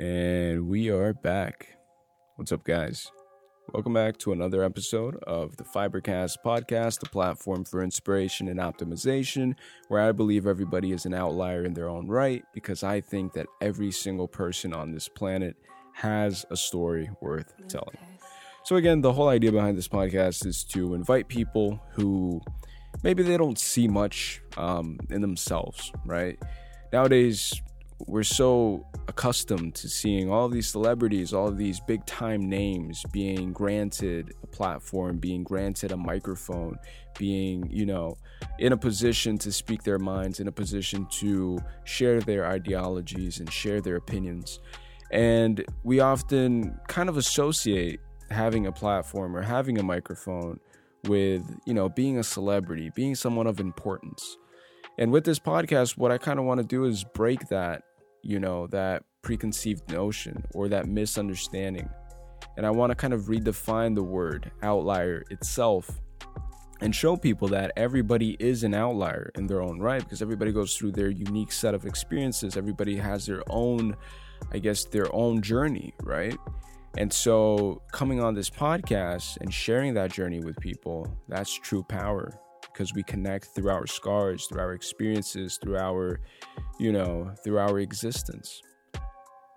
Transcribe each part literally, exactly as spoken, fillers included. And we are back. What's up, guys? Welcome back to another episode of the FiberCast Podcast, the platform for inspiration and optimization, where I believe everybody is an outlier in their own right, because I think that every single person on this planet has a story worth telling. Okay. So again, the whole idea behind this podcast is to invite people who maybe they don't see much um, in themselves, right? Nowadays, we're so accustomed to seeing all these celebrities, all these big time names being granted a platform, being granted a microphone, being, you know, in a position to speak their minds, in a position to share their ideologies and share their opinions. And we often kind of associate having a platform or having a microphone with, you know, being a celebrity, being someone of importance. And with this podcast, what I kind of want to do is break that, you know, that preconceived notion or that misunderstanding. And I want to kind of redefine the word outlier itself and show people that everybody is an outlier in their own right, because everybody goes through their unique set of experiences. Everybody has their own, I guess, their own journey, right? And so coming on this podcast and sharing that journey with people, that's true power, because we connect through our scars, through our experiences, through our, you know, through our existence.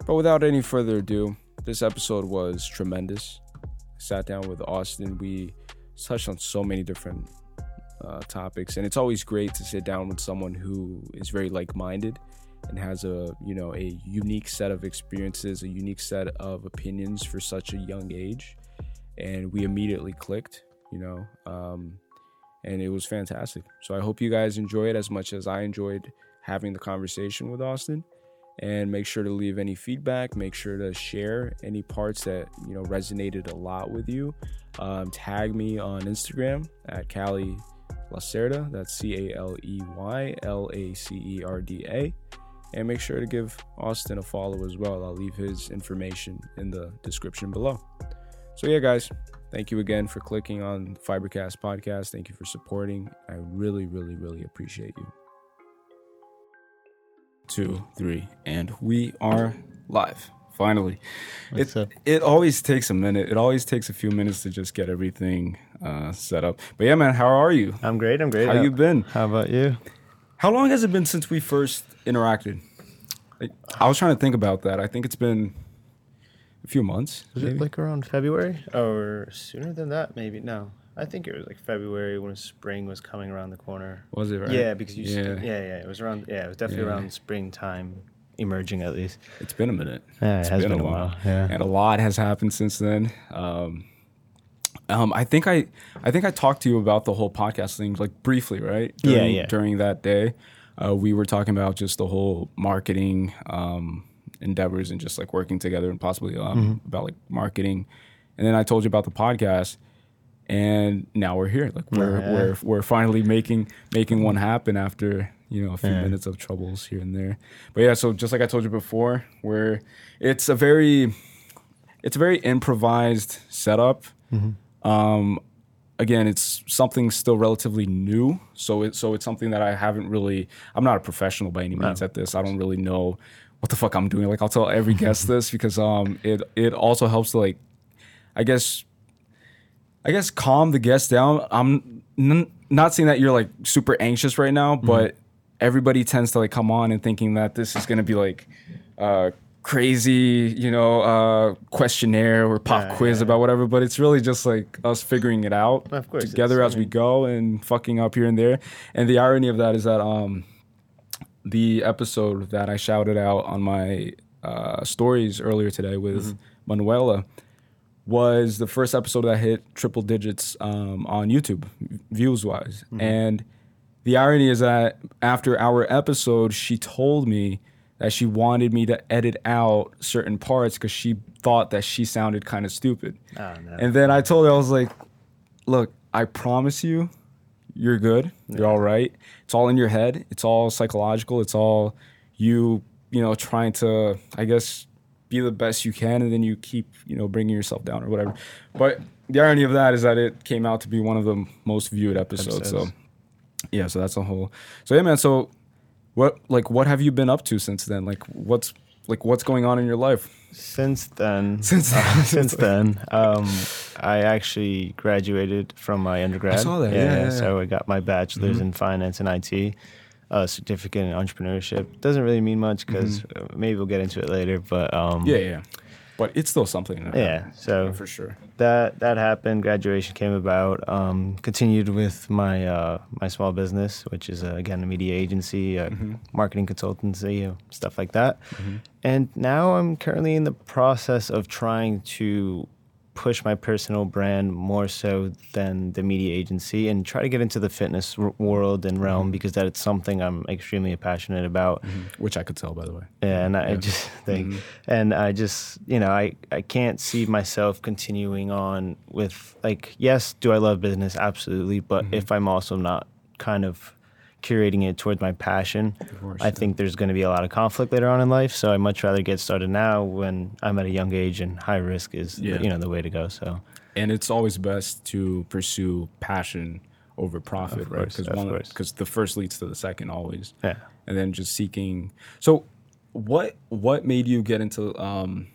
But without any further ado, this episode was tremendous. I sat down with Austin. We touched on so many different uh, topics, and it's always great to sit down with someone who is very like-minded and has a, you know, a unique set of experiences, a unique set of opinions for such a young age. And we immediately clicked, you know, um, and it was fantastic. So I hope you guys enjoy it as much as I enjoyed having the conversation with Austin. And make sure to leave any feedback. Make sure to share any parts that, you know, resonated a lot with you. Um, tag me on Instagram at Caley Lacerda. That's C A L E Y L A C E R D A. And make sure to give Austin a follow as well. I'll leave his information in the description below. So yeah, guys, thank you again for clicking on FiberCast Podcast. Thank you for supporting. I really, really, really appreciate you. Two, three, and we are live. Finally. It, it always takes a minute. It always takes a few minutes to just get everything uh, set up. But yeah, man, how are you? I'm great. I'm great. How you been? How about you? How long has it been since we first interacted? Like, I was trying to think about that. I think it's been a few months. Was maybe. It like around February or sooner than that? Maybe. No, I think it was like February when spring was coming around the corner. Was it right? Yeah, because you. Yeah, st- yeah, yeah. It was around. Yeah, it was definitely yeah. around springtime, emerging at least. It's been a minute. Yeah, it it's has been, been a while. while. Yeah, and a lot has happened since then. Um, Um, I think I, I think I talked to you about the whole podcast thing, like briefly, right? During, yeah, yeah. During that day, uh, we were talking about just the whole marketing um, endeavors and just like working together and possibly um, mm-hmm. about like marketing. And then I told you about the podcast, and now we're here. Like we're yeah. we're we're finally making making one happen after, you know, a few yeah. minutes of troubles here and there. But yeah, so just like I told you before, we're it's a very it's a very improvised setup. Mm-hmm. Um, again, it's something still relatively new. So it's, so it's something that I haven't really, I'm not a professional by any means no. at this. I don't really know what the fuck I'm doing. Like I'll tell every guest this because, um, it, it also helps to like, I guess, I guess calm the guests down. I'm n- not saying that you're like super anxious right now, mm-hmm. but everybody tends to like come on and thinking that this is going to be like, uh, crazy, you know, uh, questionnaire or pop yeah, quiz yeah. about whatever, but it's really just like us figuring it out of course, together as we go and fucking up here and there. And the irony of that is that um, the episode that I shouted out on my uh, stories earlier today with mm-hmm. Manuela was the first episode that hit triple digits um, on YouTube, views-wise. Mm-hmm. And the irony is that after our episode, she told me that she wanted me to edit out certain parts because she thought that she sounded kind of stupid. Oh, no. And then I told her, I was like, look, I promise you, you're good. Yeah. You're all right. It's all in your head. It's all psychological. It's all you, you know, trying to, I guess, be the best you can. And then you keep, you know, bringing yourself down or whatever. But the irony of that is that it came out to be one of the most viewed episodes. So, yeah, so that's a whole. So, yeah, man, so. What like what have you been up to since then? Like what's like what's going on in your life? Since then, since then, uh, since then um, I actually graduated from my undergrad. I saw that. Yeah, yeah, yeah, yeah. So I got my bachelor's mm-hmm. in finance and I T, a certificate in entrepreneurship. Doesn't really mean much because mm-hmm. maybe we'll get into it later. But um, yeah, yeah. But it's still something. Yeah, so for sure. That that happened. Graduation came about. Um, continued with my uh, my small business, which is uh, again a media agency, a mm-hmm. marketing consultancy, stuff like that. Mm-hmm. And now I'm currently in the process of trying to push my personal brand more so than the media agency, and try to get into the fitness r- world and realm mm-hmm. because that's something I'm extremely passionate about. Mm-hmm. Which I could tell, by the way. Yeah, and I yeah. just think, mm-hmm. and I just, you know, I, I can't see myself continuing on with, like, yes, do I love business? Absolutely. But mm-hmm. if I'm also not kind of curating it towards my passion, course, I yeah. think there's going to be a lot of conflict later on in life. So I much rather get started now when I'm at a young age, and high risk is yeah. you know the way to go. So, and it's always best to pursue passion over profit, of right? Because one, because the first leads to the second always. Yeah. And then just seeking. So, what what made you get into um,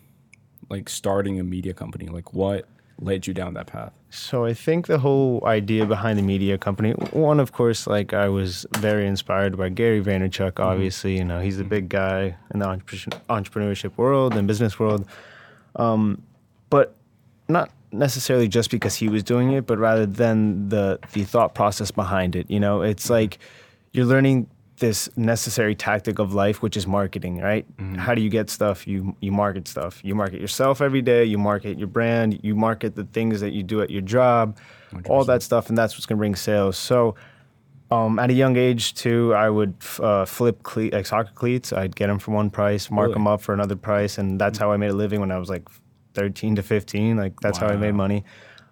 like starting a media company? Like what led you down that path? So I think the whole idea behind the media company, one, of course, like I was very inspired by Gary Vaynerchuk, obviously, you know, he's the big guy in the entrep- entrepreneurship world and business world. Um, but not necessarily just because he was doing it, but rather than the, the thought process behind it. You know, it's like you're learning this necessary tactic of life, which is marketing, right? Mm-hmm. How do you get stuff? You you market stuff. You market yourself every day. You market your brand. You market the things that you do at your job, one hundred percent all that stuff, and that's what's going to bring sales. So um, at a young age, too, I would uh, flip cle- like soccer cleats. I'd get them for one price, mark really? them up for another price, and that's mm-hmm. how I made a living when I was like thirteen to fifteen. Like that's wow. how I made money.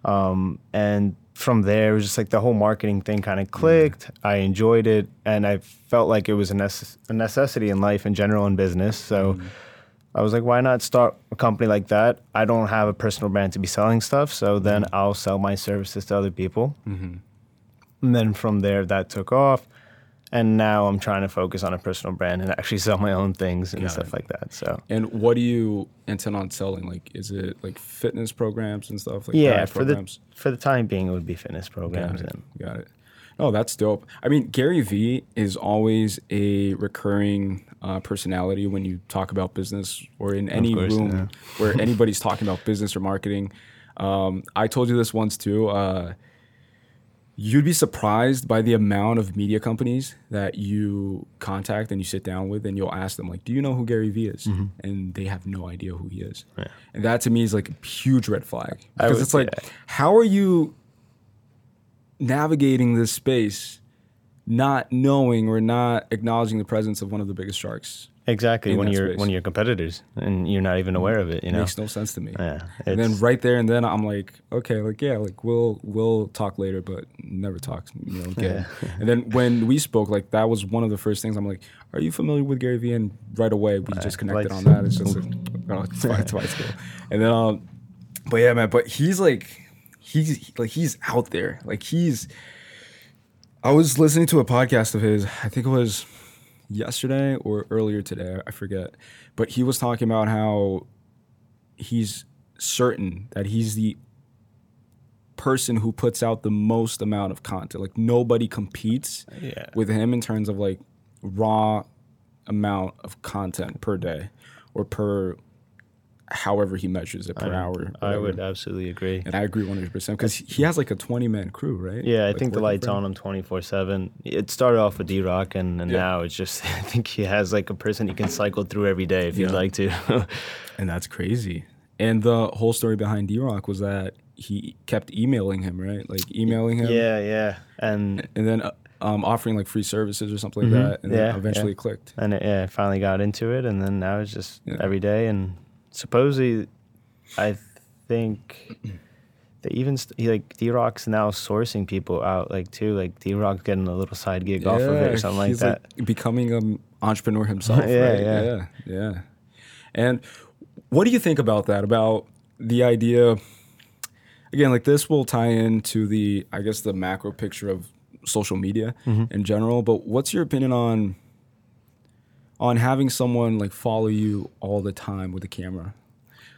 Um, and from there, it was just like the whole marketing thing kind of clicked. Yeah. I enjoyed it, and I felt like it was a, necess- a necessity in life in general and business. So mm. I was like, why not start a company like that? I don't have a personal brand to be selling stuff, so then mm. I'll sell my services to other people. Mm-hmm. And then from there, that took off. And now I'm trying to focus on a personal brand and actually sell my own things and Got stuff it. like that. So. And what do you intend on selling? Like, is it like fitness programs and stuff? Like yeah, for programs? the for the time being, it would be fitness programs. Got it. And Got it. Oh, that's dope. I mean, Gary V is always a recurring uh, personality when you talk about business or in any course, room yeah. where anybody's talking about business or marketing. Um, I told you this once too. Uh, You'd be surprised by the amount of media companies that you contact and you sit down with, and you'll ask them, like, do you know who Gary Vee is? Mm-hmm. And they have no idea who he is. Yeah. And that to me is like a huge red flag. Because would, it's like, yeah. how are you navigating this space not knowing or not acknowledging the presence of one of the biggest sharks? Exactly, one of your one of your competitors, and you're not even aware of it. You know, makes no sense to me. Yeah, and then right there and then I'm like, okay, like yeah, like we'll we'll talk later, but never talk. You know, again. Yeah. And then when we spoke, like that was one of the first things. I'm like, are you familiar with Gary Vee? And right away we right. just connected Lights. on that. It's just like, oh, it's twice, twice cool. And then, um, but yeah, man, but he's like, he's like he's out there. Like he's. I was listening to a podcast of his. I think it was yesterday or earlier today, I forget, but he was talking about how he's certain that he's the person who puts out the most amount of content. Like nobody competes yeah. with him in terms of like raw amount of content per day or per however he measures it per I, hour. I whatever. would absolutely agree. And I agree one hundred percent because he has like a twenty-man crew, right? Yeah, I like think the light's on him twenty-four seven. It started off with D Rock, and, and yeah. now it's just, I think he has like a person he can cycle through every day if yeah. he'd like to. And that's crazy. And the whole story behind D Rock was that he kept emailing him, right? Like emailing him. Yeah, yeah. And, and then... Uh, Um, offering like free services or something mm-hmm. like that, and yeah, then eventually yeah. clicked. And it, yeah, finally got into it, and then now it's just yeah. every day. And supposedly, I think they even st- he, like D Rock's now sourcing people out, like too, like D Rock's getting a little side gig yeah, off of it or something like that. Like becoming an entrepreneur himself. yeah, right? yeah, yeah, yeah. And what do you think about that? About the idea? Again, like this will tie into the, I guess, the macro picture of social media mm-hmm. in general, but what's your opinion on on having someone like follow you all the time with a camera?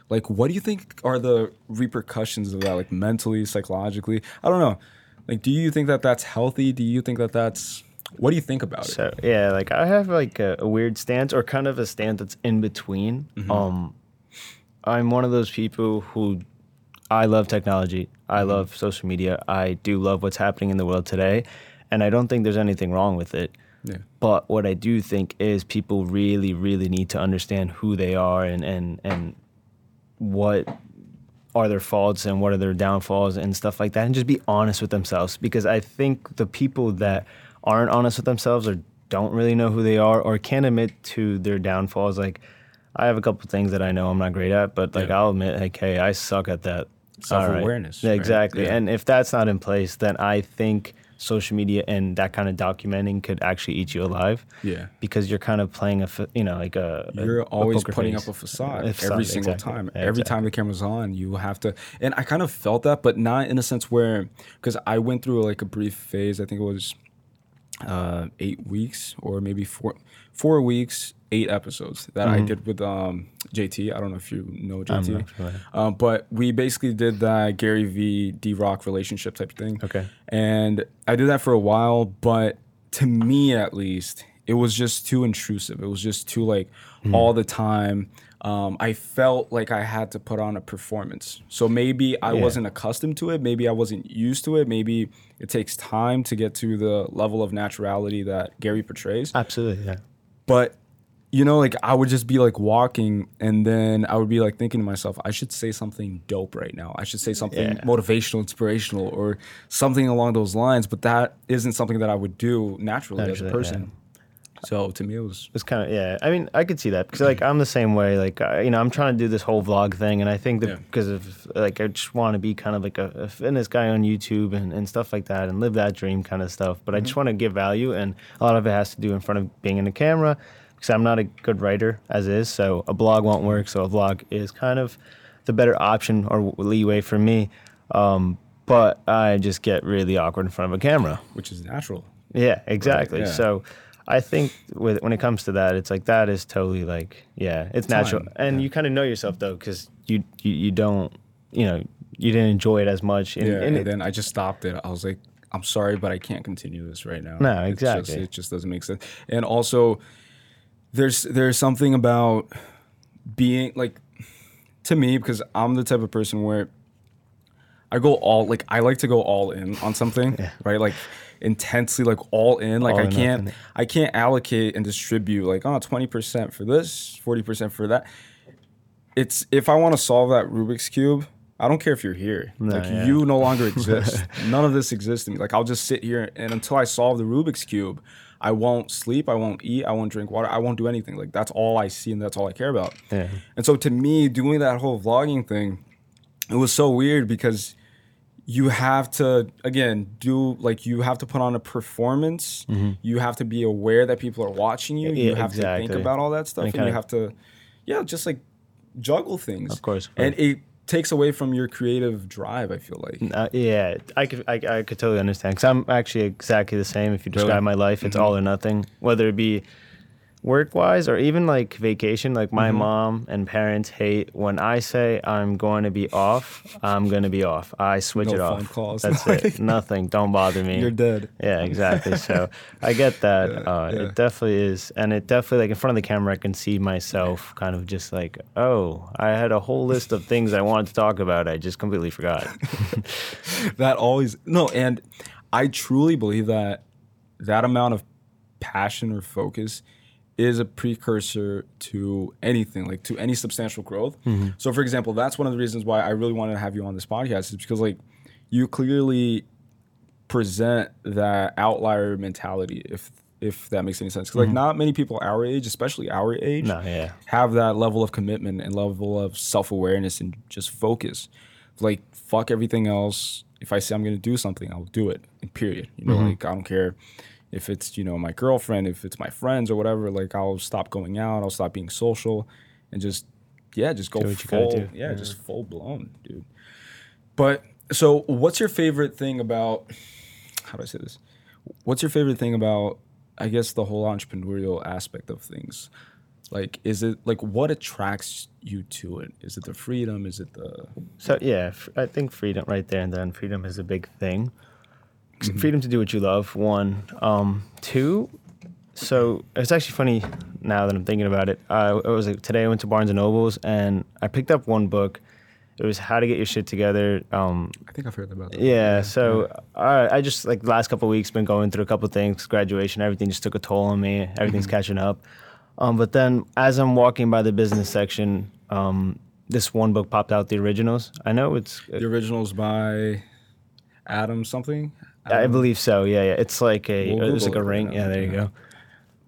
Like, what do you think are the repercussions of that, like mentally, psychologically? I don't know. Like, do you think that that's healthy? Do you think that that's, what do you think about so, it? So, yeah, like I have like a, a weird stance, or kind of a stance that's in between. Mm-hmm. Um, I'm one of those people who, I love technology. I love social media. I do love what's happening in the world today. And I don't think there's anything wrong with it. Yeah. But what I do think is people really, really need to understand who they are and, and, and what are their faults and what are their downfalls and stuff like that, and just be honest with themselves. Because I think the people that aren't honest with themselves or don't really know who they are or can't admit to their downfalls, like I have a couple things that I know I'm not great at, but like yeah. I'll admit, like, hey, I suck at that. Self-awareness. Right. Right? Exactly. Yeah. And if that's not in place, then I think social media and that kind of documenting could actually eat you alive. Yeah. Because you're kind of playing a, you know, like a You're a, always a putting face. up a facade, a facade every single exactly. time. Exactly. Every time the camera's on, you have to. And I kind of felt that, but not in a sense where, because I went through like a brief phase, I think it was uh, eight weeks or maybe four, four weeks, eight episodes that mm-hmm. I did with um, J T. I don't know if you know J T. Sure. Um, but we basically did that Gary V, D Rock relationship type of thing. Okay. And I did that for a while, but to me at least, it was just too intrusive. It was just too like mm-hmm. all the time. Um, I felt like I had to put on a performance. So maybe I yeah. wasn't accustomed to it. Maybe I wasn't used to it. Maybe it takes time to get to the level of naturality that Gary portrays. Absolutely, yeah. But you know, like I would just be like walking, and then I would be like thinking to myself, I should say something dope right now. I should say something yeah. motivational, inspirational, or something along those lines. But that isn't something that I would do naturally, naturally as a person. Yeah. So to me, it was it's kind of yeah. I mean, I could see that because like I'm the same way. Like I, you know, I'm trying to do this whole vlog thing, and I think that yeah. because of like I just want to be kind of like a, a fitness guy on YouTube and, and stuff like that, and live that dream kind of stuff. But mm-hmm. I just want to give value, and a lot of it has to do in front of being in the camera. Because I'm not a good writer as is, so a blog won't work. So a vlog is kind of the better option or leeway for me. Um, but I just get really awkward in front of a camera, which is natural. Yeah, exactly. Right? Yeah. So I think with, when it comes to that, it's like that is totally like yeah, it's Time. natural, and yeah. you kind of know yourself though, because you, you you don't you know you didn't enjoy it as much. And, yeah, and, and it, then I just stopped it. I was like, I'm sorry, but I can't continue this right now. No, exactly. It's just, it just doesn't make sense. And also, There's there's something about being, like, to me, because I'm the type of person where I go all, like, I like to go all in on something, yeah. right? Like, intensely, like, all in. Like, all I can't nothing. I can't allocate and distribute, like, oh, twenty percent for this, forty percent for that. It's, if I want to solve that Rubik's Cube, I don't care if you're here. No, like, yeah. you no longer exist. None of this exists to me. Like, I'll just sit here, and until I solve the Rubik's Cube, I won't sleep, I won't eat, I won't drink water, I won't do anything. Like, that's all I see and that's all I care about. Yeah. And so to me, doing that whole vlogging thing, it was so weird because you have to, again, do, like, you have to put on a performance. Mm-hmm. You have to be aware that people are watching you. Yeah, you have exactly. to think about all that stuff. And, and you have to, yeah, just, like, juggle things. Of course. Right. And it takes away from your creative drive, I feel like. Uh, yeah, I could I, I could totally understand. Because I'm actually exactly the same. If you describe really? my life, it's mm-hmm. all or nothing. Whether it be work-wise or even like vacation. Like my mm-hmm. mom and parents hate when I say I'm going to be off, I'm going to be off. I switch no it off. No phone calls. That's it. Nothing. Don't bother me. You're dead. Yeah, exactly. So I get that. Yeah, uh, yeah. It definitely is. And it definitely, like in front of the camera, I can see myself kind of just like, oh, I had a whole list of things I wanted to talk about. I just completely forgot. That always, no. And I truly believe that that amount of passion or focus is a precursor to anything, like to any substantial growth. Mm-hmm. So for example, that's one of the reasons why I really wanted to have you on this podcast, is because like you clearly present that outlier mentality, if if that makes any sense. Because mm-hmm. like not many people our age, especially our age, no, yeah. have that level of commitment and level of self-awareness and just focus. Like fuck everything else. If I say I'm gonna do something, I'll do it, period. You know, mm-hmm. like I don't care if it's, you know, my girlfriend, if it's my friends or whatever, like I'll stop going out, I'll stop being social and just, yeah, just go full, yeah, yeah, just full blown, dude. But so what's your favorite thing about, how do I say this? What's your favorite thing about I guess the whole entrepreneurial aspect of things. Like, is it like what attracts you to it? Is it the freedom? Is it the so? Yeah, I think freedom right there and then. Freedom is a big thing. Mm-hmm. Freedom to do what you love. One, um, two. So it's actually funny now that I'm thinking about it. Uh, it was like, today I went to Barnes and Noble's and I picked up one book. It was How to Get Your Shit Together. Um, I think I've heard about that. Yeah, yeah. so yeah. Uh, I just, like, the last couple of weeks, been going through a couple of things, graduation, everything just took a toll on me. Everything's mm-hmm. catching up. Um, but then as I'm walking by the business section, um, this one book popped out, The Originals. I know it's... Uh, The Originals by Adam something? Adam? I believe so, yeah, yeah. It's like a... We'll it's like a ring. Yeah, there you go.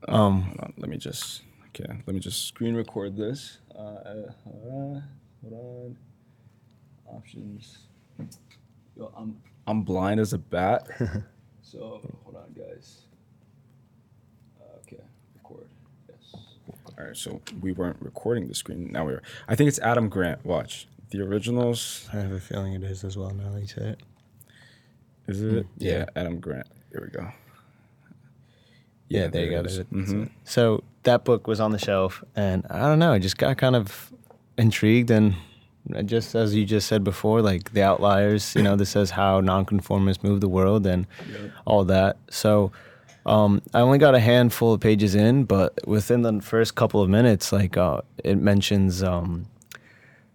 Um, um, hold on. Let me just... Okay, let me just screen record this. Uh, hold on. Hold on. Options. Yo, I'm I'm blind as a bat. So hold on, guys. Uh, okay, record. Yes. All right. So we weren't recording the screen. Now we are. I think it's Adam Grant. Watch The Originals. I have a feeling it is as well. Now that you say it. Is it? Mm, yeah. yeah, Adam Grant. Here we go. Yeah, yeah there you go. It. It. Mm-hmm. So that book was on the shelf, and I don't know. I just got kind of intrigued and. Just as you just said before, like the outliers, you know, this says how nonconformists move the world and yep. all that. So um, I only got a handful of pages in, but within the first couple of minutes, like uh, it mentions um,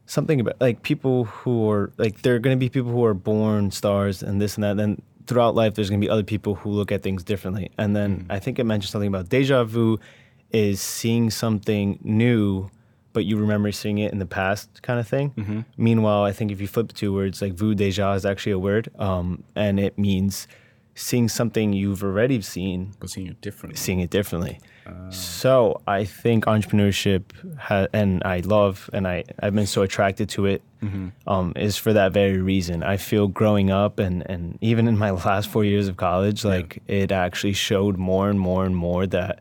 something about like people who are like there are going to be people who are born stars and this and that. Then throughout life, there's going to be other people who look at things differently. And then mm-hmm. I think it mentioned something about déjà vu is seeing something new but you remember seeing it in the past kind of thing. Mm-hmm. Meanwhile, I think if you flip two words, like vu déjà is actually a word, um, and it means seeing something you've already seen. But seeing it differently. Seeing it differently. Uh. So I think entrepreneurship, ha- and I love, and I, I've been so attracted to it, mm-hmm. um, is for that very reason. I feel growing up, and, and even in my last four years of college, like yeah. it actually showed more and more and more that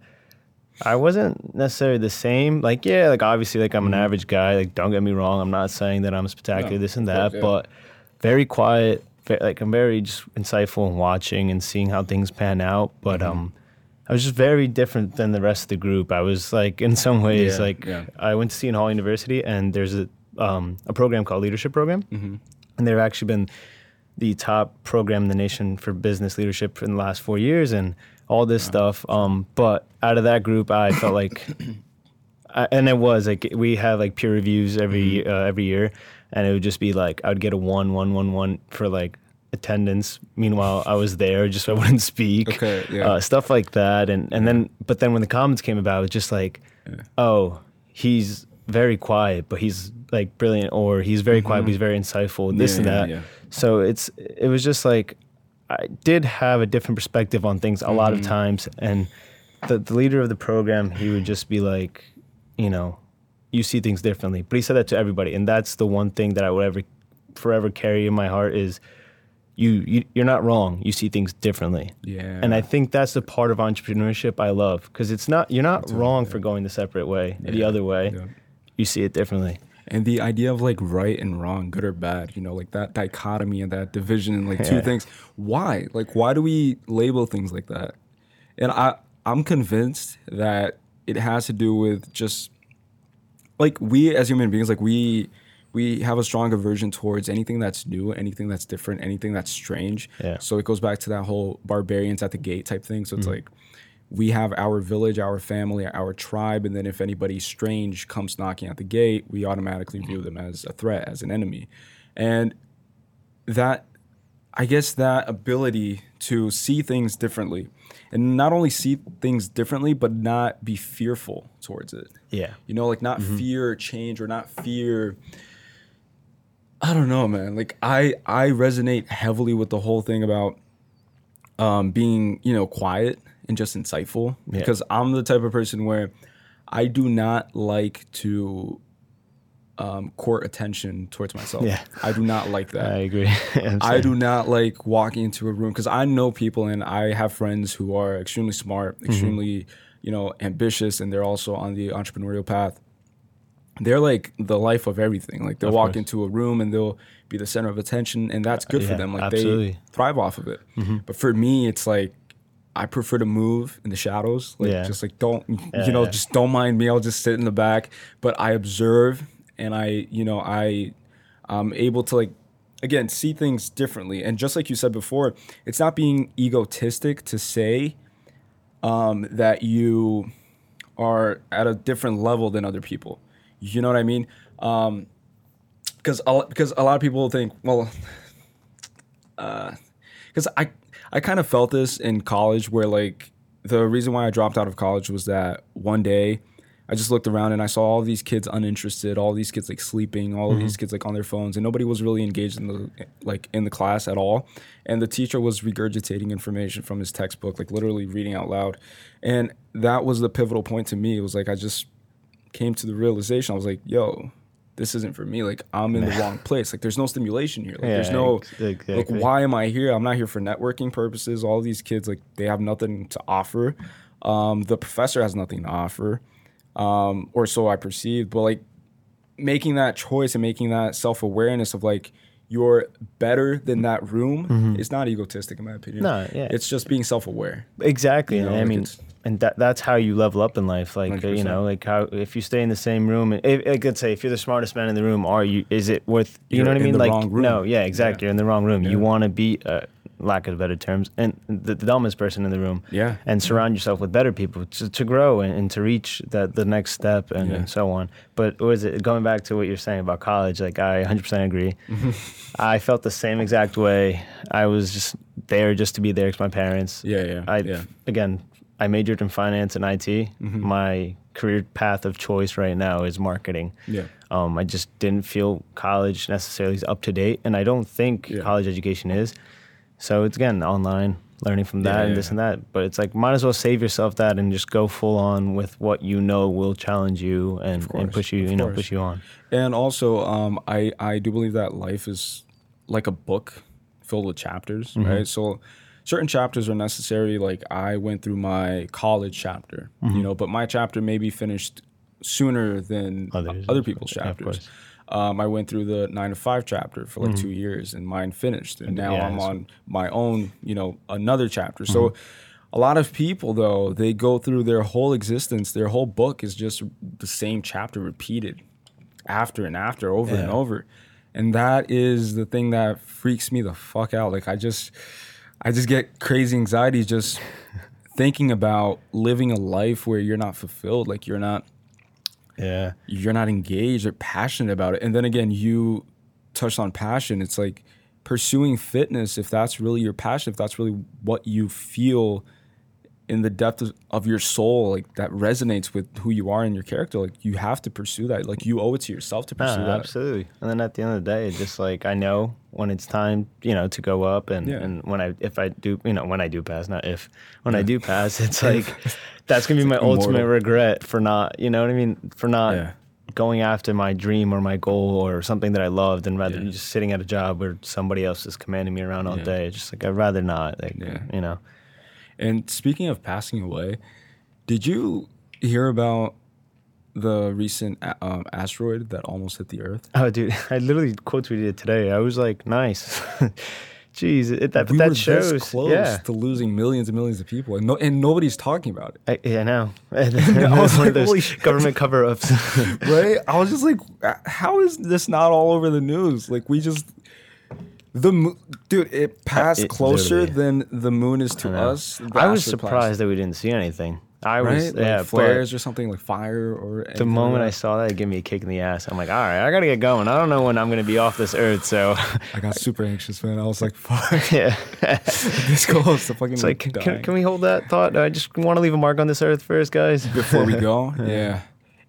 I wasn't necessarily the same. Like, yeah, like obviously, like I'm mm-hmm. an average guy. Like, don't get me wrong. I'm not saying that I'm spectacular, no, this and that, course, yeah. but very quiet. Very, like, I'm very just insightful and watching and seeing how things pan out. But mm-hmm. um, I was just very different than the rest of the group. I was like, in some ways, yeah, like yeah. I went to C N Hall University, and there's a um, a program called Leadership Program, mm-hmm. and they've actually been the top program in the nation for business leadership in the last four years, and all this wow. stuff. Um, but out of that group, I felt like, I, and it was like, we have like peer reviews every, mm-hmm. uh, every year. And it would just be like, I would get a one, one, one, one for like attendance. Meanwhile, I was there, just, I wouldn't speak, okay, yeah. uh, stuff like that. And, and yeah. then, but then when the comments came about, it was just like, yeah. oh, he's very quiet, but he's like brilliant, or he's very mm-hmm. quiet, but he's very insightful, this yeah, and that. Yeah, yeah. So it's, it was just like, I did have a different perspective on things a lot mm-hmm. of times, and the, the leader of the program, he would just be like, you know, you see things differently. But he said that to everybody, and that's the one thing that I would ever, forever carry in my heart is, you, you you're not wrong. You see things differently. Yeah. And I think that's the part of entrepreneurship I love, because it's not you're not that's wrong right, yeah. for going the separate way, yeah. the other way. Yeah. You see it differently. And the idea of like right and wrong, good or bad, you know, like that dichotomy and that division and like two yeah. things. Why? Like, why do we label things like that? And I, I'm convinced that it has to do with just like we as human beings, like we we have a strong aversion towards anything that's new, anything that's different, anything that's strange. Yeah. So it goes back to that whole barbarians at the gate type thing. So it's mm-hmm. like we have our village, our family, our tribe, and then if anybody strange comes knocking at the gate, we automatically view them as a threat, as an enemy. And that, I guess that ability to see things differently, and not only see things differently, but not be fearful towards it. Yeah. You know, like not mm-hmm. fear change or not fear... I don't know, man. Like I, I resonate heavily with the whole thing about um, being, you know, quiet and just insightful, yeah. because I'm the type of person where I do not like to um, court attention towards myself. Yeah. I do not like that. I agree. I do not like walking into a room, because I know people and I have friends who are extremely smart, extremely, mm-hmm. you know, ambitious, and they're also on the entrepreneurial path. They're like the life of everything. Like they'll of walk course. into a room and they'll be the center of attention, and that's good yeah, for them. Like absolutely. They thrive off of it. Mm-hmm. But for me, it's like, I prefer to move in the shadows. Like, yeah. Just like, don't, yeah, you know, yeah. just don't mind me. I'll just sit in the back. But I observe, and I, you know, I, I'm able to, like, again, see things differently. And just like you said before, it's not being egotistic to say um, that you are at a different level than other people. You know what I mean? Um, because a, because a lot of people think, well, because uh, I I kind of felt this in college, where like the reason why I dropped out of college was that one day I just looked around and I saw all these kids uninterested, all these kids like sleeping, all mm-hmm. of these kids like on their phones, and nobody was really engaged in the like in the class at all. And the teacher was regurgitating information from his textbook, like literally reading out loud. And that was the pivotal point to me. It was like I just came to the realization. I was like, yo, this isn't for me. Like, I'm in the wrong place. Like, there's no stimulation here. Like, yeah, there's no, exactly. like, why am I here? I'm not here for networking purposes. All these kids, like, they have nothing to offer. Um, the professor has nothing to offer, um, or so I perceive. But, like, making that choice and making that self-awareness of, like, you're better than that room mm-hmm. is not egotistic, in my opinion. No, yeah. It's just being self-aware. Exactly. You know, I like mean... And that, that's how you level up in life. Like, one hundred percent. You know, like how, if you stay in the same room, if, like, let's say if you're the smartest man in the room, are you, is it worth, you you're know what I mean? Like, wrong room. No, yeah, exactly. Yeah. You're in the wrong room. Yeah. You want to be, uh, lack of better terms, and the, the dumbest person in the room. Yeah. And surround yourself with better people to, to grow and, and to reach that, the next step and, yeah. and so on. But what is it, going back to what you're saying about college, like I one hundred percent agree. I felt the same exact way. I was just there just to be there because my parents. Yeah, yeah. I, yeah. Again, I majored in finance and I T. Mm-hmm. My career path of choice right now is marketing. Yeah. Um, I just didn't feel college necessarily is up to date, and I don't think yeah. college education is. So it's, again, online, learning from that yeah, and yeah, this yeah. and that. But it's like, might as well save yourself that and just go full on with what you know will challenge you and, course, and push you, you know, push you on. And also, um, I, I do believe that life is like a book filled with chapters, mm-hmm. right? So... certain chapters are necessary. Like I went through my college chapter, mm-hmm. you know, but my chapter maybe finished sooner than Others, other people's chapters. Um, I went through the nine to five chapter for like mm-hmm. two years and mine finished. And now yeah, I'm on my own, you know, another chapter. Mm-hmm. So a lot of people though, they go through their whole existence, their whole book is just the same chapter repeated after and after, over yeah. and over. And that is the thing that freaks me the fuck out. Like I just... I just get crazy anxiety just thinking about living a life where you're not fulfilled, like you're not, yeah, you're not engaged or passionate about it. And then again, you touched on passion. It's like pursuing fitness, if that's really your passion, if that's really what you feel in the depth of, of your soul, like that resonates with who you are and your character, like you have to pursue that. Like you owe it to yourself to pursue no, that. Absolutely. And then at the end of the day, it's just like, I know when it's time, you know, to go up and, yeah. and when I, if I do, you know, when I do pass, not if, when yeah. I do pass, it's like, that's going to be my immortal. Ultimate regret for not, you know what I mean? For not yeah. going after my dream or my goal or something that I loved, and rather yeah. than just sitting at a job where somebody else is commanding me around all yeah. day. It's just like, I'd rather not, like, yeah. you know. And speaking of passing away, did you hear about the recent um, asteroid that almost hit the Earth? Oh, dude, I literally quote tweeted it today. I was like, nice. Jeez, it, that, we but that shows. We were this close yeah. to losing millions and millions of people, and, no, and nobody's talking about it. I, yeah, I know. I was like, holy shit. Government cover-ups. Right? I was just like, how is this not all over the news? Like, we just... The dude, it passed it, closer literally. Than the moon is to I us. I was surprised that we didn't see anything. I right? was like yeah, flares or something like fire or. The moment like I saw that, it gave me a kick in the ass. I'm like, all right, I gotta get going. I don't know when I'm gonna be off this earth, so. I got super anxious, man. I was like, fuck. Yeah. This goes to fucking. It's like, can, can we hold that thought? I just want to leave a mark on this earth first, guys. Before we go, yeah. yeah,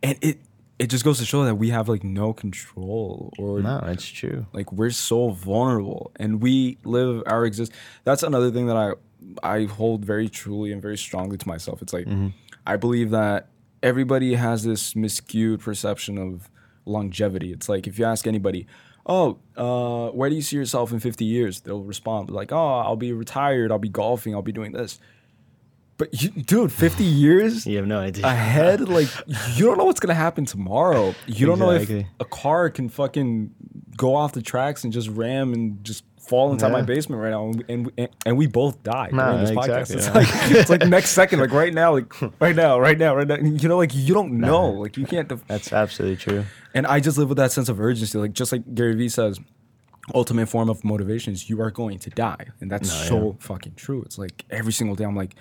and it. It just goes to show that we have like no control or no, it's true. Like we're so vulnerable and we live our exist. That's another thing that I, I hold very truly and very strongly to myself. It's like, mm-hmm. I believe that everybody has this miscued perception of longevity. It's like, if you ask anybody, oh, uh, where do you see yourself in fifty years? They'll respond like, oh, I'll be retired. I'll be golfing. I'll be doing this. But, you, dude, fifty years you have no idea. Ahead, like, you don't know what's going to happen tomorrow. You don't exactly. know if a car can fucking go off the tracks and just ram and just fall inside yeah. my basement right now, and and, and we both die nah, during this exactly, podcast. It's yeah. like it's like next second, like right now, like right now, right now, right now. You know, like you don't know, nah, like you can't. Def- that's absolutely true. And I just live with that sense of urgency, like just like Gary Vee says, ultimate form of motivation is you are going to die, and that's nah, so yeah. fucking true. It's like every single day, I'm like,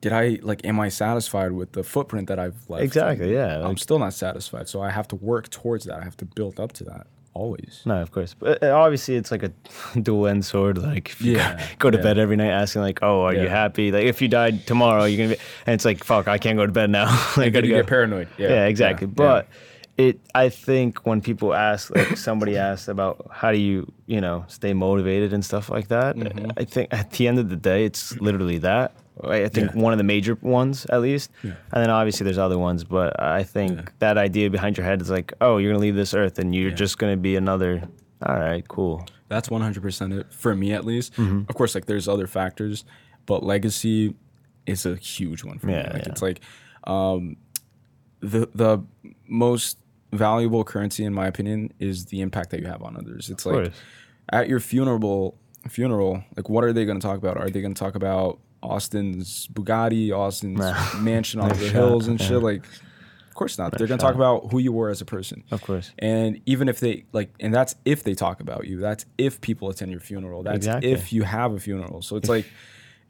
did I like? Am I satisfied with the footprint that I've left? Exactly. Yeah, like, I'm still not satisfied, so I have to work towards that. I have to build up to that. Always. No, of course. But obviously, it's like a dual-end sword. Like, if you yeah, go to yeah. bed every night asking, like, oh, are yeah. you happy? Like, if you died tomorrow, you're going to be... And it's like, fuck, I can't go to bed now. Like, I gotta go. Get paranoid. Yeah, yeah exactly. Yeah. But yeah. it, I think when people ask, like, somebody asks about how do you, you know, stay motivated and stuff like that, mm-hmm. I think at the end of the day, it's literally that. I think yeah. one of the major ones, at least. Yeah. And then obviously there's other ones, but I think yeah. that idea behind your head is like, oh, you're going to leave this earth and you're yeah. just going to be another, all right, cool. That's one hundred percent it, for me at least. Mm-hmm. Of course, like there's other factors, but legacy is a huge one for yeah, me. Like, yeah. It's like um, the the most valuable currency, in my opinion, is the impact that you have on others. It's of like course. At your funeral, funeral, like what are they going to talk about? Are they going to talk about Austin's Bugatti, Austin's nah. mansion on the hills and yeah. shit? Like, of course not. Not They're going to talk about who you were as a person. Of course. And even if they, like, and that's if they talk about you. That's if people attend your funeral. That's exactly. if you have a funeral. So it's like,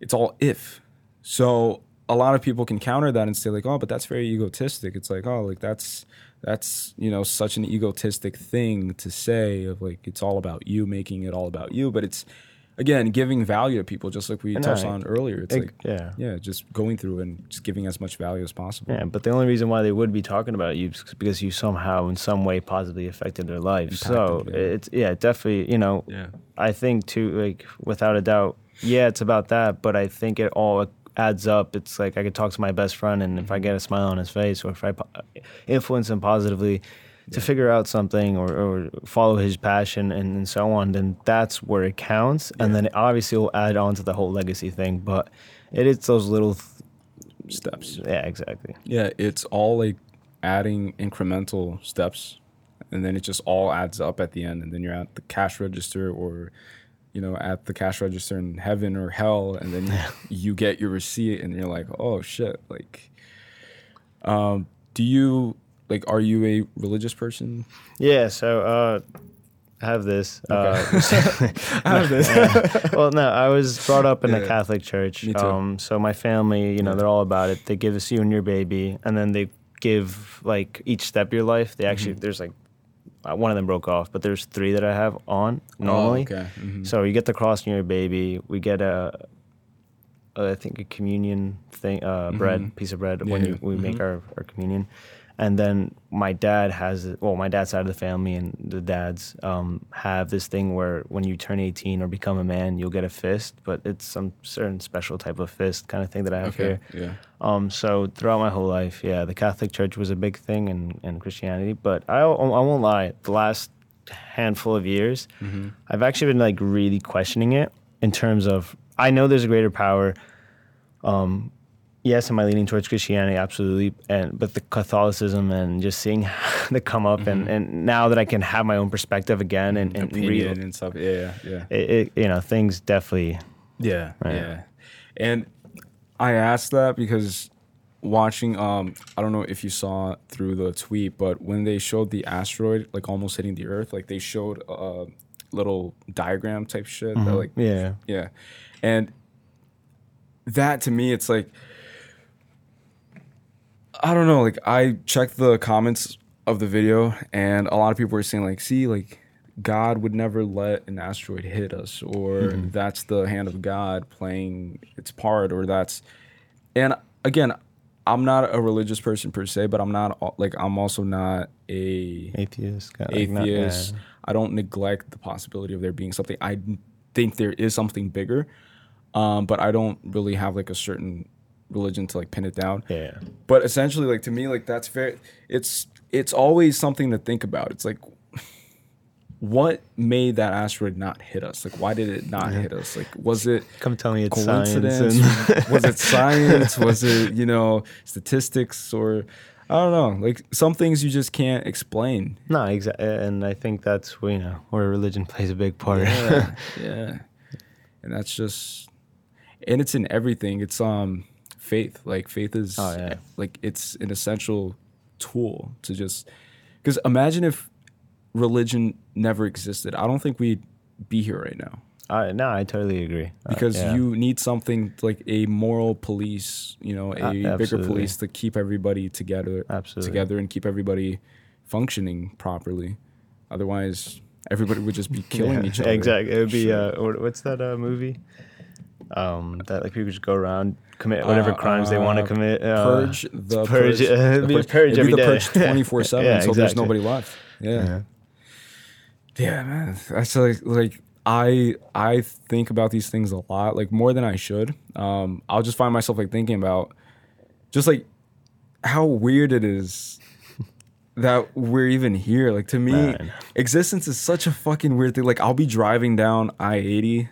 it's all if. So a lot of people can counter that and say, like, oh, but that's very egotistic. It's like, oh, like, that's, that's, you know, such an egotistic thing to say of, like, it's all about you, making it all about you. But it's, again, giving value to people, just like we and touched I, on earlier. It's it, like, yeah. yeah, just going through and just giving as much value as possible. Yeah, but the only reason why they would be talking about you is because you somehow, in some way, positively affected their life. Impacted, so, yeah. it's yeah, definitely, you know, yeah. I think, too, like, without a doubt, yeah, it's about that, but I think it all adds up. It's like I could talk to my best friend, and mm-hmm. if I get a smile on his face or if I po- influence him positively, to yeah. figure out something or, or follow his passion and, and so on, then that's where it counts. Yeah. And then it obviously will add on to the whole legacy thing. But it is those little th- steps. Yeah, exactly. Yeah, it's all like adding incremental steps. And then it just all adds up at the end. And then you're at the cash register or, you know, at the cash register in heaven or hell. And then you get your receipt and you're like, oh, shit. Like, um, do you... Like, are you a religious person? Yeah, so uh, I have this. Okay. Uh, I have this. uh, well, no, I was brought up in yeah. a Catholic church. Me too. Um, so my family, you know, yeah. they're all about it. They give us you and your baby, and then they give, like, each step of your life. They actually, mm-hmm. there's, like, one of them broke off, but there's three that I have on normally. Oh, okay. Mm-hmm. So you get the cross and your baby. We get a... I think a communion thing, uh, mm-hmm. bread, piece of bread yeah. when you, we mm-hmm. make our, our communion. And then my dad has, well, my dad's side of the family and the dads um, have this thing where when you turn eighteen or become a man, you'll get a fist, but it's some certain special type of fist kind of thing that I have okay. here. Yeah. Um, so throughout my whole life, yeah, the Catholic Church was a big thing in, in Christianity, but I, I won't lie, the last handful of years, mm-hmm. I've actually been like really questioning it in terms of, I know there's a greater power. Um, yes, am I leaning towards Christianity? Absolutely. And but the Catholicism and just seeing the come up mm-hmm. and, and now that I can have my own perspective again and, and read and stuff. Yeah, yeah. It, it, you know, things definitely. Yeah, right. yeah. And I asked that because watching, um, I don't know if you saw through the tweet, but when they showed the asteroid like almost hitting the Earth, like they showed a little diagram type shit. Mm-hmm. That, like yeah, yeah. And that to me, it's like, I don't know, like I checked the comments of the video and a lot of people were saying like, see, like God would never let an asteroid hit us or mm-hmm. that's the hand of God playing its part or that's, and again, I'm not a religious person per se, but I'm not like, I'm also not a atheist. God, atheist. Like not, yeah. I don't neglect the possibility of there being something. I think there is something bigger. Um, but I don't really have like a certain religion to like pin it down. Yeah. But essentially, like to me, like that's very. It's it's always something to think about. It's like, what made that asteroid not hit us? Like, why did it not yeah. hit us? Like, was it come tell me it's coincidence? Science and was it science? Was it, you know, statistics or I don't know. Like, some things you just can't explain. No, exactly. And I think that's where, you know, where religion plays a big part. Yeah. Yeah. And that's just, and it's in everything. It's um faith. Like, faith is, oh, yeah. like, it's an essential tool to just, because imagine if religion never existed. I don't think we'd be here right now. Uh, no, I totally agree. Because uh, yeah. you need something like a moral police, you know, a uh, bigger police to keep everybody together, absolutely. together and keep everybody functioning properly. Otherwise, everybody would just be killing yeah, each other. Exactly. It would be, uh, what's that uh, movie? Um, that like people just go around, commit whatever uh, crimes uh, they want to commit. Uh, purge the purge. purge. It'd be a purge every day. It'd be the purge twenty-four seven, so exactly. there's nobody left. Yeah. yeah. Yeah, man. That's like, like, I I think about these things a lot, like more than I should. Um, I'll just find myself like thinking about just like how weird it is that we're even here. Like, to me, man. existence is such a fucking weird thing. Like, I'll be driving down I eighty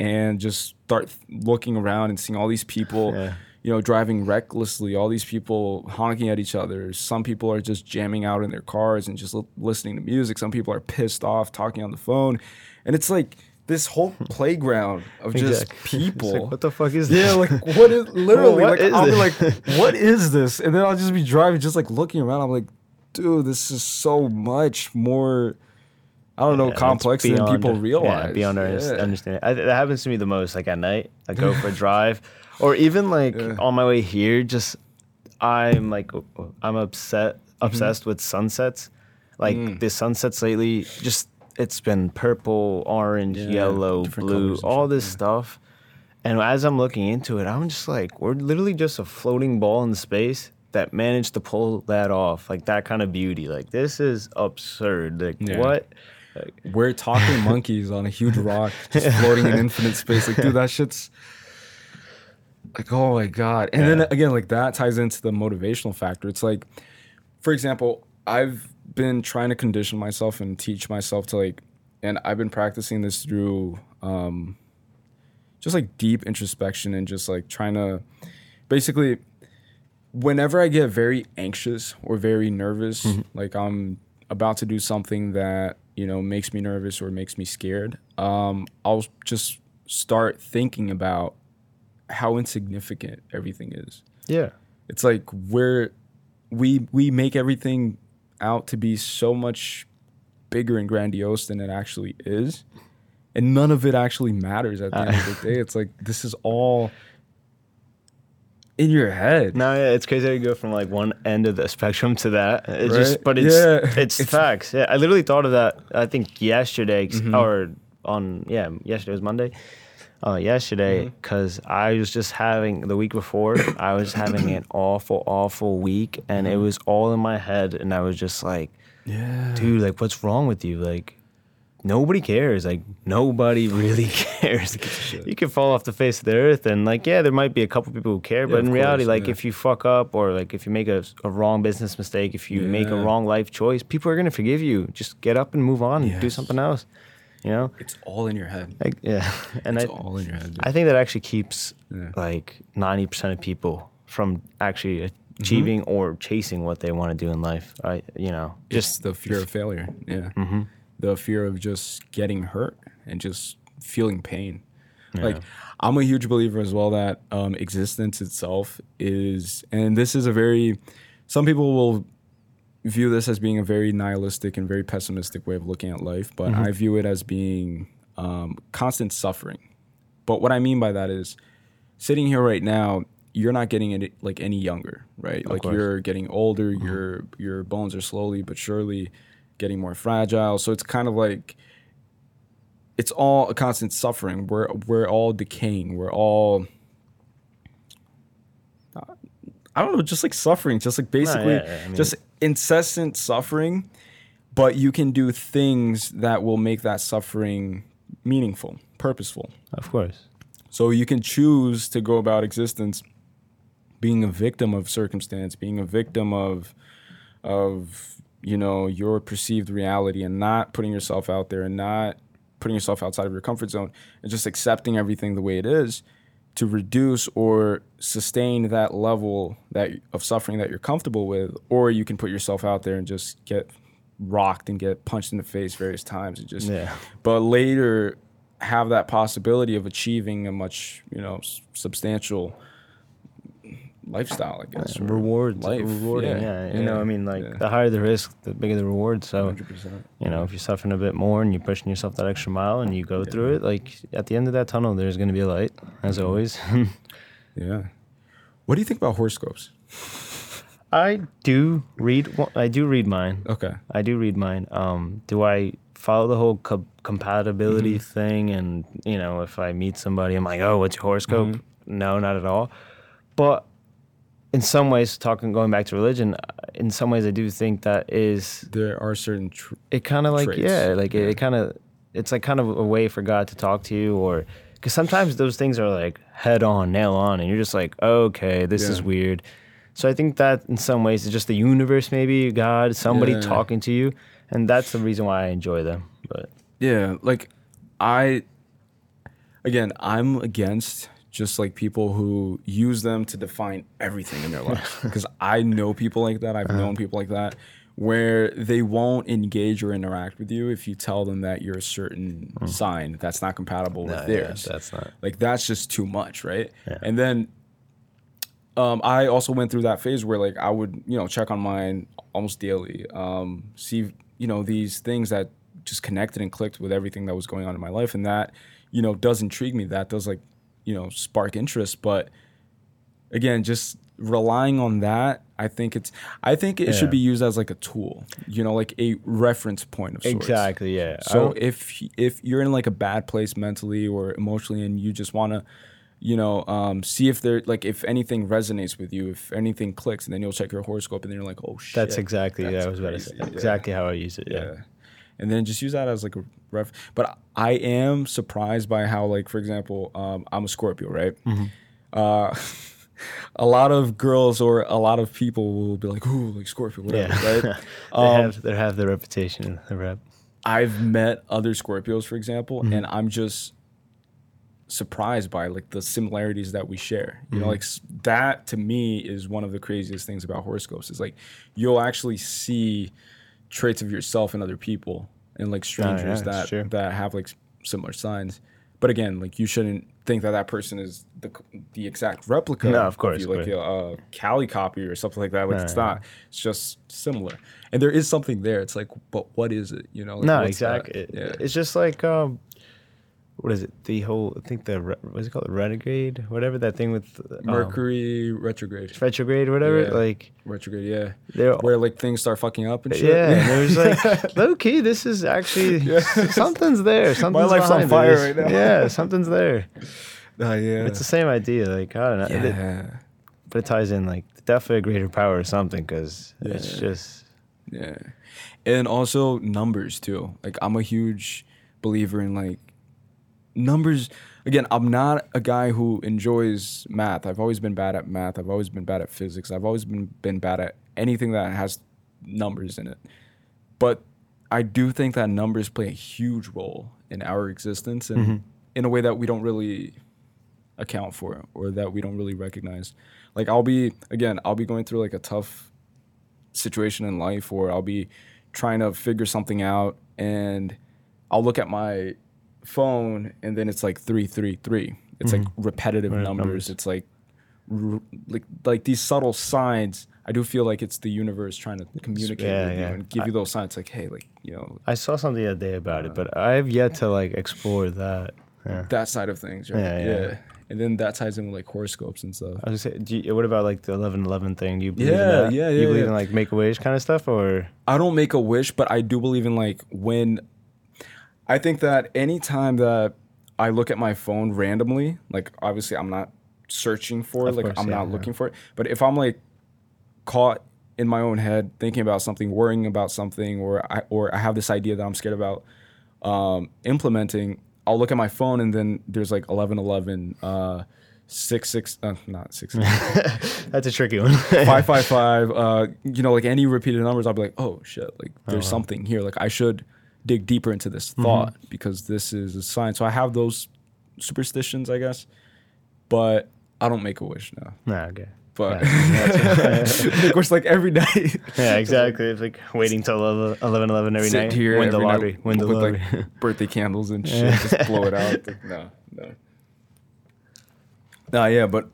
and just start looking around and seeing all these people, yeah. you know, driving recklessly, all these people honking at each other. Some people are just jamming out in their cars and just l- listening to music. Some people are pissed off, talking on the phone. And it's like this whole playground of just exactly. people. Like, what the fuck is this? Yeah, like, what is, literally, well, what like, is I'll this? be like, what is this? And then I'll just be driving, just like looking around. I'm like, dude, this is so much more, I don't know, yeah, complex beyond, than people realize. Yeah, beyond yeah. our understanding. I, that happens to me the most, like at night. I go for a drive or even like yeah. on my way here, just, I'm like, I'm upset, obsessed mm-hmm. with sunsets. Like mm. the sunsets lately, just, it's been purple, orange, yeah, yellow, blue, all this yeah. stuff. And as I'm looking into it, I'm just like, we're literally just a floating ball in space that managed to pull that off. Like, that kind of beauty. Like, this is absurd. Like, yeah. what? Like, we're talking monkeys on a huge rock just floating in infinite space. Like, dude, that shit's like, oh my God. And yeah. then again, like, that ties into the motivational factor. It's like, for example, I've been trying to condition myself and teach myself to like, and I've been practicing this through um, just like deep introspection and just like trying to basically, whenever I get very anxious or very nervous, mm-hmm. like I'm about to do something that, you know, makes me nervous or makes me scared, um, I'll just start thinking about how insignificant everything is. Yeah. It's like we're, we, we make everything out to be so much bigger and grandiose than it actually is, and none of it actually matters at the uh, end of the day. It's like, this is all in your head. No, yeah, it's crazy how you go from like one end of the spectrum to that. It's right? just, but it's yeah. it's, it's facts. Yeah, I literally thought of that. I think yesterday mm-hmm. or on yeah, yesterday was Monday. Uh, yesterday, because mm-hmm. I was just having the week before, I was having an awful, awful week, and mm-hmm. it was all in my head, and I was just like, yeah. dude, like, what's wrong with you? Like, nobody cares. Like, nobody really cares. You can fall off the face of the earth, and like, yeah, there might be a couple people who care, yeah, but in course, reality, like, yeah. if you fuck up, or like, if you make a, a wrong business mistake, if you yeah. make a wrong life choice, people are gonna forgive you. Just get up and move on yes. and do something else. You know, it's all in your head. Like, yeah, and it's I, all in your head. Dude. I think that actually keeps yeah. like ninety percent of people from actually achieving mm-hmm. or chasing what they want to do in life. I, you know, just it's the fear of failure. Yeah, mm-hmm. the fear of just getting hurt and just feeling pain. Yeah. Like, I'm a huge believer as well that um, existence itself is, and this is a very, some people will view this as being a very nihilistic and very pessimistic way of looking at life, but mm-hmm. I view it as being um, constant suffering. But what I mean by that is, sitting here right now, you're not getting any, like any younger, right? Of like course. You're getting older, mm-hmm. your your bones are slowly but surely getting more fragile. So it's kind of like, it's all a constant suffering. We're we're all decaying. We're all uh, I don't know, just like suffering, just like basically no, yeah, yeah. I mean, just incessant suffering, but you can do things that will make that suffering meaningful, purposeful. Of course. So you can choose to go about existence being a victim of circumstance, being a victim of, of, you know, your perceived reality, and not putting yourself out there and not putting yourself outside of your comfort zone and just accepting everything the way it is, to reduce or sustain that level that of suffering that you're comfortable with, or you can put yourself out there and just get rocked and get punched in the face various times. And just, yeah. But later have that possibility of achieving a much, you know, s- substantial lifestyle, I guess. Yeah, rewards, life. Rewarding, yeah. yeah. You yeah. know, I mean, like, yeah. the higher the risk, the bigger the reward. So, one hundred percent You know, if you're suffering a bit more and you're pushing yourself that extra mile and you go yeah. through it, like, at the end of that tunnel, there's going to be a light, as always. Yeah. What do you think about horoscopes? I do read, I do read mine. Okay. I do read mine. Um, do I follow the whole co- compatibility mm-hmm. thing? And, you know, if I meet somebody, I'm like, oh, what's your horoscope? Mm-hmm. No, not at all. But in some ways, talking going back to religion, in some ways I do think that is... There are certain tr- It kind of like, traits. yeah, like yeah. it, it kind of, it's like kind of a way for God to talk to you, or... Because sometimes those things are like head on, nail on, and you're just like, okay, this yeah. is weird. So I think that in some ways it's just the universe, maybe, God, somebody yeah. talking to you. And that's the reason why I enjoy them. But yeah, like I, again, I'm against just like people who use them to define everything in their life. Because I know people like that. I've uh-huh. known people like that, where they won't engage or interact with you if you tell them that you're a certain mm. sign that's not compatible no, with theirs. Yeah, that's not. Like, that's just too much, right? Yeah. And then um, I also went through that phase where, like, I would, you know, check on mine almost daily, um, see, you know, these things that just connected and clicked with everything that was going on in my life. And that, you know, does intrigue me. That does, like, you know, spark interest. But, again, just... relying on that, I think it's. I think it yeah. should be used as like a tool, you know, like a reference point of sorts. Exactly. Yeah. So if if you're in like a bad place mentally or emotionally, and you just want to, you know, um, see if there, like, if anything resonates with you, if anything clicks, and then you'll check your horoscope, and then you're like, oh shit. That's exactly. That's yeah, I was about to say yeah. exactly how I use it. Yeah. yeah. And then just use that as like a ref. But I am surprised by how, like, for example, um, I'm a Scorpio, right? Mm-hmm. Uh, a lot of girls or a lot of people will be like, ooh, like Scorpio, whatever, yeah. right? they, um, have, they have their reputation, the rep. I've met other Scorpios, for example, mm-hmm. and I'm just surprised by, like, the similarities that we share. You mm-hmm. know, like, that to me is one of the craziest things about horoscopes, is like you'll actually see traits of yourself in other people and, like, strangers oh, yeah, that that have, like, similar signs. But again, like, you shouldn't think that that person is the the exact replica. No, of course. Of you, like a uh, Cali copy or something like that. Like, no, it's not. No. It's just similar. And there is something there. It's like, but what is it? You know? Like, no, exactly. It, yeah. It's just like, um, what is it? The whole, I think the, what's it called? The renegade? Whatever that thing with. Um, Mercury retrograde. Retrograde, whatever. Yeah. Like. Retrograde, yeah. They're, Where, like, things start fucking up and shit. Yeah. And it was like, low key, this is actually, yeah. something's there. Something's My life's on fire this. right now. Yeah, something's there. Uh, yeah. It's the same idea. Like, I don't know. Yeah. It, but it ties in, like, definitely a greater power or something, because yeah. it's just. Yeah. And also numbers, too. Like, I'm a huge believer in, like, numbers. Again, I'm not a guy who enjoys math. I've always been bad at math. I've always been bad at physics. I've always been, been bad at anything that has numbers in it. But I do think that numbers play a huge role in our existence, and mm-hmm. in a way that we don't really account for, or that we don't really recognize. Like, I'll be, again, I'll be going through, like, a tough situation in life, or I'll be trying to figure something out, and I'll look at my phone, and then it's like three three three. It's mm-hmm. like repetitive right, numbers. numbers it's like r- like like these subtle signs. I do feel like it's the universe trying to communicate yeah, with yeah. you and give I, you those signs, like, hey, like, you know, I saw something the other day about uh, it, but I have yet to, like, explore that yeah. that side of things, right? yeah, yeah. yeah And then that ties in with, like, horoscopes and stuff. I was gonna say, do you, what about, like, the eleven eleven thing? Do you believe yeah, in that? yeah yeah you believe yeah. in, like, make-a-wish kind of stuff? Or I don't make a wish, but I do believe in, like, when I think that any time that I look at my phone randomly, like, obviously I'm not searching for it, of like course, I'm yeah, not yeah. looking for it, but if I'm, like, caught in my own head thinking about something, worrying about something, or I or I have this idea that I'm scared about um, implementing, I'll look at my phone, and then there's, like, eleven eleven, uh, six six, uh, not six. six That's a tricky one. five five five. Uh, you know, like, any repeated numbers, I'll be like, oh shit, like, there's uh-huh. something here. Like, I should dig deeper into this thought, mm-hmm. because this is a sign. So I have those superstitions, I guess, But I don't make a wish now. Nah, okay. But yeah, make wish like every night. Yeah, exactly. It's like waiting till eleven eleven every sit night. Here win every the lottery. Night, win the with lottery. Like birthday candles and shit. Yeah. Just blow it out. Like, no, no. Nah, yeah, but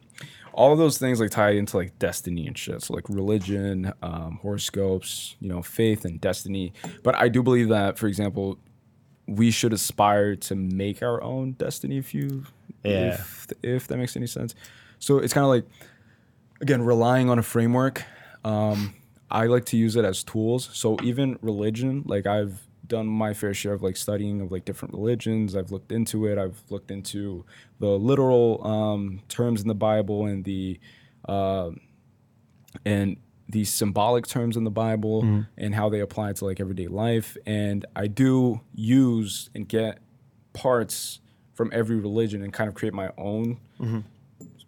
all of those things like tie into like destiny and shit. So like religion, um, horoscopes, you know, faith and destiny. But I do believe that, for example, we should aspire to make our own destiny if you, yeah. if, if that makes any sense. So it's kind of like, again, relying on a framework. Um, I like to use it as tools. So even religion, like I've done my fair share of like studying of like different religions. I've looked into it. I've looked into the literal um, terms in the Bible and the uh, and the symbolic terms in the Bible mm-hmm. and how they apply to like everyday life. And I do use and get parts from every religion and kind of create my own mm-hmm.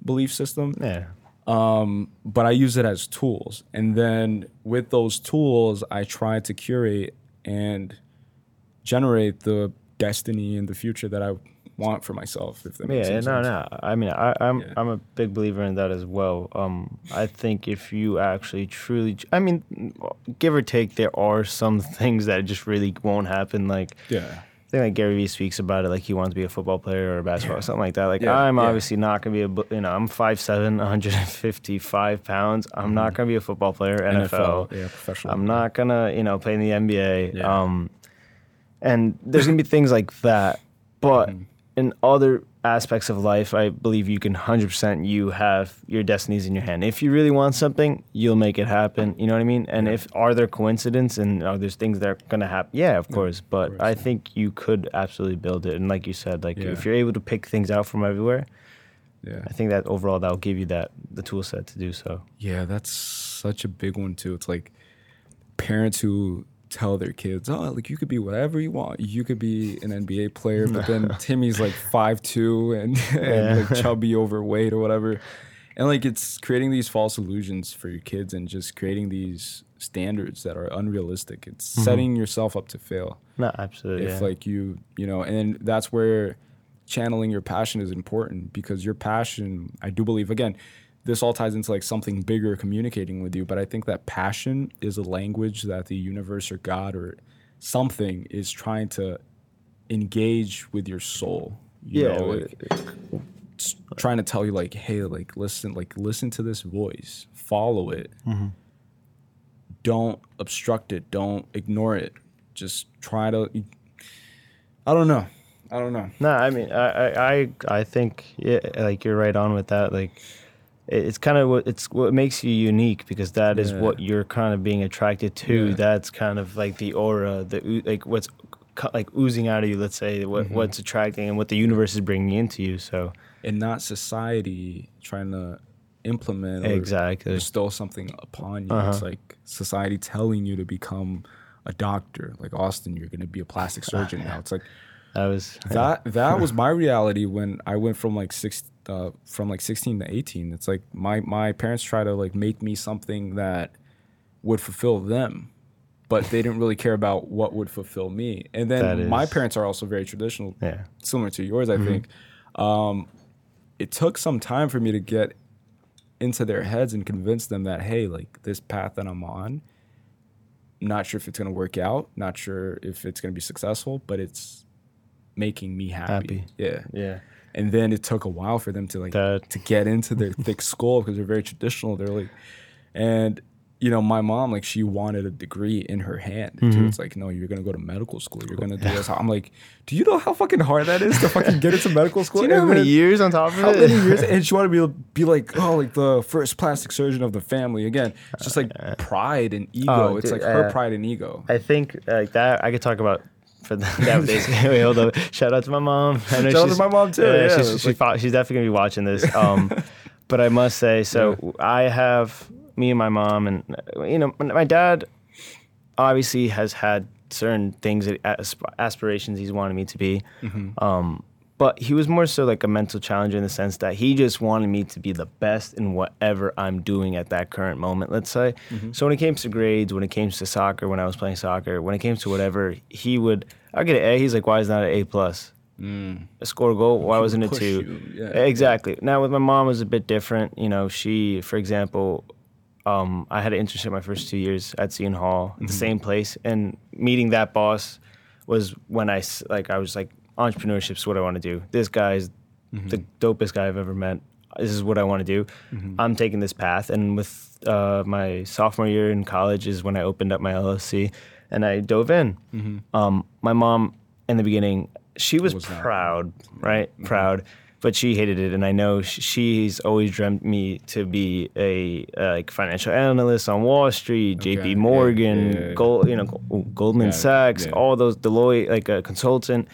belief system. Yeah. Um, but I use it as tools. And then with those tools, I try to curate and generate the destiny and the future that I want for myself. If that makes yeah, sense. no, no. I mean, I, I'm yeah. I'm a big believer in that as well. Um, I think if you actually truly, I mean, give or take, there are some things that just really won't happen. Like yeah. I think like Gary Vee speaks about it, like he wants to be a football player or a basketball yeah. or something like that. Like yeah. I'm yeah. obviously not gonna be a, you know, I'm five seven, one hundred fifty-five pounds. I'm mm-hmm. not gonna be a football player, N F L. N F L. Yeah, professional. I'm not gonna, you know, play in the N B A. Yeah. Um, and there's gonna be things like that, but mm-hmm. in other aspects of life, I believe you can one hundred percent you have your destinies in your hand. If you really want something, you'll make it happen. You know what I mean? And yeah. if are there coincidences and are there things that are going to happen? Yeah, of course. Yeah, but of course, I yeah. think you could absolutely build it. And like you said, like yeah. if you're able to pick things out from everywhere, yeah, I think that overall that'll give you that the tool set to do so. Yeah, that's such a big one too. It's like parents who tell their kids, oh, like you could be whatever you want. You could be an N B A player, but then Timmy's like five two and, and yeah. like chubby overweight or whatever. And like it's creating these false illusions for your kids and just creating these standards that are unrealistic. It's mm-hmm. setting yourself up to fail. No, absolutely. If yeah. like you, you know, and that's where channeling your passion is important, because your passion, I do believe, again, this all ties into like something bigger communicating with you, but I think that passion is a language that the universe or God or something is trying to engage with your soul. You yeah, know, like, it's trying to tell you like, hey, like listen, like listen to this voice, follow it, mm-hmm. don't obstruct it, don't ignore it, just try to. I don't know, I don't know. No, I mean, I, I, I think yeah, like you're right on with that, like. It's kind of what it's what makes you unique, because that is yeah. what you're kind of being attracted to. Yeah. That's kind of like the aura, the like what's like oozing out of you. Let's say what, mm-hmm. what's attracting and what the universe is bringing into you. So and not society trying to implement or exactly bestow something upon you. Uh-huh. It's like society telling you to become a doctor. Like Austin, you're going to be a plastic surgeon now. It's like that was that yeah. that was my reality when I went from like six. Uh, from like sixteen to eighteen, it's like my my parents try to like make me something that would fulfill them, but they didn't really care about what would fulfill me. And then is... my parents are also very traditional, yeah. similar to yours, I mm-hmm. think. Um, it took some time for me to get into their heads and convince them that, hey, like this path that I'm on, not sure if it's going to work out, not sure if it's going to be successful, but it's making me happy. happy. Yeah. Yeah. And then it took a while for them to like that. to get into their thick skull, because they're very traditional. They're like, and you know, my mom, like she wanted a degree in her hand. Mm-hmm. Too. It's like, no, you're gonna go to medical school. You're gonna do this. I'm like, do you know how fucking hard that is to fucking get into medical school? Do you know and how many years on top of how it? How many years? And she wanted to be, be like, oh, like the first plastic surgeon of the family. Again, it's just like pride and ego. Oh, it's dude, like her uh, pride and ego. I think like that. I could talk about. For that days. Wait, hold up. Shout out to my mom. I know Shout out to my mom too. Yeah, yeah, she's, she's, like, fought, she's definitely gonna be watching this. Um, but I must say, so yeah. I have me and my mom, and you know, my dad obviously has had certain things, aspirations he's wanted me to be. Mm-hmm. Um, but he was more so like a mental challenger in the sense that he just wanted me to be the best in whatever I'm doing at that current moment, let's say. Mm-hmm. So when it came to grades, when it came to soccer, when I was playing soccer, when it came to whatever, he would, I'll get an A. He's like, why is it not an A plus? Mm. I scored a goal. Why wasn't it two? Yeah. Exactly. Now with my mom it was a bit different. You know, she, for example, um, I had an internship my first two years at C N Hall, mm-hmm. the same place, and meeting that boss was when I like I was like, entrepreneurship's what I want to do. This guy's mm-hmm. the dopest guy I've ever met. This is what I want to do. Mm-hmm. I'm taking this path. And with uh, my sophomore year in college is when I opened up my L L C and I dove in. Mm-hmm. Um, my mom, in the beginning, she was, was proud, that? right? Mm-hmm. Proud, but she hated it. And I know she's always dreamt me to be a uh, like financial analyst on Wall Street, okay. J P Morgan, yeah, yeah, yeah. Gold, you know, Goldman yeah, Sachs, yeah. all those, Deloitte, like a consultant.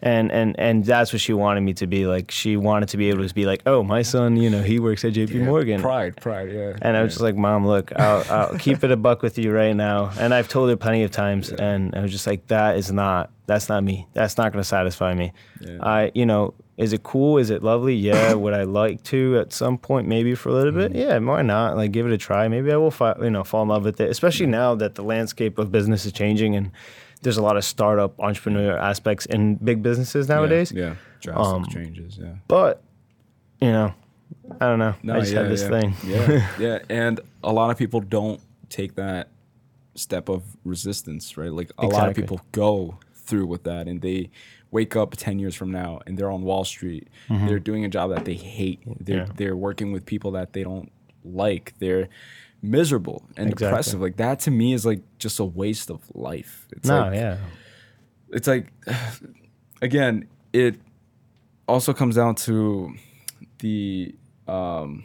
And, and and that's what she wanted me to be. Like, she wanted to be able to be like, oh, my son, you know, he works at J P yeah, Morgan. Pride, pride, yeah. And yeah. I was just like, Mom, look, I'll, I'll keep it a buck with you right now. And I've told her plenty of times. Yeah. And I was just like, that is not, that's not me. That's not going to satisfy me. Yeah. I, you know, is it cool? Is it lovely? Yeah. Would I like to at some point, maybe for a little mm-hmm. bit? Yeah, why not? Like, give it a try. Maybe I will, fi- you know, fall in love with it, especially yeah. now that the landscape of business is changing and there's a lot of startup entrepreneur aspects in big businesses nowadays. Yeah, yeah. drastic um, changes. Yeah, but you know, I don't know. No, I just yeah, had this yeah. thing. Yeah, yeah, and a lot of people don't take that step of resistance, right? Like a exactly. lot of people go through with that, and they wake up ten years from now, and they're on Wall Street. Mm-hmm. They're doing a job that they hate. They're yeah. they're working with people that they don't like. They're miserable and exactly. depressive. Like, that to me is like just a waste of life. It's no, like, yeah. It's like, again, it also comes down to the, um,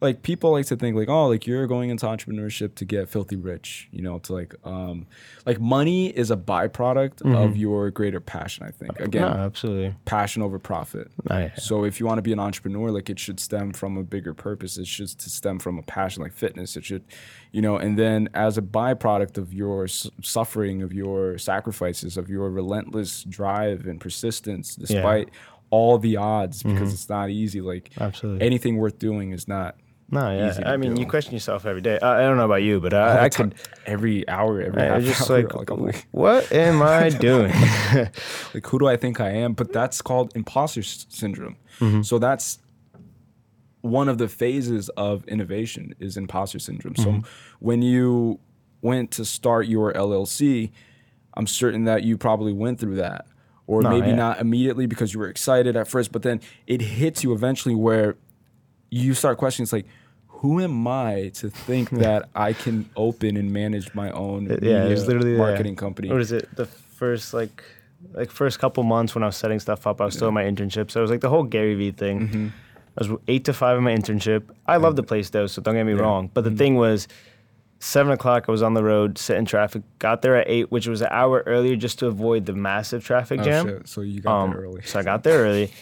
like, people like to think like, oh, like you're going into entrepreneurship to get filthy rich, you know, to like, um, like money is a byproduct mm-hmm. of your greater passion, I think. Again, no, absolutely. Passion over profit. Oh, yeah. So if you want to be an entrepreneur, like it should stem from a bigger purpose. It should stem from a passion like fitness. It should, you know, and then as a byproduct of your suffering, of your sacrifices, of your relentless drive and persistence, despite yeah. all the odds, because mm-hmm. it's not easy. Like absolutely. Anything worth doing is not No, yeah. I mean, do. you question yourself every day. I, I don't know about you, but I, I could every hour, every half hour. I'm just like, like, I'm like, what am I doing? Like, who do I think I am? But that's called imposter syndrome. Mm-hmm. So that's one of the phases of innovation is imposter syndrome. Mm-hmm. So when you went to start your L L C, I'm certain that you probably went through that, or no, maybe yeah. not immediately because you were excited at first, but then it hits you eventually where you start questioning, it's like, who am I to think that I can open and manage my own yeah, media literally, marketing yeah. company? What is it? The first like, like first couple months when I was setting stuff up, I was yeah. still in my internship. So it was like the whole Gary Vee thing. Mm-hmm. I was eight to five in my internship. I yeah. loved the place though, so don't get me yeah. wrong. But the mm-hmm. thing was, seven o'clock I was on the road, sit in traffic, got there at eight, which was an hour earlier just to avoid the massive traffic jam. Oh, shit. So you got um, there early. So I got there early.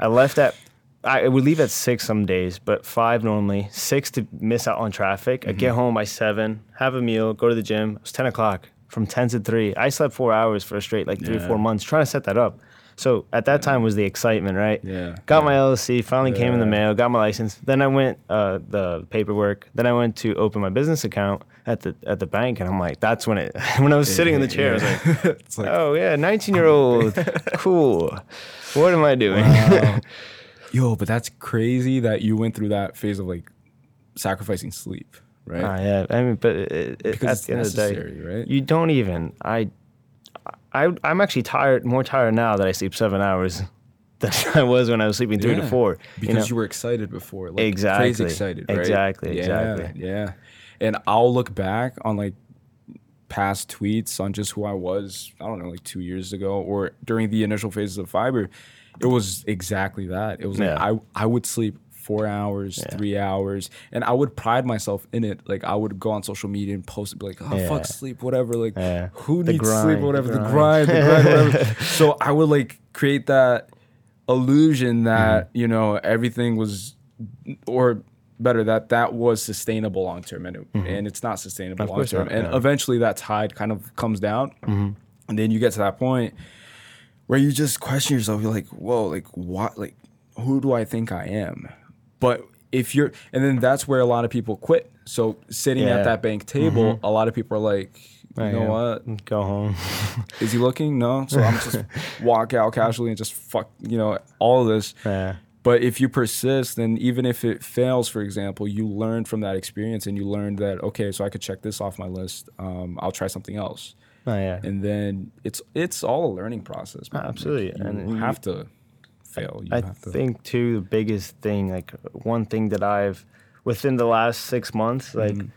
I left at... I would leave at six some days, but five normally. Six to miss out on traffic. Mm-hmm. I get home by seven, have a meal, go to the gym. It was ten o'clock from ten to three. I slept four hours for a straight like three yeah. or four months trying to set that up. So at that yeah. time was the excitement, right? Yeah. Got yeah. my L L C, finally yeah. came in the mail, got my license. Then I went uh, the paperwork. Then I went to open my business account at the at the bank, and I'm like, that's when it. When I was yeah, sitting in the chair, yeah. I was like, it's like, oh yeah, nineteen year old, cool. What am I doing? Wow. Yo, but that's crazy that you went through that phase of like sacrificing sleep, right? Ah, yeah. I mean, but it, it, because at the end of the day, right? You don't even. I, I, I'm actually tired, more tired now that I sleep seven hours than I was when I was sleeping three yeah, to four. Because you know? You were excited before, like exactly, crazy excited, right? Exactly, yeah, exactly, yeah. And I'll look back on like past tweets on just who I was. I don't know, like two years ago or during the initial phases of Fiber. It was exactly that. It was yeah. like I, I would sleep four hours, yeah. three hours, and I would pride myself in it. Like I would go on social media and post and be like, oh, yeah. fuck sleep, whatever. Like yeah. who the needs grind, sleep, whatever, the grind, the grind, the grind whatever. So I would like create that illusion that, mm-hmm. you know, everything was, or better, that that was sustainable long-term. And, it, mm-hmm. and it's not sustainable of long-term. Not, and yeah. eventually that tide kind of comes down. Mm-hmm. And then you get to that point where you just question yourself, you're like, whoa, like what, like who do I think I am? But if you're, and then that's where a lot of people quit. So sitting yeah. at that bank table, mm-hmm. a lot of people are like, I you know am. What? Go home. Is he looking? No. So I'm just walk out casually and just fuck, you know, all of this. Yeah. But if you persist, and even if it fails, for example, you learn from that experience and you learn that, okay, so I could check this off my list. Um, I'll try something else. Oh, yeah. And then it's it's all a learning process. Man. Absolutely. Like, you and you have to fail. You I have to. think, too, the biggest thing, like one thing that I've, within the last six months, like, mm-hmm.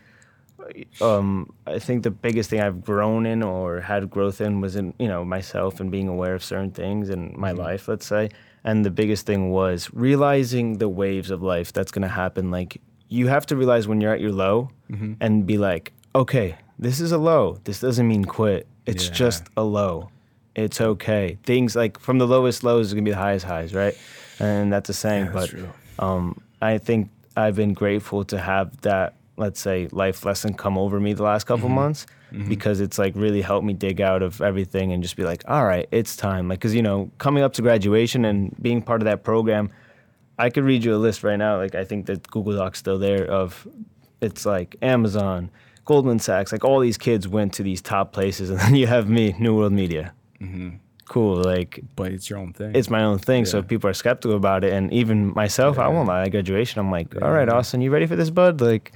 Um, I think the biggest thing I've grown in or had growth in was in, you know, myself and being aware of certain things in my mm-hmm. life, let's say. And the biggest thing was realizing the waves of life that's going to happen. Like, you have to realize when you're at your low mm-hmm. and be like, okay, this is a low. This doesn't mean quit. It's yeah. just a low. It's okay. Things like from the lowest lows is going to be the highest highs, right? And that's a saying. Yeah, that's but true. Um, I think I've been grateful to have that, let's say, life lesson come over me the last couple mm-hmm. months mm-hmm. because it's like really helped me dig out of everything and just be like, all right, it's time. Like, cause you know, coming up to graduation and being part of that program, I could read you a list right now. Like, I think that Google Doc's still there of, it's like Amazon, Goldman Sachs, like all these kids went to these top places, and then you have me, New World Media. Mm-hmm. Cool, like, but it's your own thing. It's my own thing. Yeah. So people are skeptical about it, and even myself, yeah. I won't lie. At graduation, I'm like, all right, Austin, you ready for this, bud? Like.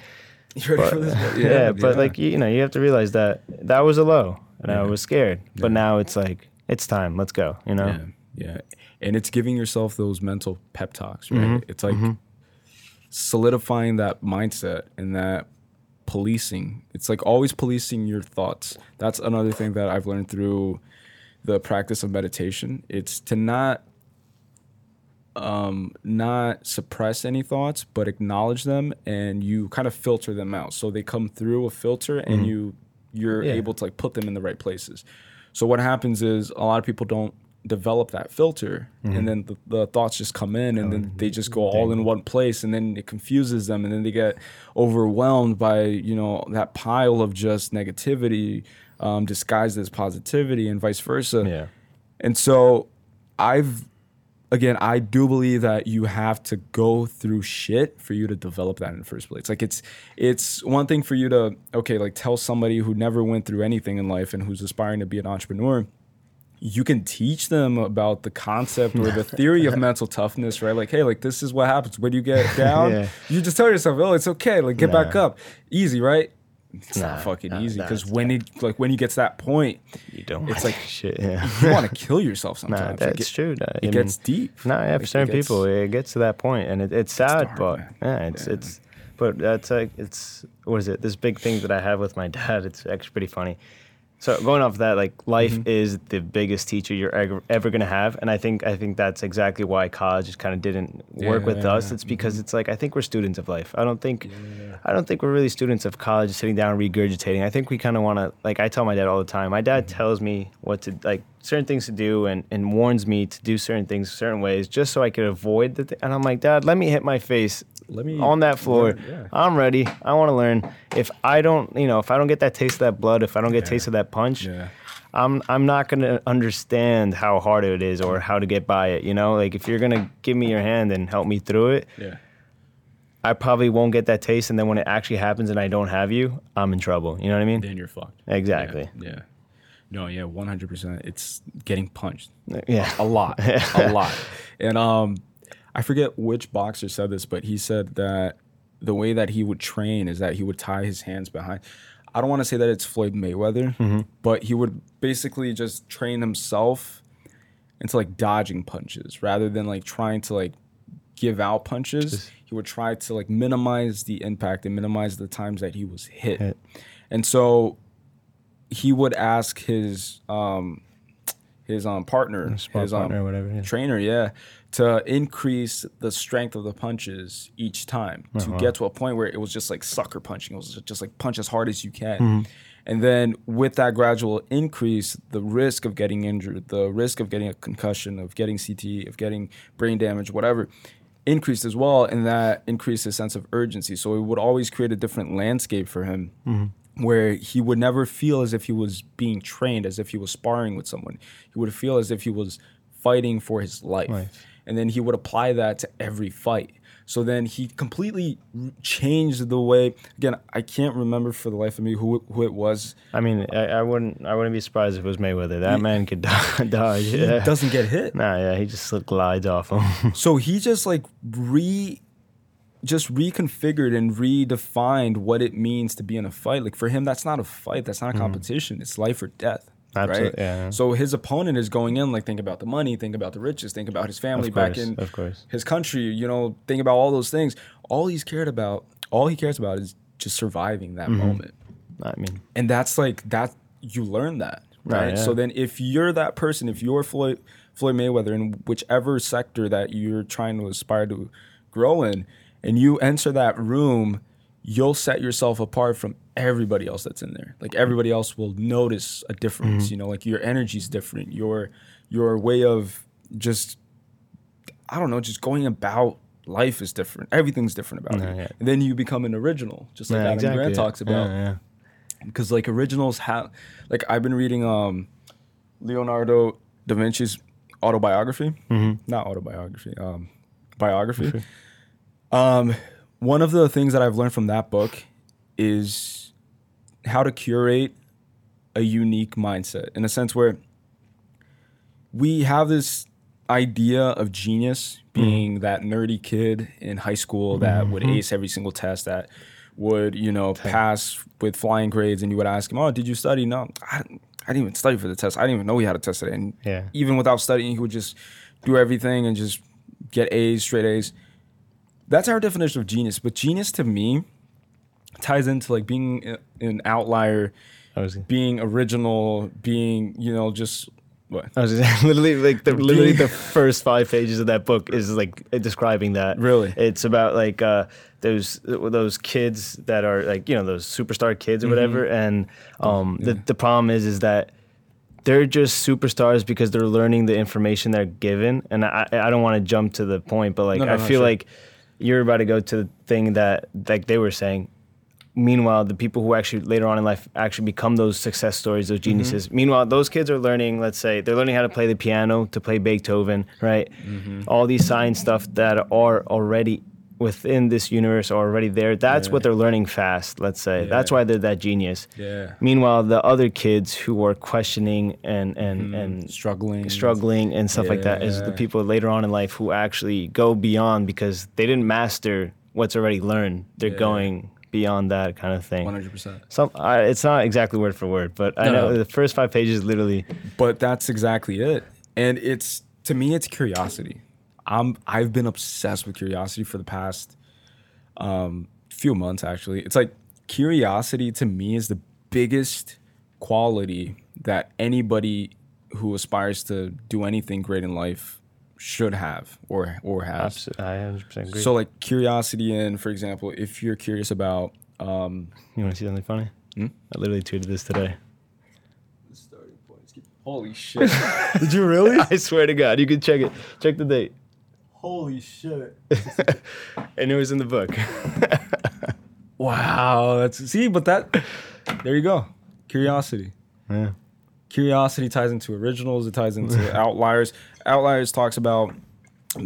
You ready but, for this? Yeah, yeah but yeah. like, you know, you have to realize that that was a low, and yeah. I was scared. Yeah. But now it's like, it's time. Let's go, you know? Yeah, yeah. And it's giving yourself those mental pep talks, right? Mm-hmm. It's like mm-hmm. solidifying that mindset and that policing. It's like always policing your thoughts. That's another thing that I've learned through the practice of meditation. It's to not... Um, not suppress any thoughts, but acknowledge them, and you kind of filter them out. So they come through a filter, and mm-hmm. you you're yeah. able to like put them in the right places. So what happens is a lot of people don't develop that filter, mm-hmm. and then the, the thoughts just come in, and oh, then they just go dang. all in one place, and then it confuses them, and then they get overwhelmed by, you know, that pile of just negativity um, disguised as positivity, and vice versa. Yeah. And so I've Again, I do believe that you have to go through shit for you to develop that in the first place. Like, it's it's one thing for you to, okay, like tell somebody who never went through anything in life and who's aspiring to be an entrepreneur, you can teach them about the concept or the theory of mental toughness, right? Like, hey, like this is what happens when you get down. yeah. You just tell yourself, oh, it's okay. Like, get nah. back up. Easy, right? It's nah, not fucking nah, easy because nah, when bad. it like when you get to that point, you don't. It's like shit. Yeah. You want to kill yourself sometimes. Nah, that's like it, true. Nah, it I gets mean, deep. Nah, yeah, like for certain it gets, people, it gets to that point, and it, it's sad, it's dark, but yeah, it's yeah. it's. But that's like it's what is it? This big thing that I have with my dad. It's actually pretty funny. So going off of that, like life mm-hmm. is the biggest teacher you're ever, ever gonna have, and I think I think that's exactly why college just kind of didn't work yeah, with yeah, us. Yeah. It's because mm-hmm. it's like I think we're students of life. I don't think yeah. I don't think we're really students of college, sitting down and regurgitating. I think we kind of want to like I tell my dad all the time. My dad mm-hmm. tells me what to like certain things to do, and, and warns me to do certain things certain ways just so I could avoid the thing. And I'm like, Dad, let me hit my face. Let me on that floor. Learn, yeah. I'm ready. I want to learn. If I don't, you know, if I don't get that taste of that blood, if I don't get yeah. taste of that punch, yeah. I'm I'm not gonna understand how hard it is or how to get by it. You know, like if you're gonna give me your hand and help me through it, yeah. I probably won't get that taste. And then when it actually happens and I don't have you, I'm in trouble. You know what I mean? Then you're fucked. Exactly. Yeah. yeah. No, yeah, one hundred percent. It's getting punched. Yeah, a lot, a lot, and um. I forget which boxer said this, but he said that the way that he would train is that he would tie his hands behind. I don't want to say that it's Floyd Mayweather, mm-hmm. but he would basically just train himself into like dodging punches rather than like trying to like give out punches. Just, he would try to like minimize the impact and minimize the times that he was hit. hit. And so he would ask his um, his um, partner, his, his um, partner or whatever, yeah. trainer, yeah. to increase the strength of the punches each time oh, to wow. get to a point where it was just like sucker punching. It was just like punch as hard as you can. Mm-hmm. And then with that gradual increase, the risk of getting injured, the risk of getting a concussion, of getting C T E, of getting brain damage, whatever, increased as well. And that increased his sense of urgency. So it would always create a different landscape for him mm-hmm. where he would never feel as if he was being trained, as if he was sparring with someone. He would feel as if he was fighting for his life. Right. And then he would apply that to every fight. So then he completely changed the way. Again, I can't remember for the life of me who who it was. I mean, I, I wouldn't I wouldn't be surprised if it was Mayweather. That he, man could dodge. He yeah. doesn't get hit. Nah, yeah, he just glides off him. So he just like re. just reconfigured and redefined what it means to be in a fight. Like for him, that's not a fight. That's not a competition. Mm. It's life or death. Absolutely. Right? Yeah. So his opponent is going in, like, think about the money, think about the riches, think about his family course, back in of course. his country, you know, think about all those things. All he's cared about, all he cares about is just surviving that mm-hmm. moment. I mean, and that's like, that you learn that. Right. right yeah. So then if you're that person, if you're Floyd, Floyd Mayweather in whichever sector that you're trying to aspire to grow in, and you enter that room, you'll set yourself apart from everybody else that's in there. Like everybody else will notice a difference, mm-hmm. you know, like your energy's different, your your way of just, I don't know, just going about life is different. Everything's different about yeah, it. Yeah. And then you become an original, just like yeah, Adam exactly. Grant talks about. Yeah, yeah. Because like originals have, like I've been reading um, Leonardo da Vinci's autobiography, mm-hmm. not autobiography, um, biography. Sure. Um, one of the things that I've learned from that book is how to curate a unique mindset, in a sense where we have this idea of genius being mm. that nerdy kid in high school that mm-hmm. would ace every single test, that would, you know, pass with flying grades, and you would ask him, oh, did you study? No, I, I didn't even study for the test. I didn't even know we had a test today. And yeah. even without studying, he would just do everything and just get A's, straight A's. That's our definition of genius, but genius to me ties into like being an outlier, being original, being, you know, just what? I was just, literally like the literally the first five pages of that book is like describing that. Really, it's about like uh, those those kids that are like, you know, those superstar kids or mm-hmm. whatever, and um, yeah. the the problem is is that. They're just superstars because they're learning the information they're given, and I I don't want to jump to the point, but like no, no, I no, feel sure. like you're about to go to the thing that like they were saying. Meanwhile, the people who actually later on in life actually become those success stories, those geniuses. Mm-hmm. Meanwhile, those kids are learning, let's say, they're learning how to play the piano, to play Beethoven, right? Mm-hmm. All these science stuff that are already within this universe are already there. That's yeah. what they're learning fast, let's say. Yeah. That's why they're that genius. Yeah. Meanwhile, the other kids who are questioning and and, mm-hmm. and struggling struggling and stuff yeah. like that is the people later on in life who actually go beyond because they didn't master what's already learned. They're yeah. going beyond that kind of thing. one hundred percent. Some, I, it's not exactly word for word, but no, I know no. the first five pages literally. But that's exactly it. And it's, to me, it's curiosity. I'm, I've been obsessed with curiosity for the past um, few months, actually. It's like curiosity to me is the biggest quality that anybody who aspires to do anything great in life should have or or has. Absolutely. I one hundred percent agree. So like curiosity in, for example, if you're curious about... Um, you want to see something funny? Hmm? I literally tweeted this today. The starting points. Holy shit. Did you really? I swear to God. You can check it. Check the date. Holy shit. And it was in the book. Wow. That's see, but that, there you go. Curiosity. Yeah. Curiosity ties into originals. It ties into outliers. Outliers talks about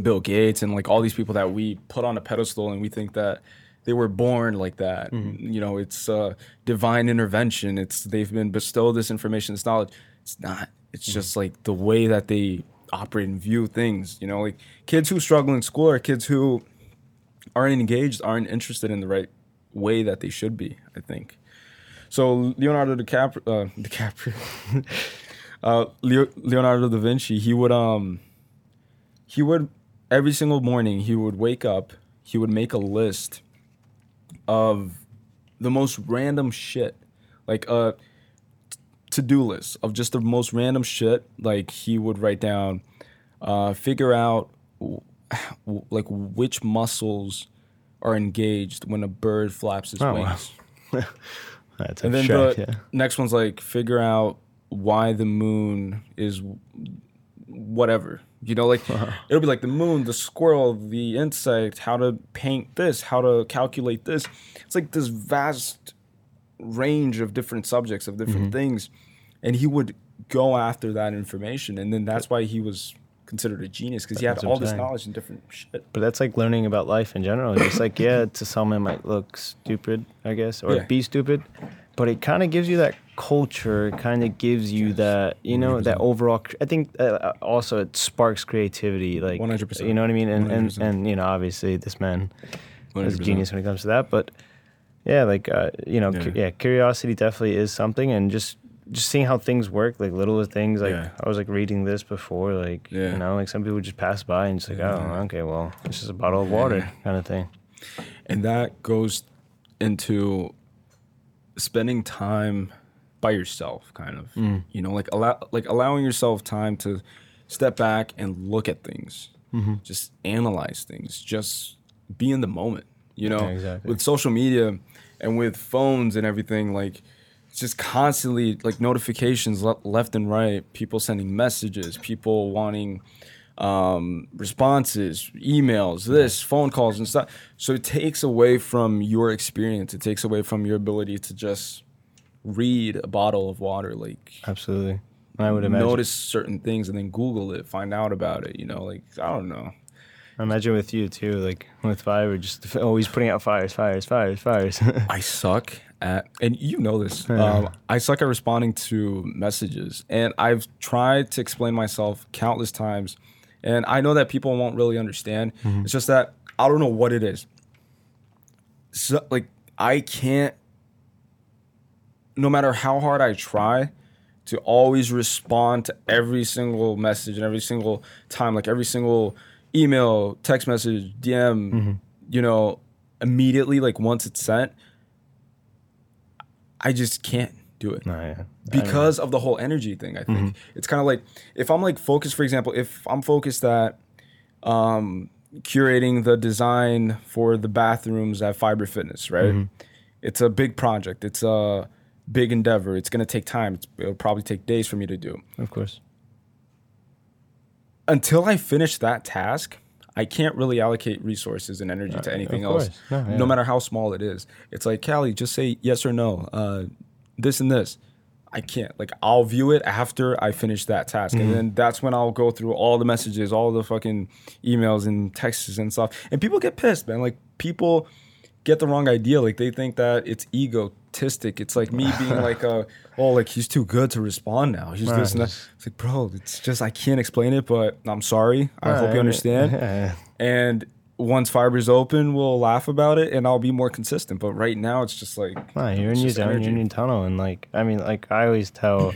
Bill Gates and like all these people that we put on a pedestal and we think that they were born like that. Mm-hmm. You know, it's uh, divine intervention. It's they've been bestowed this information, this knowledge. It's not. It's mm-hmm. just like the way that they operate and view things, you know, like kids who struggle in school or kids who aren't engaged, aren't interested in the right way that they should be, I think. So Leonardo DiCaprio, uh, DiCaprio, uh, Leo, Leonardo da Vinci, he would, um, he would, every single morning he would wake up, he would make a list of the most random shit, like, uh, to-do list of just the most random shit. Like he would write down, uh, figure out w- w- like which muscles are engaged when a bird flaps its oh, wings. Wow. That's and then shock, the yeah. next one's like figure out why the moon is whatever. You know, like wow. it'll be like the moon, the squirrel, the insect, how to paint this, how to calculate this. It's like this vast range of different subjects of different mm-hmm. things, and he would go after that information, and then that's why he was considered a genius because he had all this knowledge and different shit. But that's like learning about life in general. It's like, yeah, to some it might look stupid, I guess, or yeah. be stupid, but it kind of gives you that culture. It kind of gives you that, you know, one hundred percent. That overall. I think uh, also it sparks creativity, like one hundred percent. You know what I mean? And and, and you know, obviously this man one hundred percent. Is a genius when it comes to that. But yeah, like uh, you know, yeah. Cu- yeah, curiosity definitely is something, and just. Just seeing how things work, like little things. Like yeah. I was like reading this before, like yeah. you know, like some people would just pass by and just like, yeah. oh, okay, well, it's just a bottle of water yeah. kind of thing. And that goes into spending time by yourself, kind of. Mm. You know, like allow, like allowing yourself time to step back and look at things, mm-hmm. just analyze things, just be in the moment. You know, yeah, exactly. With social media and with phones and everything, like. It's just constantly like notifications le- left and right, people sending messages, people wanting um, responses, emails, this, phone calls and stuff. So it takes away from your experience. It takes away from your ability to just read a bottle of water. Like absolutely. I would imagine. Notice certain things and then Google it, find out about it, you know, like, I don't know. I imagine with you too, like with Fiverr, just always putting out fires, fires, fires, fires. I suck at, and you know this, um, I suck at responding to messages. And I've tried to explain myself countless times. And I know that people won't really understand. Mm-hmm. It's just that I don't know what it is. So, like, I can't, no matter how hard I try, to always respond to every single message and every single time, like every single email, text message, D M, mm-hmm. you know, immediately, like once it's sent, I just can't do it. No, yeah. Because of the whole energy thing, I think. Mm-hmm. It's kind of like, if I'm like focused, for example, if I'm focused at um, curating the design for the bathrooms at Fiber Fitness, right? Mm-hmm. It's a big project. It's a big endeavor. It's going to take time. It's, it'll probably take days for me to do. Of course. Until I finish that task, I can't really allocate resources and energy uh, to anything else, no, yeah. no matter how small it is. It's like, Caley, just say yes or no, uh, this and this. I can't. Like, I'll view it after I finish that task. Mm-hmm. And then that's when I'll go through all the messages, all the fucking emails and texts and stuff. And people get pissed, man. Like, people get the wrong idea. Like, they think that it's egotistic. It's like me being like, a, oh, like, he's too good to respond now. He's right. This and that. It's like, bro, it's just, I can't explain it, but I'm sorry. I right. hope you understand. Yeah. And once Fiber's open, we'll laugh about it and I'll be more consistent. But right now, it's just like, right, you're in your zone, you're in your tunnel. And like, I mean, like, I always tell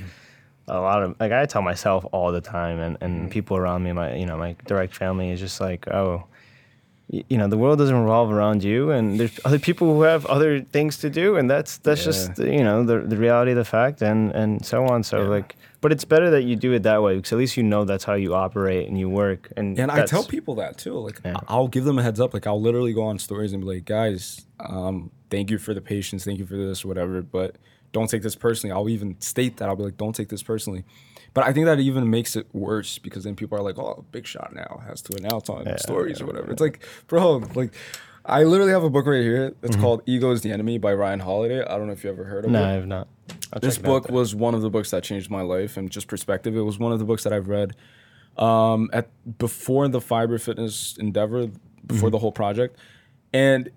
a lot of, like, I tell myself all the time, and, and people around me, my, you know, my direct family is just like, oh, you know, the world doesn't revolve around you, and there's other people who have other things to do, and that's that's yeah. just, you know, the the reality of the fact, and, and so on. So, yeah. like, but it's better that you do it that way, because at least you know that's how you operate and you work. And, and I tell people that, too. Like, yeah. I'll give them a heads up. Like, I'll literally go on stories and be like, guys, um, thank you for the patience, thank you for this, whatever, but don't take this personally. I'll even state that. I'll be like, don't take this personally. But I think that even makes it worse, because then people are like, oh, Big Shot now has to announce on yeah, stories yeah, or whatever. Yeah. It's like, bro, like, I literally have a book right here that's mm-hmm. called Ego is the Enemy by Ryan Holiday. I don't know if you ever heard of no, it. No, I have not. I'll this book was one of the books that changed my life and just perspective. It was one of the books that I've read um, at before the Fiber Fitness endeavor, before mm-hmm. the whole project. And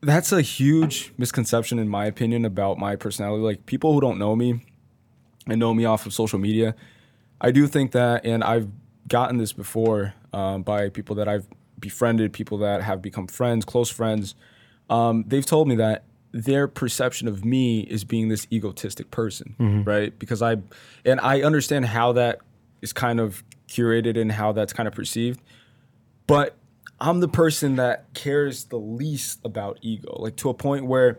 that's a huge misconception, in my opinion, about my personality. Like, people who don't know me, and know me off of social media, I do think that, and I've gotten this before um, by people that I've befriended, people that have become friends, close friends. Um, they've told me that their perception of me is being this egotistic person, mm-hmm. right? Because I, and I understand how that is kind of curated and how that's kind of perceived, but I'm the person that cares the least about ego, like to a point where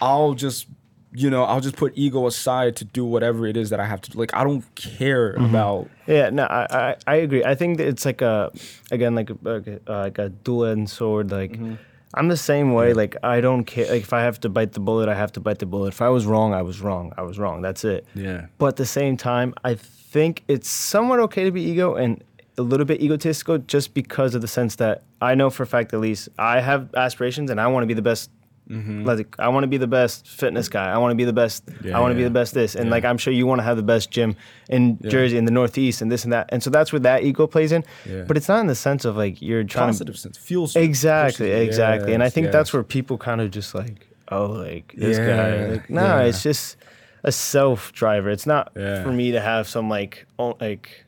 I'll just you know, I'll just put ego aside to do whatever it is that I have to do. Like, I don't care mm-hmm. about... Yeah, no, I, I, I agree. I think that it's like a, again, like a, like a, like a dual-edged sword. Like, mm-hmm. I'm the same way. Like, I don't care. Like, if I have to bite the bullet, I have to bite the bullet. If I was wrong, I was wrong. I was wrong. That's it. Yeah. But at the same time, I think it's somewhat okay to be ego and a little bit egotistical, just because of the sense that I know for a fact, at least, I have aspirations and I want to be the best Mm-hmm. Like, I want to be the best fitness guy. I want to be the best. Yeah, I want to yeah. be the best this. And yeah. like, I'm sure you want to have the best gym in yeah. Jersey, in the Northeast, and this and that. And so that's where that ego plays in. Yeah. But it's not in the sense of like you're trying positive to, sense fuels exactly, versus, exactly. Yes, and I think yes. that's where people kind of just like, oh, like this yeah, guy. Like, no, nah, yeah. it's just a self driver. It's not yeah. for me to have some like like.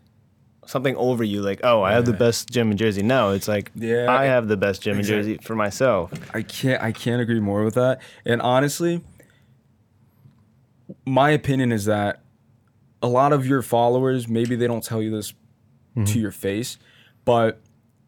something over you, like, oh, I yeah. have the best gym in Jersey. No, it's like, yeah, I have the best gym exactly. in Jersey for myself. I can't I can't agree more with that. And honestly, my opinion is that a lot of your followers, maybe they don't tell you this mm-hmm. to your face, but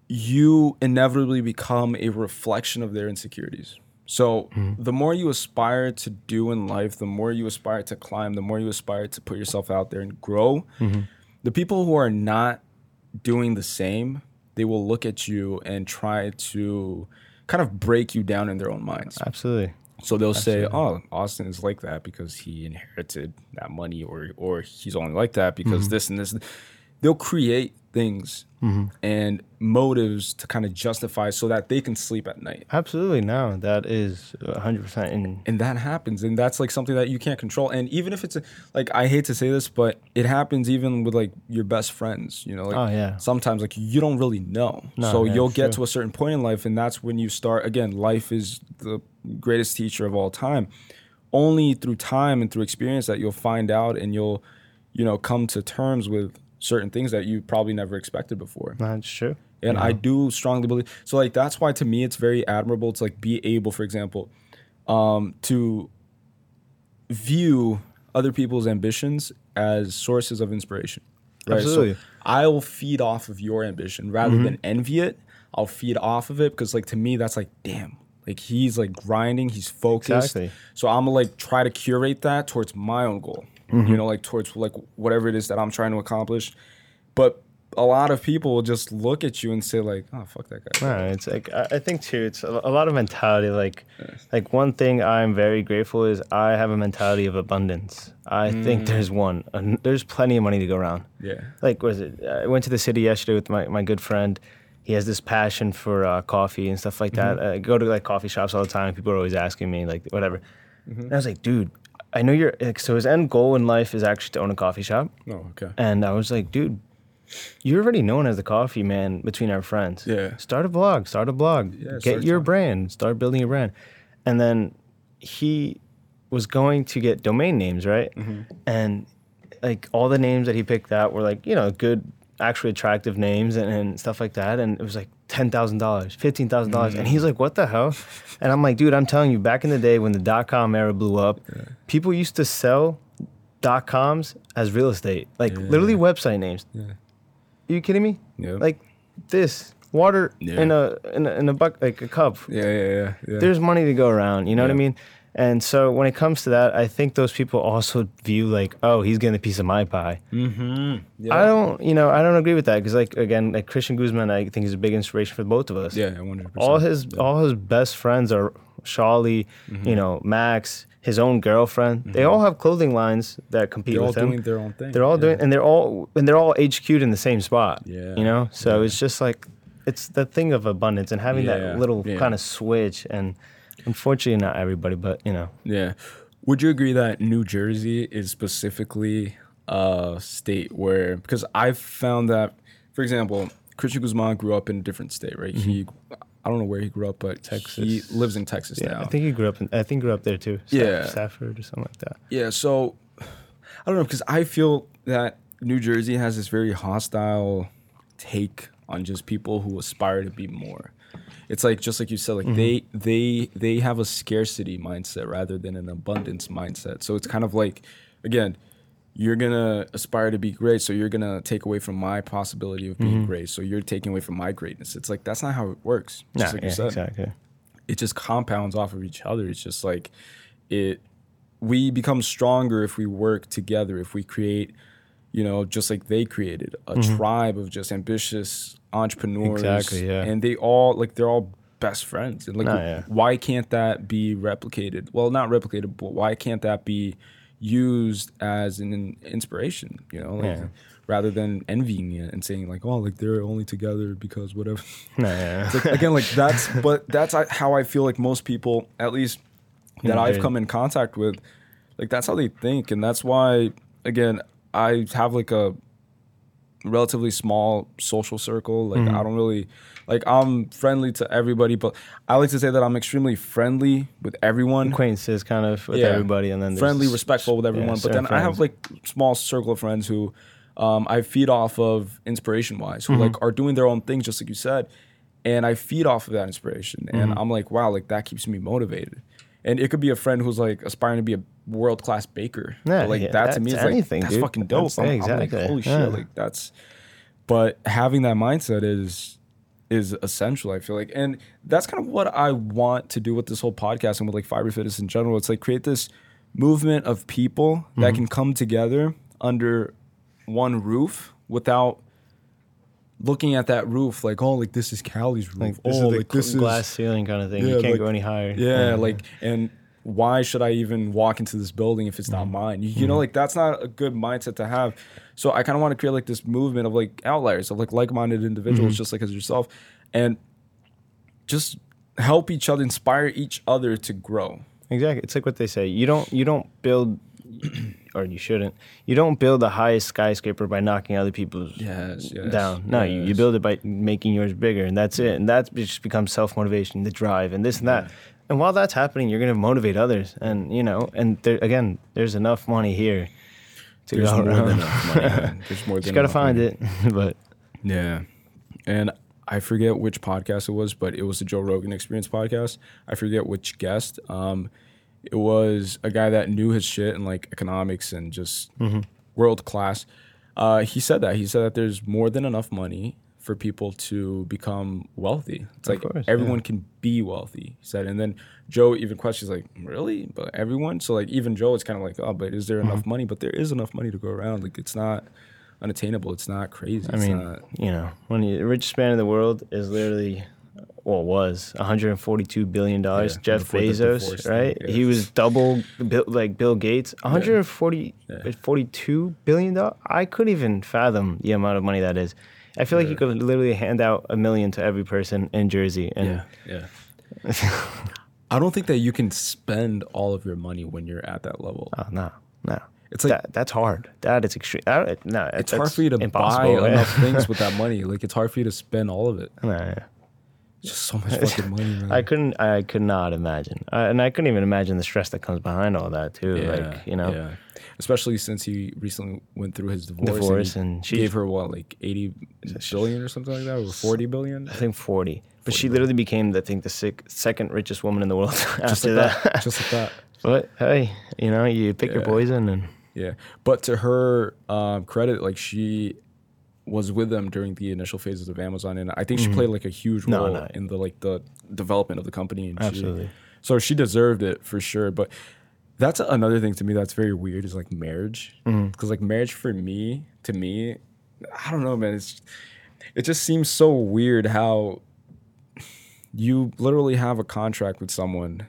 you inevitably become a reflection of their insecurities. So mm-hmm. the more you aspire to do in life, the more you aspire to climb, the more you aspire to put yourself out there and grow, mm-hmm. the people who are not doing the same, they will look at you and try to kind of break you down in their own minds. Absolutely. So they'll Absolutely. say, oh, Austin is like that because he inherited that money, or or he's only like that because mm-hmm. this and this. They'll create things mm-hmm. and motives to kind of justify so that they can sleep at night. Absolutely. No, that is one hundred percent. In- and that happens. And that's like something that you can't control. And even if it's a, like, I hate to say this, but it happens even with like your best friends, you know, like oh, yeah. sometimes like you don't really know. No, so yeah, you'll get sure. to a certain point in life. And that's when you start, again, life is the greatest teacher of all time. Only through time and through experience that you'll find out, and you'll, you know, come to terms with certain things that you probably never expected before. That's true. And yeah. I do strongly believe, so like, that's why to me, it's very admirable to like be able, for example, um, to view other people's ambitions as sources of inspiration. Right? Absolutely. So I'll feed off of your ambition rather mm-hmm. than envy it. I'll feed off of it because like, to me, that's like, damn, like he's like grinding, he's focused. Exactly. So I'm gonna like try to curate that towards my own goal. Mm-hmm. You know, like towards like whatever it is that I'm trying to accomplish. But a lot of people will just look at you and say like, oh, fuck that guy. No, it's like, I think too, it's a lot of mentality. Like, yes. like one thing I'm very grateful is I have a mentality of abundance. I mm. think there's one, uh, there's plenty of money to go around. Yeah. Like, was it, I went to the city yesterday with my, my good friend. He has this passion for uh, coffee and stuff like mm-hmm. that. I go to like coffee shops all the time. People are always asking me like, whatever. Mm-hmm. And I was like, dude, I know you're, like, so his end goal in life is actually to own a coffee shop. Oh, okay. And I was like, dude, you're already known as the coffee man between our friends. Yeah. Start a blog, start a blog, yeah, get your time. brand, start building a brand. And then he was going to get domain names, right? Mm-hmm. And like all the names that he picked out were like, you know, good, actually attractive names and, and stuff like that. And it was like ten thousand dollars, fifteen thousand dollars. Mm-hmm. And he's like, what the hell? And I'm like, dude, I'm telling you, back in the day when the dot-com era blew up, yeah. people used to sell dot-coms as real estate. Like, yeah. literally website names. Yeah. Are you kidding me? Yep. Like, this, water yeah. in a in a, in a buck, like a cup. Yeah, yeah, yeah, yeah. There's money to go around, you know yeah. what I mean? And so when it comes to that, I think those people also view like, oh, he's getting a piece of my pie. Mm-hmm. Yeah. I don't, you know, I don't agree with that because, like, again, like Christian Guzman, I think is a big inspiration for both of us. Yeah, one hundred percent. All his, yeah. all his best friends are Shawley, mm-hmm. you know, Max, his own girlfriend. Mm-hmm. They all have clothing lines that compete they're with him. They're all doing their own thing. They're all yeah. doing, and they're all, and they're all H Q'd in the same spot. Yeah, you know, so yeah. it's just like, it's the thing of abundance and having yeah. that little yeah. kind of switch and. Unfortunately, not everybody, but, you know. Yeah. Would you agree that New Jersey is specifically a state where... Because I've found that, for example, Christian Guzman grew up in a different state, right? Mm-hmm. He, I don't know where he grew up, but Texas. He lives in Texas yeah, now. I think he grew up in, I think grew up there, too. Staff, yeah. Stafford or something like that. Yeah, so, I don't know, because I feel that New Jersey has this very hostile take on just people who aspire to be more. It's like, just like you said, like mm-hmm. they they they have a scarcity mindset rather than an abundance mindset. So it's kind of like, again, you're going to aspire to be great, so you're going to take away from my possibility of being mm-hmm. great. So you're taking away from my greatness. It's like, that's not how it works. Just nah, like yeah, you said. Exactly. It just compounds off of each other. It's just like, it. we become stronger if we work together, if we create, you know, just like they created, a mm-hmm. tribe of just ambitious entrepreneurs, exactly, yeah. and they all like they're all best friends. And like, nah, yeah. why can't that be replicated? Well, not replicated, but why can't that be used as an inspiration? You know, like, yeah. rather than envying it and saying like, oh, like they're only together because whatever. Nah, yeah. Like, again, like that's, but that's how I feel like most people, at least that right. I've come in contact with, like that's how they think. And that's why, again, I have like a relatively small social circle. Like mm-hmm. I don't really, like I'm friendly to everybody, but I like to say that I'm extremely friendly with everyone. Acquaintances kind of with yeah. everybody. And then friendly, respectful with everyone. Yeah, but then friends. I have like small circle of friends who um, I feed off of inspiration wise, who mm-hmm. like are doing their own things, just like you said. And I feed off of that inspiration. Mm-hmm. And I'm like, wow, like that keeps me motivated. And it could be a friend who's like aspiring to be a world-class baker. Yeah, but like yeah, that to me is anything, like, that's dude. fucking dope. That's I'm, exactly. I'm like, holy yeah. shit, like that's, but having that mindset is, is essential, I feel like. And that's kind of what I want to do with this whole podcast and with like Fiber Fitness in general. It's like create this movement of people mm-hmm. that can come together under one roof without looking at that roof like, oh, like this is Caley's roof, like, this oh, is the like this glass is, ceiling kind of thing. Yeah, you can't like, go any higher. Yeah, yeah, like, and why should I even walk into this building if it's mm-hmm. not mine? You, you mm-hmm. know, like that's not a good mindset to have. So I kind of want to create like this movement of like outliers of like like-minded individuals, mm-hmm. just like as yourself, and just help each other, inspire each other to grow. Exactly, it's like what they say. You don't, you don't build. Or you shouldn't. You don't build the highest skyscraper by knocking other people's yes, yes, down. No, yes. you, you build it by making yours bigger, and that's it. And that just becomes self-motivation, the drive, and this and that. Yeah. And while that's happening, you're going to motivate others. And, you know, and there, again, there's enough money here to there's go more around. Than enough money, man. There's more than enough money. Just got to find money. It. But yeah. And I forget which podcast it was, but it was the Joe Rogan Experience podcast. I forget which guest. Um It was a guy that knew his shit and like economics and just mm-hmm. world class. Uh, he said that. He said that there's more than enough money for people to become wealthy. It's of like course, everyone yeah. can be wealthy, he said. And then Joe even questions like, really? But everyone? So like even Joe is kind of like, oh, but is there mm-hmm. enough money? But there is enough money to go around. Like it's not unattainable. It's not crazy. I it's mean, not, you know, when you, the richest man in the world is literally... Well, was one hundred forty-two billion dollars. Yeah, Jeff Bezos, right? Thing, yeah. He was double, like Bill Gates. one hundred forty-two yeah. billion dollars? I couldn't even fathom the amount of money that is. I feel yeah. like you could literally hand out a million to every person in Jersey. And yeah, yeah. I don't think that you can spend all of your money when you're at that level. Oh, no, no. It's like that, that's hard. That is extreme. That, no, it's hard for you to buy right? enough things with that money. Like, it's hard for you to spend all of it. No, yeah. Just so much fucking money, man. I couldn't, I could not imagine. I, and I couldn't even imagine the stress that comes behind all that, too. Yeah, like, you know. Yeah. Especially since he recently went through his divorce. Divorce and, and she gave her, what, like eighty billion or something like that? Or forty billion? I think forty. But forty she literally billion. became, I think, the sick, second richest woman in the world after just like that. that. Just like that. But, hey, you know, you pick yeah. your poison. And yeah. But to her um, credit, like, she... was with them during the initial phases of Amazon, and I think mm-hmm. she played like a huge role no, no. in the like the development of the company. And absolutely, she, so she deserved it for sure. But that's another thing to me that's very weird is like marriage, because mm-hmm. like marriage for me, to me, I don't know, man. It's it just seems so weird how you literally have a contract with someone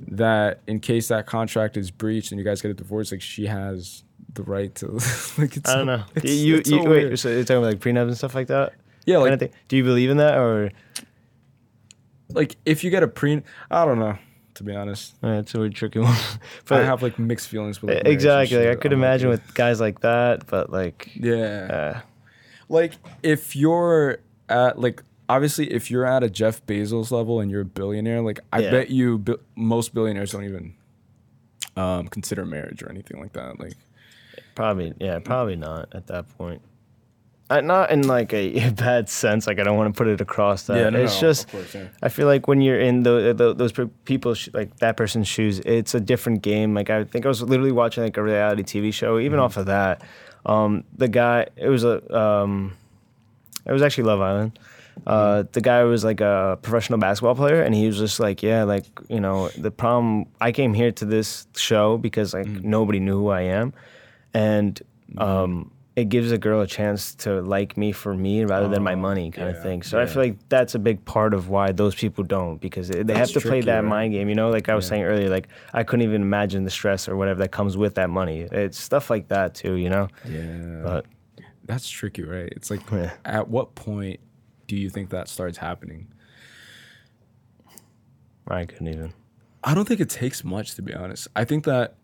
that, in case that contract is breached and you guys get a divorce, like she has the right to like it's I don't know. It's, you, it's you, so wait, so you're talking about like prenups and stuff like that? Yeah, like kind of thing. Do you believe in that or like if you get a pre I don't know, to be honest. All right, it's a weird tricky one. But I have like mixed feelings with like, exactly. Like, I could I'm imagine like, with guys like that, but like yeah. Uh, like if you're at like obviously if you're at a Jeff Bezos level and you're a billionaire, like I yeah. bet you bi- most billionaires don't even um, consider marriage or anything like that. Like Probably, yeah, probably not at that point. I, not in like a, a bad sense. Like I don't want to put it across that. Yeah, no, it's no, just, of course, yeah. I feel like when you're in the, the, those people, like that person's shoes, it's a different game. Like I think I was literally watching like a reality T V show. Even mm-hmm. off of that, um, the guy, it was a, um, it was actually Love Island. Uh, the guy was like a professional basketball player, and he was just like, yeah, like, you know, the problem. I came here to this show because like mm-hmm. nobody knew who I am. And um, it gives a girl a chance to like me for me rather oh, than my money kind yeah, of thing. So yeah. I feel like that's a big part of why those people don't, because they that's have to tricky, play that right? mind game. You know, like I was yeah. saying earlier, like I couldn't even imagine the stress or whatever that comes with that money. It's stuff like that too, you know? Yeah. But that's tricky, right? It's like, yeah. at what point do you think that starts happening? I couldn't even. I don't think it takes much, to be honest. I think that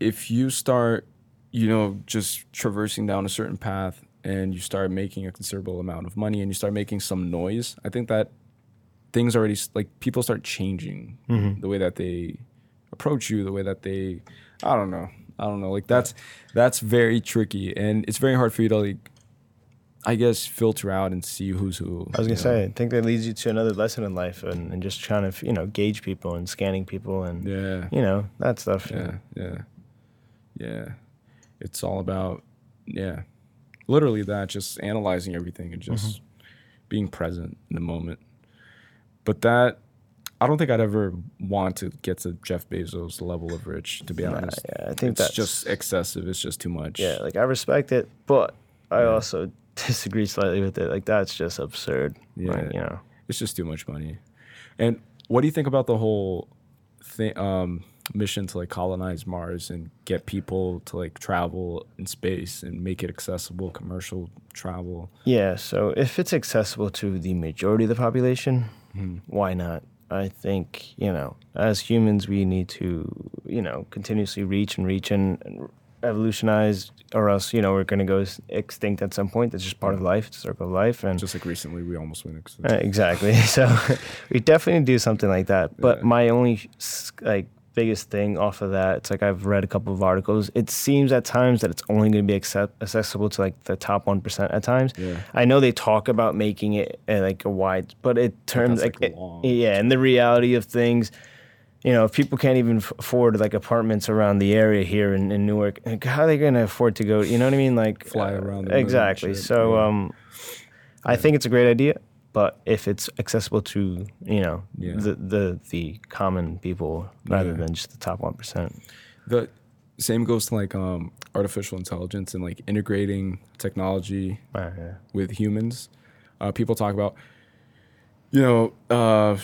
if you start, you know, just traversing down a certain path and you start making a considerable amount of money and you start making some noise, I think that things already, like, people start changing mm-hmm. the way that they approach you, the way that they, I don't know. I don't know. Like, that's that's very tricky. And it's very hard for you to, like, I guess, filter out and see who's who. I was going to say, I think that leads you to another lesson in life and, and just trying to, you know, gauge people and scanning people and, yeah. you know, that stuff. Yeah, yeah, yeah. It's all about, yeah, literally that, just analyzing everything and just mm-hmm. being present in the moment. But that, I don't think I'd ever want to get to Jeff Bezos' level of rich, to be nah, honest. Yeah, I think it's that's... just excessive. It's just too much. Yeah, like, I respect it, but I yeah. also... disagree slightly with it. Like, that's just absurd. Yeah, like, you know, it's just too much money. And what do you think about the whole thing, um mission to like colonize Mars and get people to like travel in space and make it accessible, commercial travel? Yeah, so if it's accessible to the majority of the population, mm-hmm. why not? I think, you know, as humans, we need to, you know, continuously reach and reach and, and evolutionized, or else, you know, we're going to go extinct at some point. That's just part yeah. of life. It's a circle of life. And just like recently, we almost went extinct. Uh, exactly. So we definitely do something like that. But yeah. my only like biggest thing off of that, it's like I've read a couple of articles. It seems at times that it's only going to be accept- accessible to like the top one percent at times. Yeah. I know they talk about making it uh, like a wide, but it turns like, like it, yeah. and the reality of things, you know, if people can't even afford, like, apartments around the area here in, in Newark, like, how are they going to afford to go? You know what I mean? Like, fly around the moon. Exactly. So yeah. um, I yeah. think it's a great idea, but if it's accessible to, you know, yeah. the, the the common people rather yeah. than just the top one percent. The same goes to, like, um, artificial intelligence and, like, integrating technology uh, yeah. with humans. Uh, people talk about, you know... Uh,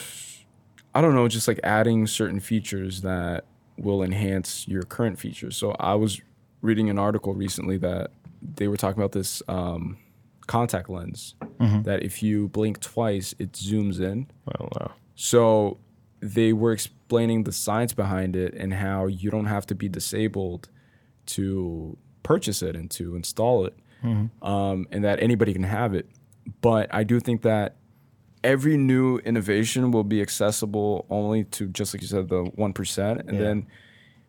I don't know, just like adding certain features that will enhance your current features. So I was reading an article recently that they were talking about this um, contact lens mm-hmm. that if you blink twice, it zooms in. Oh, wow. So they were explaining the science behind it and how you don't have to be disabled to purchase it and to install it, mm-hmm. um, and that anybody can have it. But I do think that every new innovation will be accessible only to, just like you said, the one percent. And yeah. then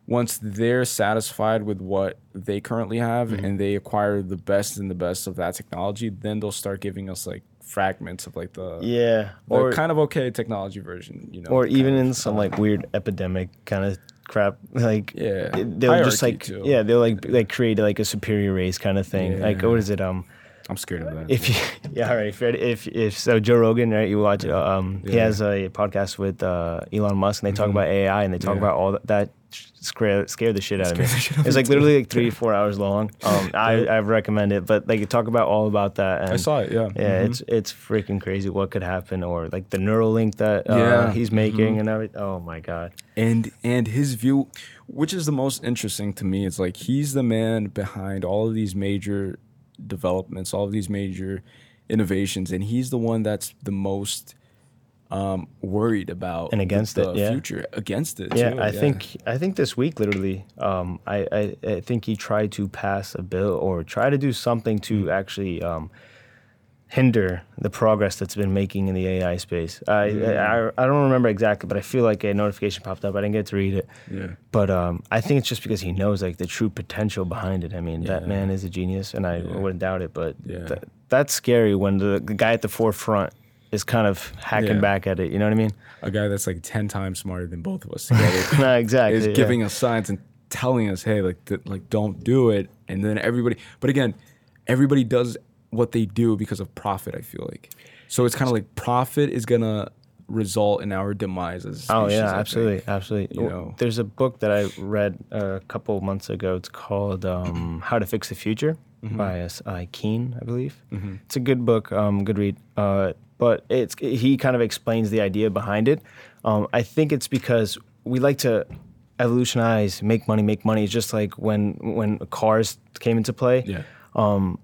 once they're satisfied with what they currently have mm-hmm. and they acquire the best and the best of that technology, then they'll start giving us like fragments of like the yeah the or kind of okay technology version, you know, or even in some like weird epidemic kind of crap, like yeah they'll hierarchy just like too. yeah they'll like like create like a superior race kind of thing. yeah. Like, what is it, um I'm scared of that. If you, yeah, all right. If, if if so, Joe Rogan, right? You watch. Um, yeah. He has a podcast with uh, Elon Musk, and they talk mm-hmm. about A I, and they talk yeah. about all that. that scare scared the shit out of me. It's like literally like three, four hours long. Um, I I recommend it, but like talk about all about that. And I saw it. Yeah, yeah. Mm-hmm. It's it's freaking crazy what could happen, or like the Neuralink that uh, yeah. he's making mm-hmm. and everything. Oh my god. And and his view, which is the most interesting to me, is like he's the man behind all of these major developments, all of these major innovations, and he's the one that's the most um worried about and against the, the it yeah. future against it yeah too. I yeah. think I think this week literally um I, I I think he tried to pass a bill or try to do something to actually um hinder the progress that's been making in the A I space. I, yeah. I I don't remember exactly, but I feel like a notification popped up. I didn't get to read it. Yeah. But um, I think it's just because he knows like the true potential behind it. I mean, yeah. that man is a genius, and I yeah. wouldn't doubt it. But yeah. th- that's scary when the, the guy at the forefront is kind of hacking yeah. back at it. You know what I mean? A guy that's like ten times smarter than both of us together. No, exactly. Is yeah. giving us science and telling us, hey, like th- like don't do it, and then everybody. But again, everybody does what they do because of profit, I feel like. So it's kind of like profit is gonna result in our demise as a species. Oh yeah, absolutely, absolutely. You know? There's a book that I read a couple months ago. It's called um, How to Fix the Future. mm-hmm. by S. I. Keen, I believe. Mm-hmm. It's a good book, um, good read. Uh, but it's he kind of explains the idea behind it. Um, I think it's because we like to evolutionize, make money, make money. It's just like when when cars came into play. Yeah. Um,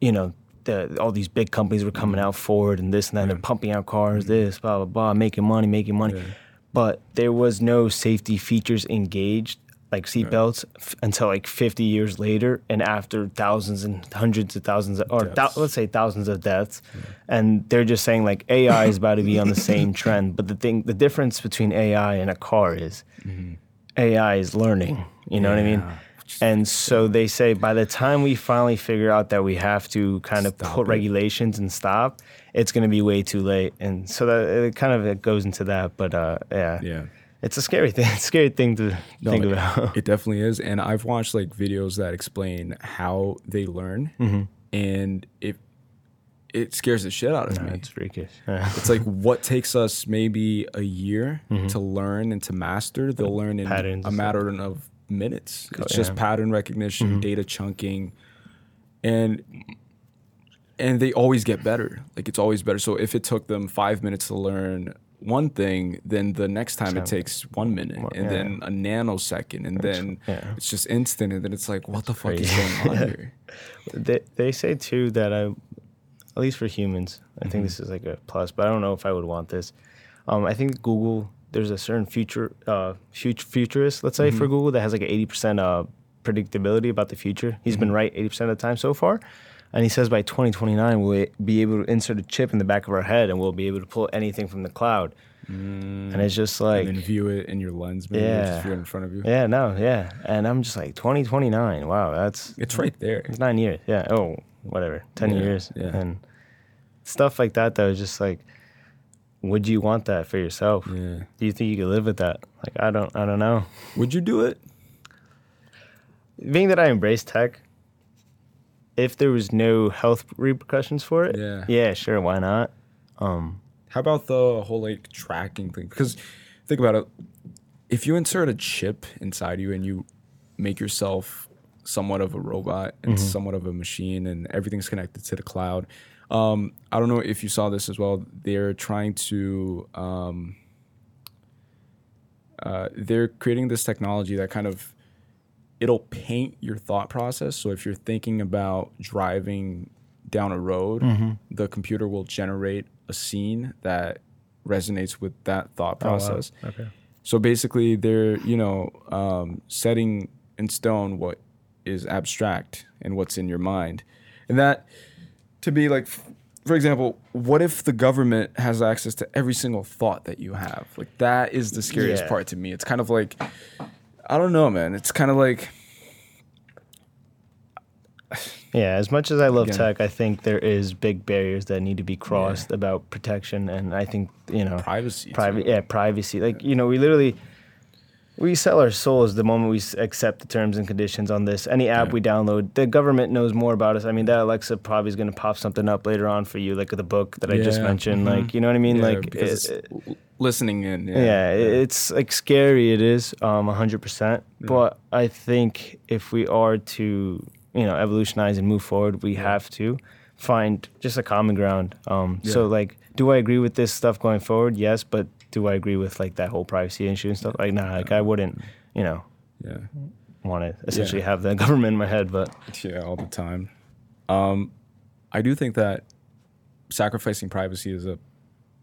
you know, the, all these big companies were coming out forward and this and that. Yeah. They're pumping out cars, mm-hmm. this, blah, blah, blah, making money, making money. Yeah. But there was no safety features engaged, like seatbelts, right. f- until like fifty years later, and after thousands and hundreds of thousands, of, or th- let's say thousands of deaths. Yeah. And they're just saying like A I is about to be on the same trend. But the thing, the difference between A I and a car is mm-hmm. A I is learning, you know yeah. what I mean? And so they say by the time we finally figure out that we have to kind of stop put it. regulations and stop, it's going to be way too late. And so that it kind of it goes into that. But uh, yeah, yeah, it's a scary thing. It's a scary thing to no, think it, about. It definitely is. And I've watched like videos that explain how they learn, mm-hmm. and it it scares the shit out of no, me. It's freakish. Yeah. It's like what takes us maybe a year mm-hmm. to learn and to master, they'll the learn in patterns, a matter of minutes. It's yeah. just pattern recognition, mm-hmm. data chunking, and and they always get better. Like it's always better. So if it took them five minutes to learn one thing, then the next time Seven. it takes one minute, well, and yeah. then a nanosecond, and That's, then yeah. it's just instant. And then it's like, what That's the crazy. fuck is going on yeah. here? They they say too that I, at least for humans, I mm-hmm. think this is like a plus, but I don't know if I would want this. Um, I think Google. There's a certain future, uh, future futurist, let's say, mm-hmm. for Google that has like an eighty percent uh, predictability about the future. He's mm-hmm. been right eighty percent of the time so far. And he says by twenty twenty-nine, we'll be able to insert a chip in the back of our head and we'll be able to pull anything from the cloud. Mm. And it's just like... And then view it in your lens, maybe, yeah. just view it in front of you. Yeah, no, yeah. And I'm just like, twenty twenty-nine, wow, that's... It's right there. It's nine years, yeah. Oh, whatever, ten yeah. years. Yeah. And stuff like that, though, is just like... Would you want that for yourself? Yeah. Do you think you could live with that? Like, I don't, I don't know. Would you do it? Being that I embrace tech, if there was no health repercussions for it, yeah, yeah, sure, why not? Um, How about the whole like tracking thing? Because think about it: if you insert a chip inside you and you make yourself somewhat of a robot and mm-hmm. somewhat of a machine, and everything's connected to the cloud. Um, I don't know if you saw this as well. They're trying to, um, uh, they're creating this technology that kind of, it'll paint your thought process. So if you're thinking about driving down a road, mm-hmm. the computer will generate a scene that resonates with that thought process. Oh, wow. Okay. So basically they're, you know, um, setting in stone what is abstract and what's in your mind. And that... To be like, for example, what if the government has access to every single thought that you have? Like, that is the scariest yeah. part to me. It's kind of like, I don't know, man. It's kind of like... Yeah, as much as I love again. tech, I think there is big barriers that need to be crossed yeah. about protection. And I think, you know... Privacy. Privacy. Yeah, privacy. Like, you know, we literally... We sell our souls the moment we accept the terms and conditions on this. Any app yeah. we download, the government knows more about us. I mean, that Alexa probably is going to pop something up later on for you, like the book that yeah. I just mentioned. Mm-hmm. Like, you know what I mean? Yeah, like, it, it, listening in. Yeah. yeah, it's like scary. It is um, one hundred percent. Yeah. But I think if we are to, you know, evolutionize and move forward, we have to find just a common ground. Um, yeah. So, like, do I agree with this stuff going forward? Yes, but. Do I agree with like that whole privacy issue and stuff? Like, nah, like I wouldn't, you know, yeah, want to essentially yeah. have the government in my head, but yeah, all the time. Um, I do think that sacrificing privacy is a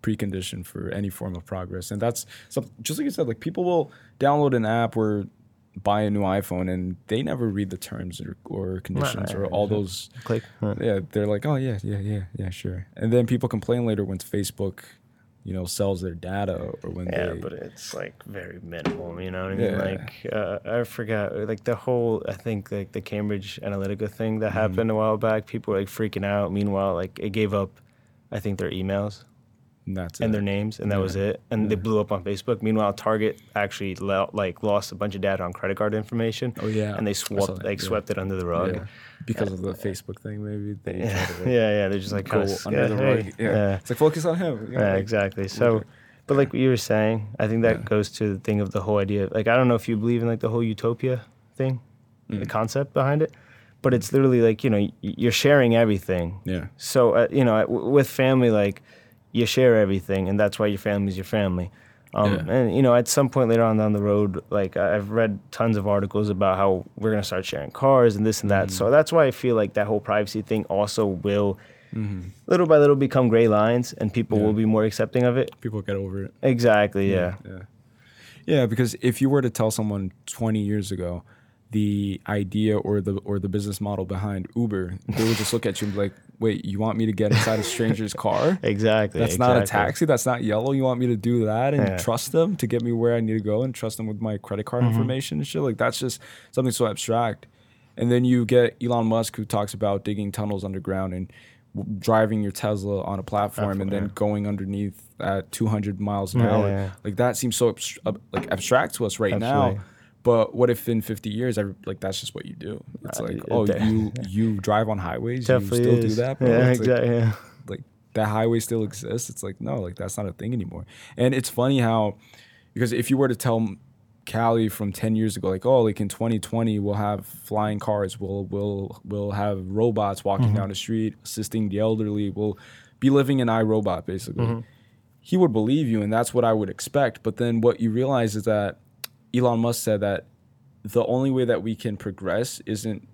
precondition for any form of progress, and that's so, just like you said. Like, people will download an app or buy a new iPhone, and they never read the terms or, or conditions right. or all those. Click. Right. Yeah, they're like, oh yeah, yeah, yeah, yeah, sure. And then people complain later when Facebook. You know, sells their data or when yeah, they... Yeah, but it's, like, very minimal, you know what I mean? Yeah. Like, uh, I forgot, like, the whole, I think, like, the Cambridge Analytica thing that mm-hmm. happened a while back, people were, like, freaking out. Meanwhile, like, it gave up, I think, their emails and, that's and it. their names, and that yeah. was it. And yeah. they blew up on Facebook. Meanwhile, Target actually, lo- like, lost a bunch of data on credit card information. Oh, yeah. And they swapped, like, yeah. swept it under the rug. Yeah. Because of the Facebook thing, maybe. They yeah. To, like, yeah, yeah, they're just like kind of under yeah, the rug. Hey, yeah. yeah, it's like focus on him. You know, yeah, like, exactly. So, okay. but like you were saying, I think that yeah. goes to the thing of the whole idea. Like, I don't know if you believe in like the whole utopia thing, mm. the concept behind it, but it's literally like, you know, you're sharing everything. Yeah. So, uh, you know, with family, like, you share everything, and that's why your family's your family. Um, yeah. And, you know, at some point later on down the road, like, I've read tons of articles about how we're going to start sharing cars and this and that. Mm-hmm. So that's why I feel like that whole privacy thing also will, mm-hmm. little by little, become gray lines, and people yeah. will be more accepting of it. People get over it. Exactly, yeah. Yeah, yeah. Yeah, because if you were to tell someone twenty years ago the idea or the or the business model behind Uber, they would just look at you and be like, wait, you want me to get inside a stranger's car? Exactly. That's exactly. not a taxi. That's not yellow. You want me to do that and yeah. trust them to get me where I need to go and trust them with my credit card mm-hmm. information and shit? Like, that's just something so abstract. And then you get Elon Musk, who talks about digging tunnels underground and driving your Tesla on a platform, platform and then yeah. going underneath at two hundred miles an yeah, hour. Yeah. Like, that seems so ab- like abstract to us right Absolutely. now. But what if in fifty years, I, like, that's just what you do? It's uh, like, oh, de- you you drive on highways, Definitely you still is. do that? Bro? Yeah, it's exactly. Like, yeah. like, that highway still exists. It's like, no, like, that's not a thing anymore. And it's funny how, because if you were to tell Caley from ten years ago, like, oh, like, in twenty twenty, we'll have flying cars, we'll we'll we'll have robots walking mm-hmm. down the street, assisting the elderly, we'll be living an iRobot, basically. Mm-hmm. He would believe you, and that's what I would expect. But then what you realize is that Elon Musk said that the only way that we can progress isn't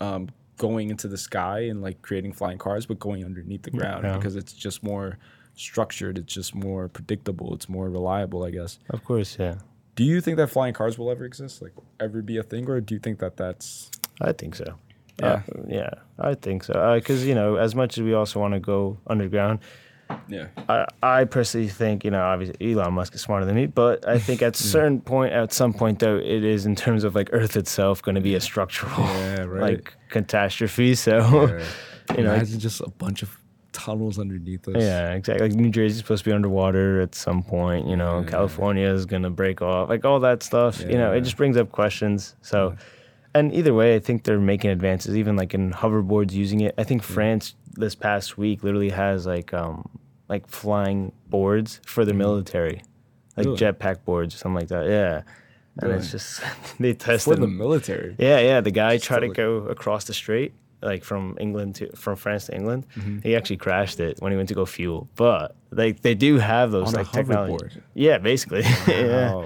um, going into the sky and, like, creating flying cars, but going underneath the ground yeah. because it's just more structured. It's just more predictable. It's more reliable, I guess. Of course, yeah. Do you think that flying cars will ever exist, like, ever be a thing, or do you think that that's... I think so. Yeah. Uh, yeah, I think so. Because, uh, you know, as much as we also want to go underground... Yeah, I, I personally think, you know, obviously Elon Musk is smarter than me, but I think at a yeah. certain point, at some point, though, it is in terms of, like, Earth itself going to be a structural, yeah, right. like, catastrophe. So, yeah. you know, imagine just a bunch of tunnels underneath us. Yeah, exactly. Like, New Jersey's supposed to be underwater at some point. You know, yeah. California is going to break off. Like, all that stuff. Yeah. You know, it just brings up questions. So. Yeah. And either way, I think they're making advances, even, like, in hoverboards using it. I think yeah. France this past week literally has, like, um, like flying boards for the mm-hmm. military, like really? jetpack boards or something like that. Yeah. And really? it's just, they tested. For the military? Yeah, yeah. The guy just tried to, like, go across the strait, like, from England to, from France to England. Mm-hmm. He actually crashed it when he went to go fuel. But they, they do have those, on like, technology. Yeah, basically. Wow. yeah.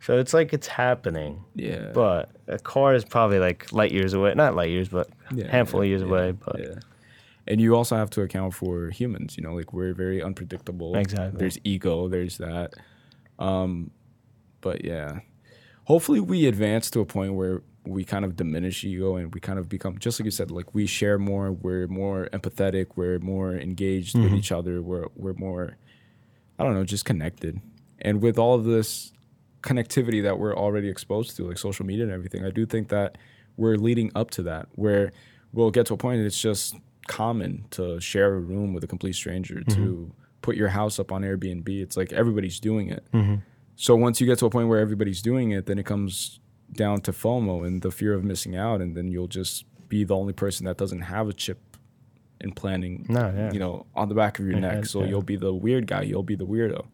So it's like it's happening. Yeah. But a car is probably, like, light years away. Not light years, but yeah, handful yeah, of years yeah, away. But yeah. And you also have to account for humans, you know, like, we're very unpredictable. Exactly. There's ego, there's that. Um, but yeah. Hopefully we advance to a point where we kind of diminish ego and we kind of become, just like you said, like, we share more, we're more empathetic, we're more engaged mm-hmm. with each other, we're we're more, I don't know, just connected. And with all of this connectivity that we're already exposed to, like social media and everything, I do think that we're leading up to that, where we'll get to a point that it's just common to share a room with a complete stranger, mm-hmm. to put your house up on Airbnb. It's like everybody's doing it. Mm-hmm. So once you get to a point where everybody's doing it, then it comes down to FOMO and the fear of missing out, and then you'll just be the only person that doesn't have a chip implanting, no, yeah. you know, on the back of your yeah, neck. So yeah. you'll be the weird guy. You'll be the weirdo.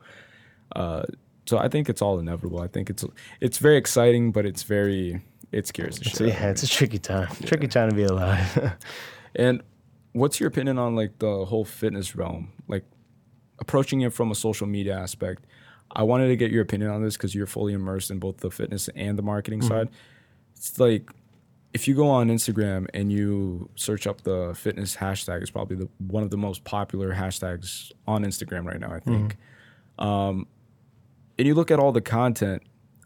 Uh, So I think it's all inevitable. I think it's it's very exciting, but it's very, it scares the shit. Yeah, out of it's me. a tricky time. Yeah. Tricky time to be alive. And what's your opinion on, like, the whole fitness realm? Like, approaching it from a social media aspect. I wanted to get your opinion on this because you're fully immersed in both the fitness and the marketing mm-hmm. side. It's like, if you go on Instagram and you search up the fitness hashtag, it's probably the, one of the most popular hashtags on Instagram right now, I think. Mm-hmm. Um And you look at all the content,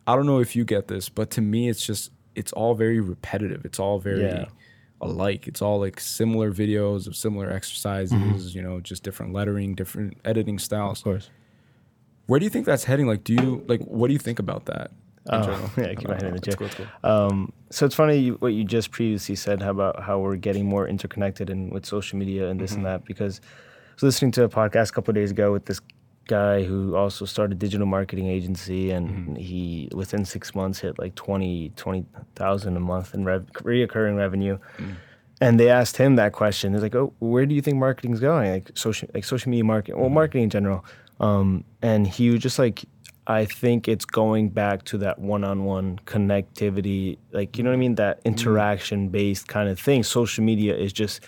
I don't know if you get this, but to me, it's just, it's all very repetitive. It's all very yeah. alike. It's all, like, similar videos of similar exercises, mm-hmm. you know, just different lettering, different editing styles. Of course. Where do you think that's heading? Like, do you, like, what do you think about that? Oh, yeah, I keep my head in the chair. Cool, cool. Um, so it's funny what you just previously said about how we're getting more interconnected and with social media and this mm-hmm. and that, because I was listening to a podcast a couple of days ago with this guy who also started a digital marketing agency, and mm-hmm. he within six months hit like twenty thousand a month in rev- reoccurring revenue. Mm. And they asked him that question. They're like, "Oh, where do you think marketing's going? Like social, like social media marketing, well, mm-hmm. marketing in general." Um, and he was just like, I think it's going back to that one-on-one connectivity, like, you know what I mean? That interaction-based kind of thing. Social media is just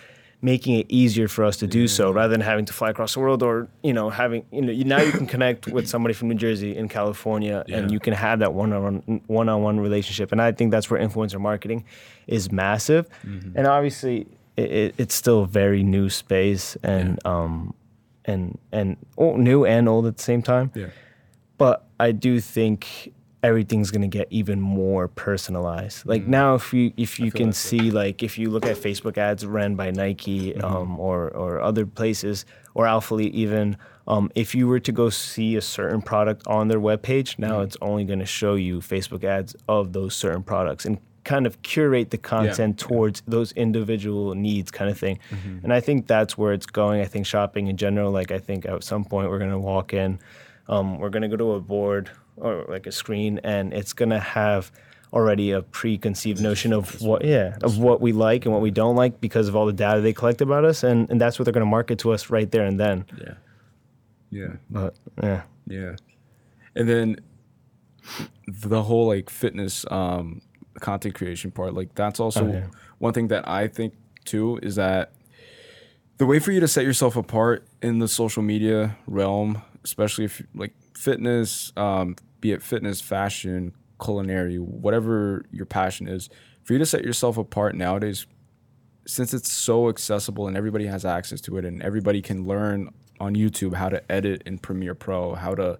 making it easier for us to do yeah. so, rather than having to fly across the world, or, you know, having, you know, now you can connect with somebody from New Jersey in California yeah. and you can have that one-on-one, one-on-one relationship. And I think that's where influencer marketing is massive. Mm-hmm. And obviously, it, it, it's still a very new space and, yeah. um, and, and old, new and old at the same time. Yeah. But I do think everything's gonna get even more personalized. Like mm. now, if you if you can see, like if you look at Facebook ads ran by Nike mm-hmm. um, or or other places, or Alphalete even, um, if you were to go see a certain product on their webpage, now mm. it's only gonna show you Facebook ads of those certain products and kind of curate the content yeah. towards yeah. those individual needs kind of thing. Mm-hmm. And I think that's where it's going. I think shopping in general, like I think at some point we're gonna walk in, Um, we're going to go to a board or like a screen, and it's going to have already a preconceived notion of what yeah, of what we like and what we don't like because of all the data they collect about us, and, and that's what they're going to market to us right there and then. Yeah. Yeah. But, yeah. Yeah. And then the whole, like, fitness um, content creation part, like, that's also oh, yeah. one thing that I think, too, is that the way for you to set yourself apart in the social media realm, especially if like fitness, um, be it fitness, fashion, culinary, whatever your passion is, for you to set yourself apart nowadays, since it's so accessible and everybody has access to it and everybody can learn on YouTube how to edit in Premiere Pro, how to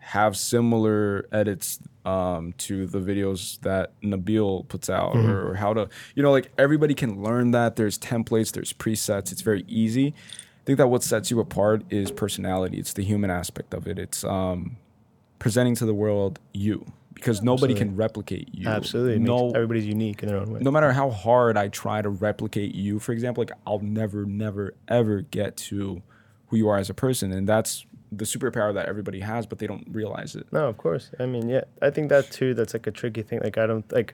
have similar edits um, to the videos that Nabil puts out mm-hmm. or, or how to, you know, like everybody can learn that. There's templates, there's presets. It's very easy. I think that what sets you apart is personality. It's the human aspect of it. It's um, presenting to the world you, because nobody Absolutely. Can replicate you. Absolutely. No, everybody's unique in their own way. No matter how hard I try to replicate you, for example, like I'll never, never, ever get to who you are as a person. And that's the superpower that everybody has, but they don't realize it. No, of course. I mean, yeah, I think that too, that's like a tricky thing. Like I don't like,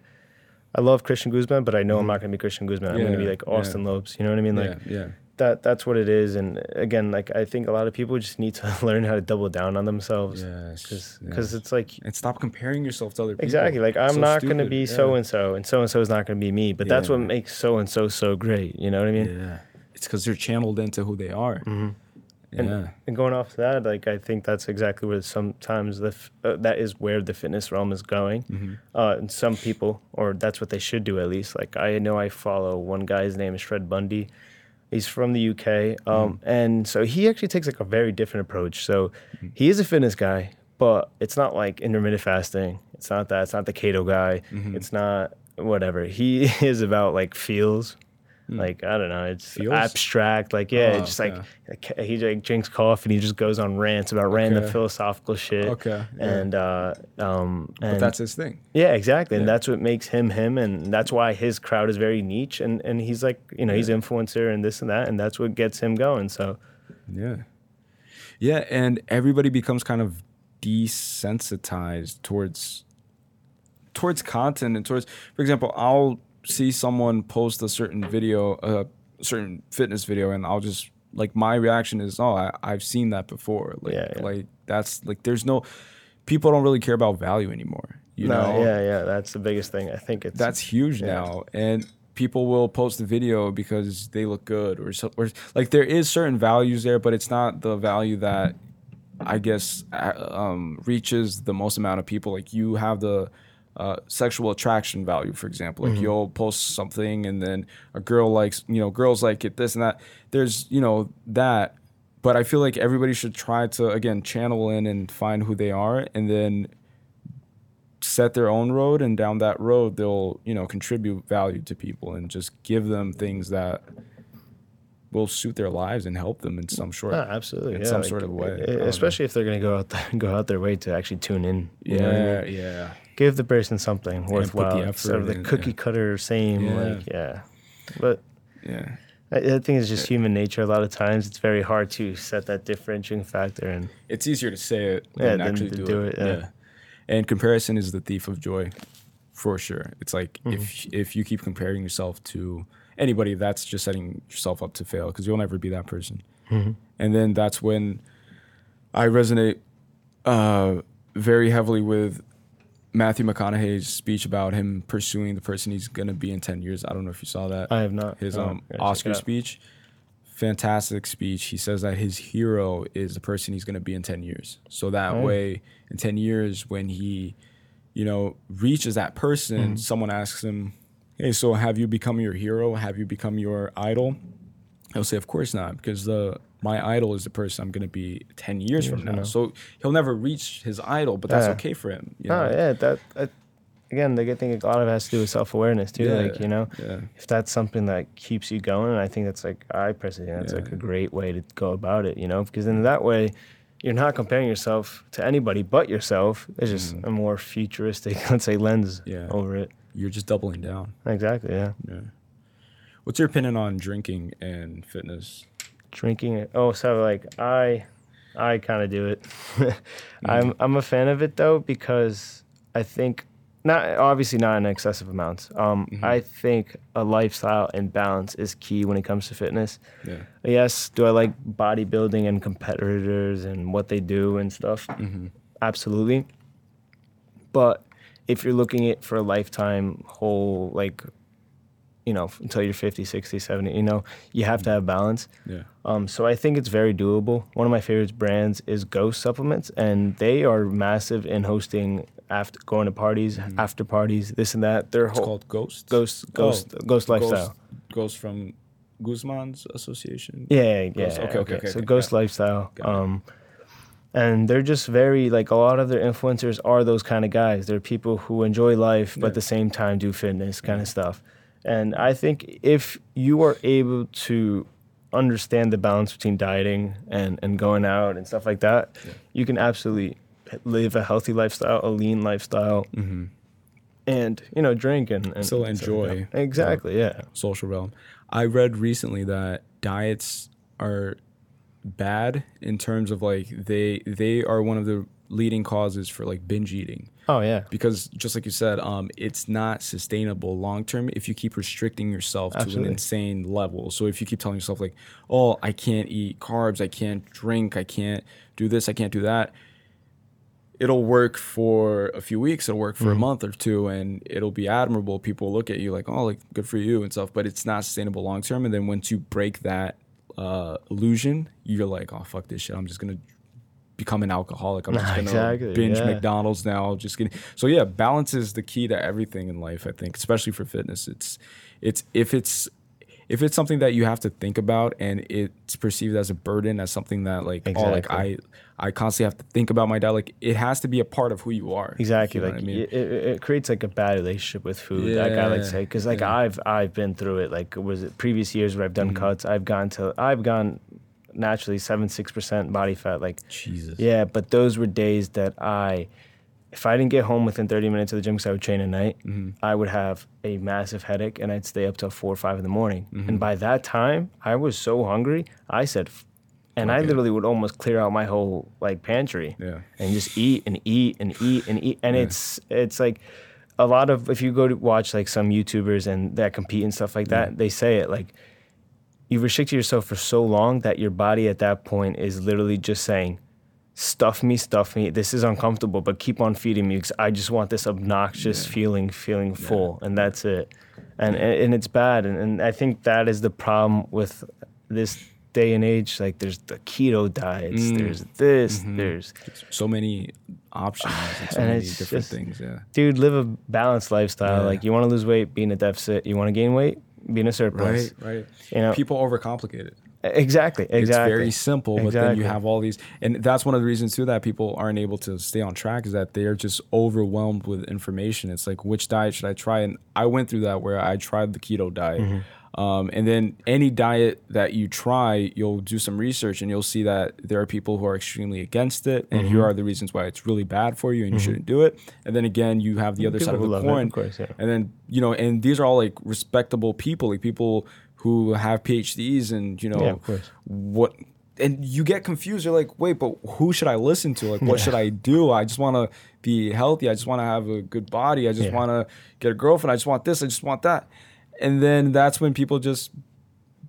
I love Christian Guzman, but I know mm. I'm not going to be Christian Guzman. I'm yeah, going to be like Austin yeah. Lopes. You know what I mean? Like, yeah. yeah. That that's what it is, and again, like I think a lot of people just need to learn how to double down on themselves. Yes, because yes. it's like and stop comparing yourself to other people. Exactly, like I'm so not going to be yeah. so and so, and so and so is not going to be me. But yeah. that's what makes so and so so great. You know what I mean? Yeah, it's because they're channeled into who they are. Mm-hmm. Yeah, and, and going off that, like I think that's exactly where sometimes the f- uh, that is where the fitness realm is going. Mm-hmm. Uh, and some people, or that's what they should do at least. Like I know I follow one guy. His name is Fred Bundy. He's from the U K, um, mm. and so he actually takes like a very different approach. So mm. he is a fitness guy, but it's not like intermittent fasting. It's not that. It's not the keto guy. Mm-hmm. It's not whatever. He is about like feels, mm. like I don't know. It's feels? abstract. Like yeah, oh, just okay. like he like drinks coffee and he just goes on rants about okay. random philosophical shit. Okay, yeah. and uh, um, and but that's his thing. Yeah, exactly, yeah. and that's what makes him him, and that's why his crowd is very niche, and, and he's like, you know, yeah. he's an influencer and this and that, and that's what gets him going, so. Yeah. Yeah, and everybody becomes kind of desensitized towards, towards content and towards, for example, I'll see someone post a certain video, a certain fitness video, and I'll just, like, my reaction is, oh, I, I've seen that before. Like, yeah, yeah. like, that's, like, there's no, people don't really care about value anymore. You no, know? Yeah, yeah, that's the biggest thing. I think it's... That's huge yeah. now, and people will post the video because they look good, or, so, or like, there is certain values there, but it's not the value that, I guess, um, reaches the most amount of people. Like, you have the uh, sexual attraction value, for example. Like, mm-hmm. you'll post something, and then a girl likes, you know, girls like it, this and that. There's, you know, that, but I feel like everybody should try to, again, channel in and find who they are, and then set their own road, and down that road they'll, you know, contribute value to people and just give them things that will suit their lives and help them in some sort, ah, absolutely, in yeah, some like, sort of way. Especially if they're going to go out there and go out their way to actually tune in. You yeah, know what I mean? Yeah. Give the person something worthwhile. The sort of the in, cookie yeah. cutter same, yeah. like yeah. But yeah, I, I think it's just yeah. human nature. A lot of times it's very hard to set that differentiating factor, and it's easier to say it yeah, than, than actually to do, do it. it yeah. yeah. And comparison is the thief of joy, for sure. It's like mm-hmm. if if you keep comparing yourself to anybody, that's just setting yourself up to fail, because you'll never be that person. Mm-hmm. And then that's when I resonate uh, very heavily with Matthew McConaughey's speech about him pursuing the person he's going to be in ten years. I don't know if you saw that. I have not. His um, Oscar speech. Fantastic speech. He says that his hero is the person he's going to be in ten years. So that right. way, in ten years, when he, you know, reaches that person, mm-hmm. someone asks him, hey, so have you become your hero? Have you become your idol? He'll say, of course not, because the my idol is the person I'm going to be ten years from now. So he'll never reach his idol, but that's yeah. okay for him. You know? Oh, yeah. That, that, again, the good thing a lot of it has to do with self-awareness, too. Yeah, like, you know, yeah. if that's something that keeps you going, and I think that's like, I personally think that's yeah. like a great way to go about it, you know, because in that way, you're not comparing yourself to anybody but yourself. It's just mm. a more futuristic, let's say, lens yeah. over it. You're just doubling down. Exactly, yeah. yeah. What's your opinion on drinking and fitness? Drinking, oh, so like I, I kind of do it. mm. I'm I'm a fan of it though because I think not obviously not in excessive amounts. Um, mm-hmm. I think a lifestyle and balance is key when it comes to fitness. Yeah. Yes, do I like bodybuilding and competitors and what they do and stuff? Mm-hmm. Absolutely. But if you're looking at for a lifetime whole like. You know, until you're fifty, sixty, seventy, you know, you have to have balance. Yeah. Um, so I think it's very doable. One of my favorite brands is Ghost Supplements, and they are massive in hosting, after going to parties, mm-hmm. after parties, this and that. They're whole, called Ghost? Ghost, Ghost, oh, Ghost Lifestyle. Ghost, Ghost from Guzman's Association? Yeah, yeah. Ghost, okay, okay, okay, okay. So okay, Ghost Lifestyle. Um, and they're just very, like, a lot of their influencers are those kind of guys. They're people who enjoy life, yeah. but at the same time do fitness kind yeah. of stuff. And I think if you are able to understand the balance between dieting and, and going out and stuff like that, yeah. you can absolutely live a healthy lifestyle, a lean lifestyle, mm-hmm. and, you know, drink and, and still and enjoy. Like exactly, yeah. Social realm. I read recently that diets are bad in terms of, like, they they are one of the leading causes for, like, binge eating. Oh, yeah. Because just like you said, um, it's not sustainable long-term if you keep restricting yourself Absolutely. To an insane level. So if you keep telling yourself, like, oh, I can't eat carbs, I can't drink, I can't do this, I can't do that, it'll work for a few weeks, it'll work for mm-hmm. a month or two, and it'll be admirable. People look at you like, oh, like good for you and stuff, but it's not sustainable long-term. And then once you break that uh, illusion, you're like, oh, fuck this shit, I'm just going to become an alcoholic. I'm just gonna exactly, binge yeah. McDonald's now. Just kidding. So yeah, balance is the key to everything in life, I think, especially for fitness. It's it's if it's if it's something that you have to think about and it's perceived as a burden, as something that like exactly. oh like I I constantly have to think about my diet. Like it has to be a part of who you are. Exactly. You know like I mean? it, it creates like a bad relationship with food. Yeah, like I like to say because like yeah. I've I've been through it. Like was it previous years where I've done mm-hmm. cuts? I've gone to I've gone. naturally seven six percent body fat like Jesus yeah but those were days that I if I didn't get home within thirty minutes of the gym because I would train at night mm-hmm. I would have a massive headache and I'd stay up till four or five in the morning mm-hmm. and by that time I was so hungry I said and okay. I literally would almost clear out my whole like pantry yeah. and just eat and eat and eat and eat and yeah. it's it's like a lot of if you go to watch like some YouTubers and that compete and stuff like that yeah. they say it like you've restricted yourself for so long that your body at that point is literally just saying, stuff me, stuff me. This is uncomfortable, but keep on feeding me because I just want this obnoxious yeah. feeling, feeling yeah. full, and that's it. And and it's bad, and, and I think that is the problem with this day and age. Like, there's the keto diets, mm. there's this, mm-hmm. there's... so many options and so and many different just, things, yeah. Dude, live a balanced lifestyle. Yeah. Like, you want to lose weight, be in a deficit. You want to gain weight? Being a surplus. Right, right. You know? People overcomplicate it. Exactly, exactly. It's very simple, but exactly. then you have all these. And that's one of the reasons, too, that people aren't able to stay on track is that they're just overwhelmed with information. It's like, which diet should I try? And I went through that where I tried the keto diet. Mm-hmm. Um, and then any diet that you try, you'll do some research and you'll see that there are people who are extremely against it. And mm-hmm. here are the reasons why it's really bad for you and mm-hmm. you shouldn't do it. And then again, you have the other people side of the coin. Of course, yeah. And then, you know, and these are all like respectable people, like people who have P H Ds and, you know, yeah, of course. What, and you get confused. You're like, wait, but who should I listen to? Like, what yeah. should I do? I just want to be healthy. I just want to have a good body. I just yeah. want to get a girlfriend. I just want this. I just want that. And then that's when people just,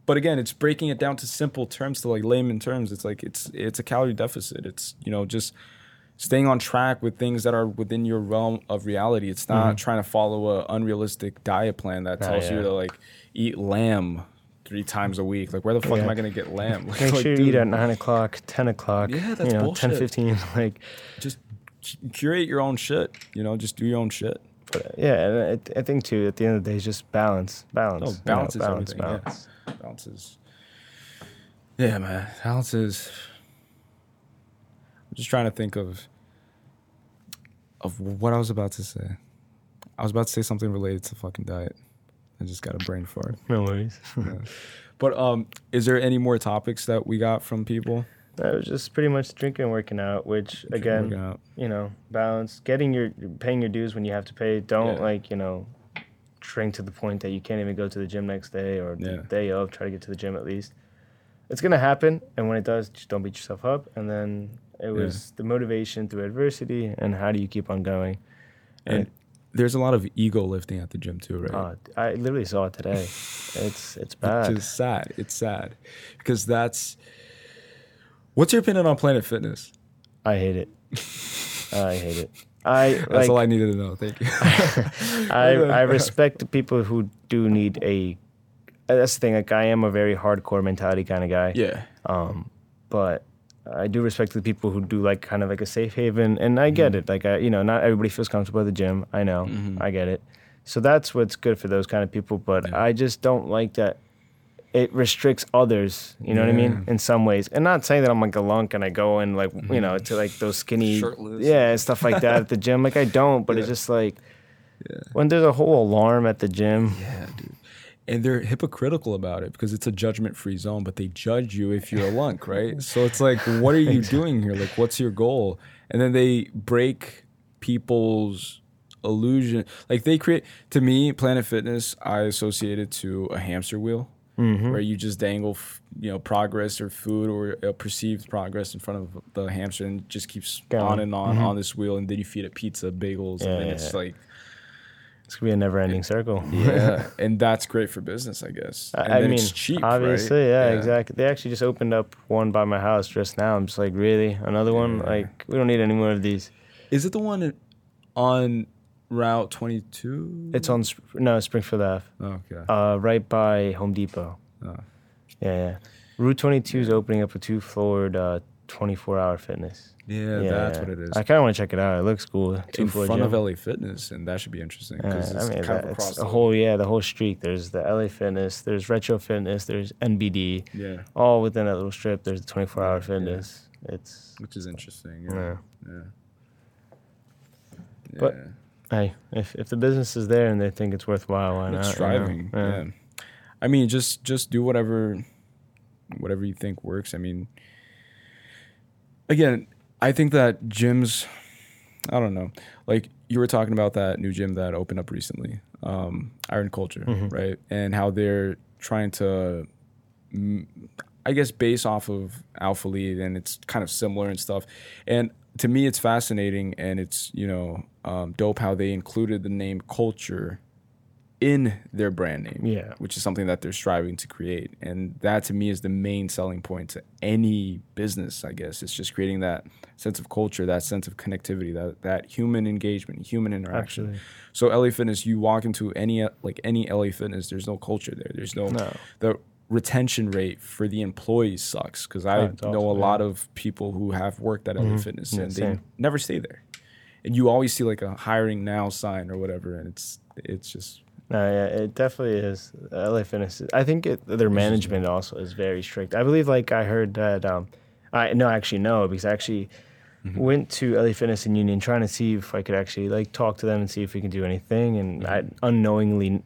but again, it's breaking it down to simple terms, to like layman terms. It's like, it's, it's a calorie deficit. It's, you know, just staying on track with things that are within your realm of reality. It's not mm-hmm. trying to follow an unrealistic diet plan that tells oh, yeah. you to like eat lamb three times a week. Like, where the fuck yeah. am I going to get lamb? Like, make like, sure you dude, eat at nine o'clock, ten o'clock, yeah, that's you know, bullshit. ten fifteen. Like, just curate your own shit. You know, just do your own shit. But yeah, and I, I think too, at the end of the day, it's just balance. Balance. No, balance, you know, balance is balance, everything. Balance. Yeah. balance is. Yeah, man. Balance is. I'm just trying to think of of what I was about to say. I was about to say something related to fucking diet. I just got a brain fart. No worries. yeah. But um, is there any more topics that we got from people? That was just pretty much drinking and working out, which, again, out. you know, balance. Getting your, paying your dues when you have to pay. Don't, yeah. like, you know, shrink to the point that you can't even go to the gym next day or yeah. the day of. Try to get to the gym at least. It's going to happen, and when it does, just don't beat yourself up. And then it was yeah. the motivation through adversity and how do you keep on going. And, and there's a lot of ego lifting at the gym too, right? Uh, I literally saw it today. it's, it's bad. It's just sad. It's sad because that's... What's your opinion on Planet Fitness? I hate it. I hate it. I That's like, all I needed to know. Thank you. I I respect the people who do need a... That's the thing. Like, I am a very hardcore mentality kind of guy. Yeah. Um, but I do respect the people who do like kind of like a safe haven. And I get mm-hmm. it. Like, I, you know, not everybody feels comfortable at the gym. I know. Mm-hmm. I get it. So that's what's good for those kind of people. But yeah. I just don't like that. It restricts others, you know yeah. what I mean, in some ways. And not saying that I'm like a lunk and I go and like, you know, to like those skinny, shirtless. yeah, and stuff like that at the gym. Like I don't, but yeah. it's just like yeah. when there's a whole alarm at the gym. Yeah, dude. And they're hypocritical about it because it's a judgment-free zone, but they judge you if you're a lunk, right? So it's like, what are you doing here? Like, what's your goal? And then they break people's illusion. Like they create, to me, Planet Fitness, I associate it to a hamster wheel. Mm-hmm. Where you just dangle, you know, progress or food or uh, perceived progress in front of the hamster and just keeps Got on it. and on mm-hmm. on this wheel, and then you feed it pizza, bagels, yeah, and then yeah, it's yeah. like it's gonna be a never-ending circle. Yeah, and that's great for business, I guess. And I then mean, it's cheap, obviously, right? yeah, yeah, exactly. They actually just opened up one by my house just now. I'm just like, really, another yeah. one? Like, we don't need any more of these. Is it the one on Route twenty-two? It's on, no, Springfield Ave. Oh, okay. Uh, right by Home Depot. Oh. Yeah, yeah. Route twenty-two is opening up a two-floored uh, twenty-four hour fitness. Yeah, yeah, that's what it is. I kind of want to check it out. It looks cool. In front gym. of L A Fitness, and that should be interesting. Yeah, it's I mean, kind that, of across it's the whole, yeah, the whole street. There's the L A Fitness, there's Retro Fitness, there's N B D. Yeah. All within that little strip, there's the twenty-four hour fitness. Yeah. It's Which is interesting. Yeah. Yeah. yeah. yeah. But... Hey, if if the business is there and they think it's worthwhile, why not? It's striving. You know? yeah. yeah, I mean, just just do whatever, whatever you think works. I mean, again, I think that gyms, I don't know, like you were talking about that new gym that opened up recently, um, Iron Culture, mm-hmm. right? And how they're trying to, I guess, base off of Alpha Lead, and it's kind of similar and stuff, and. To me, it's fascinating, and it's, you know, um, dope how they included the name culture in their brand name, yeah. which is something that they're striving to create. And that, to me, is the main selling point to any business, I guess. It's just creating that sense of culture, that sense of connectivity, that that human engagement, human interaction. Actually. So L A Fitness, you walk into any like any L A Fitness, there's no culture there. There's no... no. The, retention rate for the employees sucks because I That's know awesome, a yeah. lot of people who have worked at L A mm-hmm. Fitness and yeah, they same. never stay there, and you always see like a hiring now sign or whatever, and it's it's just no uh, yeah it definitely is. L A Fitness, I think it, their management also is very strict. I believe like I heard that um I no actually no because I actually mm-hmm. went to L A Fitness in Union trying to see if I could actually like talk to them and see if we can do anything, and mm-hmm. I unknowingly.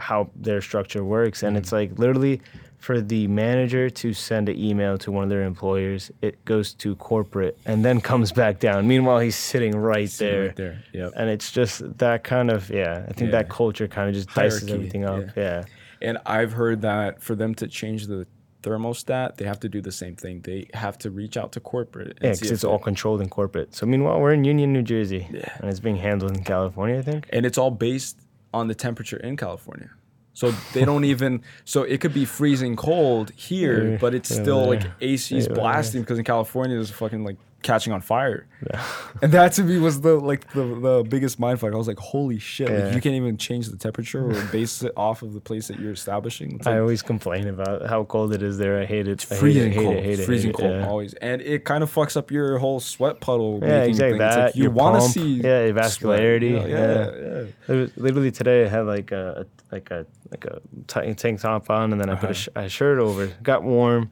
How their structure works, and mm-hmm. it's like literally for the manager to send an email to one of their employers, it goes to corporate and then comes back down. Meanwhile, he's sitting right sitting there, right there. Yep. And it's just that kind of yeah. I think yeah. that culture kind of just dices everything up. Yeah. yeah, and I've heard that for them to change the thermostat, they have to do the same thing. They have to reach out to corporate. Yeah, because it's all controlled in corporate. So meanwhile, we're in Union, New Jersey, yeah. and it's being handled in California, I think. And it's all based. On the temperature in California. So they don't even, so it could be freezing cold here, but it's still like A C's blasting because in California there's a fucking like catching on fire. Yeah. And that to me was the like the, the biggest mindfuck. I was like, holy shit, yeah. like, you can't even change the temperature or base it off of the place that you're establishing. Like, I always complain about how cold it is there. I hate it. Freezing cold. Freezing cold always. And it kind of fucks up your whole sweat puddle. Yeah, exactly. That, like, you want to see yeah, vascularity. Sweat. Yeah, yeah. yeah. yeah. Was, literally today I had like a like a like a t- tank top on, and then I uh-huh. put a, sh- a shirt over. Got warm.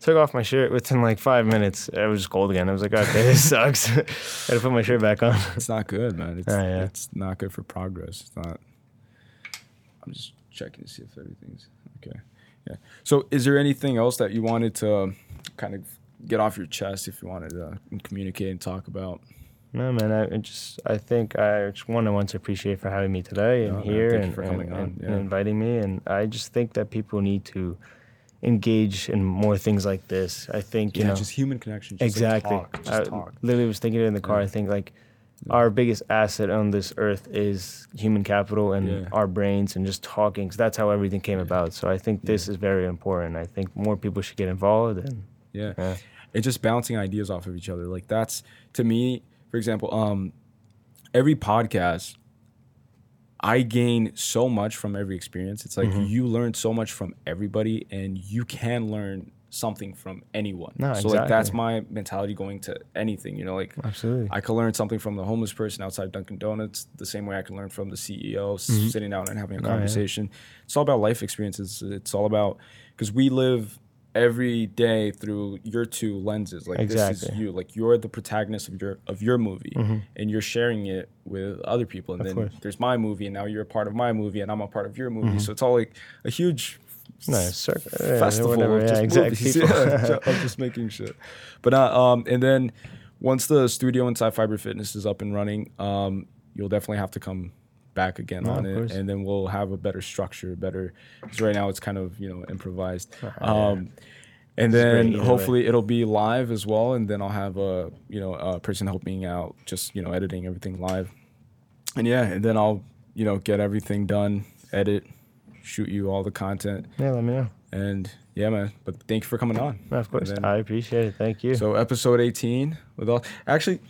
Took off my shirt within like five minutes. I was just cold again. I was like, okay, this sucks. I had to put my shirt back on. It's not good, man. It's, uh, yeah. it's not good for progress. It's not. I'm just checking to see if everything's okay. Yeah. So, is there anything else that you wanted to kind of get off your chest, if you wanted to communicate and talk about? No, man. I just, I think I just want to once appreciate for having me today and oh, here and, for and, and, yeah. and inviting me. And I just think that people need to engage in more things like this. I think you yeah, know just human connection. Just exactly. Like talk, just I talk. Literally was thinking in the car. Yeah. I think like yeah. our biggest asset on this earth is human capital and yeah. our brains and just talking. Because that's how everything came yeah. about. So I think this yeah. is very important. I think more people should get involved. And yeah. yeah, it's just bouncing ideas off of each other. Like that's to me, for example, um, every podcast. I gain so much from every experience. It's like mm-hmm. you learn so much from everybody, and you can learn something from anyone. No, so exactly. like that's my mentality going to anything, you know, like absolutely. I can learn something from the homeless person outside Dunkin' Donuts the same way I can learn from the C E O mm-hmm. sitting down and having a conversation. No, yeah. It's all about life experiences. It's all about, because we live every day through your two lenses. Like exactly. this is you. Like you're the protagonist of your of your movie, mm-hmm. and you're sharing it with other people. And of then course. There's my movie, and now you're a part of my movie, and I'm a part of your movie. Mm-hmm. So it's all like a huge nice. f- yeah, festival whatever, of just yeah, exactly. movies. I'm just making shit. But uh, um, and then once the studio inside Fiber Fitness is up and running, um, you'll definitely have to come back again oh, on it course. And then we'll have a better structure, better, because right now it's kind of, you know, improvised. Uh-huh, um yeah. And it's then hopefully way. It'll be live as well, and then I'll have a, you know, a person helping out, just, you know, editing everything live. And yeah, and then I'll, you know, get everything done, edit, shoot you all the content. Yeah, let me know. And yeah, man, but thank you for coming on. Well, of course. Then, I appreciate it. Thank you. So episode eighteen with all actually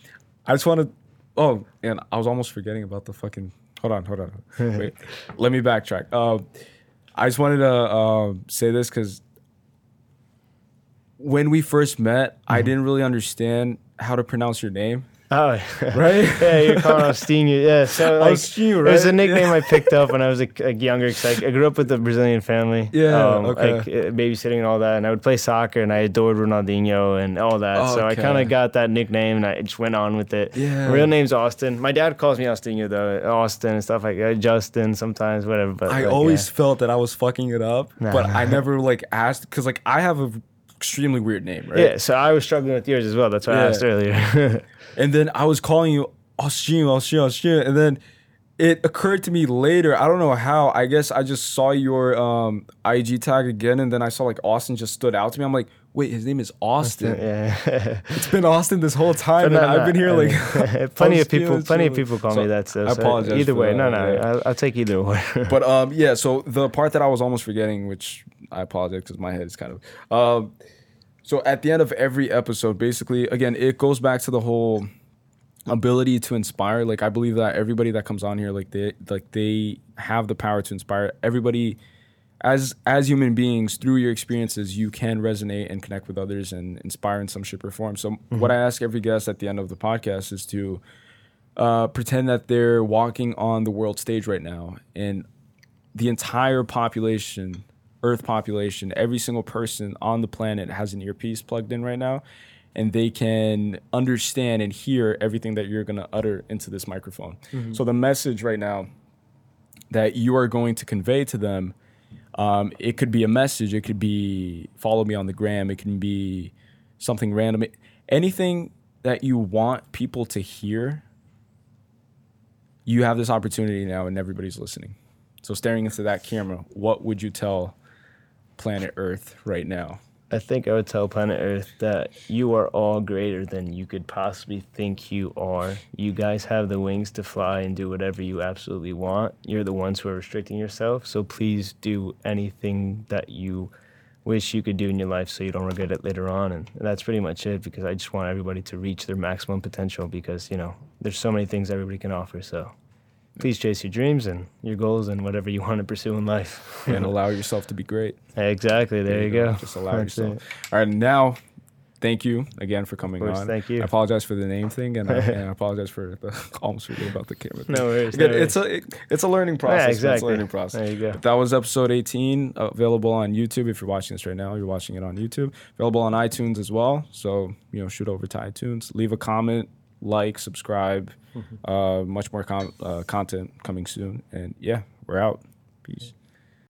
I just want to oh and I was almost forgetting about the fucking Hold on, hold on. Wait, let me backtrack. Uh, I just wanted to uh, say this because when we first met, mm-hmm. I didn't really understand how to pronounce your name. Oh, right? Yeah, you're calling Austin. Yeah, so like, Austin, right? It was a nickname yeah. I picked up when I was like, like younger, because like, I grew up with a Brazilian family. Yeah, um, okay. Like babysitting and all that, and I would play soccer, and I adored Ronaldinho and all that. Oh, so okay. I kind of got that nickname, and I just went on with it. Yeah. My real name's Austin. My dad calls me Austinho though, Austin and stuff like that, uh, Justin sometimes, whatever. But I like, always yeah. felt that I was fucking it up, nah. but I never like asked because like I have a extremely weird name, right? Yeah. So I was struggling with yours as well. That's why yeah. I asked earlier. And then I was calling you, Austin, Austin, Austin. And then it occurred to me later, I don't know how, I guess I just saw your um, I G tag again, and then I saw like Austin just stood out to me. I'm like, wait, his name is Austin. Austin yeah. It's been Austin this whole time, no, and I've no, been here I mean, like plenty of people, plenty of people call so, me that. So, I apologize. So either way, no, no, yeah. I'll, I'll take either one. But um, yeah, so the part that I was almost forgetting, which I apologize because my head is kind of. Um, So at the end of every episode, basically, again, it goes back to the whole ability to inspire. Like, I believe that everybody that comes on here, like they like they have the power to inspire everybody. As as human beings, through your experiences, you can resonate and connect with others and inspire in some shape or form. So mm-hmm. what I ask every guest at the end of the podcast is to uh, pretend that they're walking on the world stage right now, and the entire population, Earth population, every single person on the planet has an earpiece plugged in right now, and they can understand and hear everything that you're going to utter into this microphone. Mm-hmm. So the message right now that you are going to convey to them, um, it could be a message, it could be follow me on the gram, it can be something random, anything that you want people to hear, you have this opportunity now, and everybody's listening. So staring into that camera, what would you tell planet Earth right now? I think I would tell planet Earth that you are all greater than you could possibly think you are. You guys have the wings to fly and do whatever you absolutely want. You're the ones who are restricting yourself, so please do anything that you wish you could do in your life so you don't regret it later on. And that's pretty much it, because I just want everybody to reach their maximum potential, because, you know, there's so many things everybody can offer. So please chase your dreams and your goals and whatever you want to pursue in life. And allow yourself to be great. Exactly. There, there you go. go. Just allow that's yourself. It. All right. Now, thank you again for coming course, on. Thank you. I apologize for the name thing, and I, and I apologize for the, almost forget about the camera thing. No worries. Again, no worries. It's a it, it's a learning process. Yeah, exactly. It's a learning process. There you go. But that was episode eighteen, available on YouTube. If you're watching this right now, you're watching it on YouTube. Available on iTunes as well. So, you know, shoot over to iTunes, leave a comment, like, subscribe. Mm-hmm. Uh, much more com- uh, content coming soon. And yeah, we're out. Peace.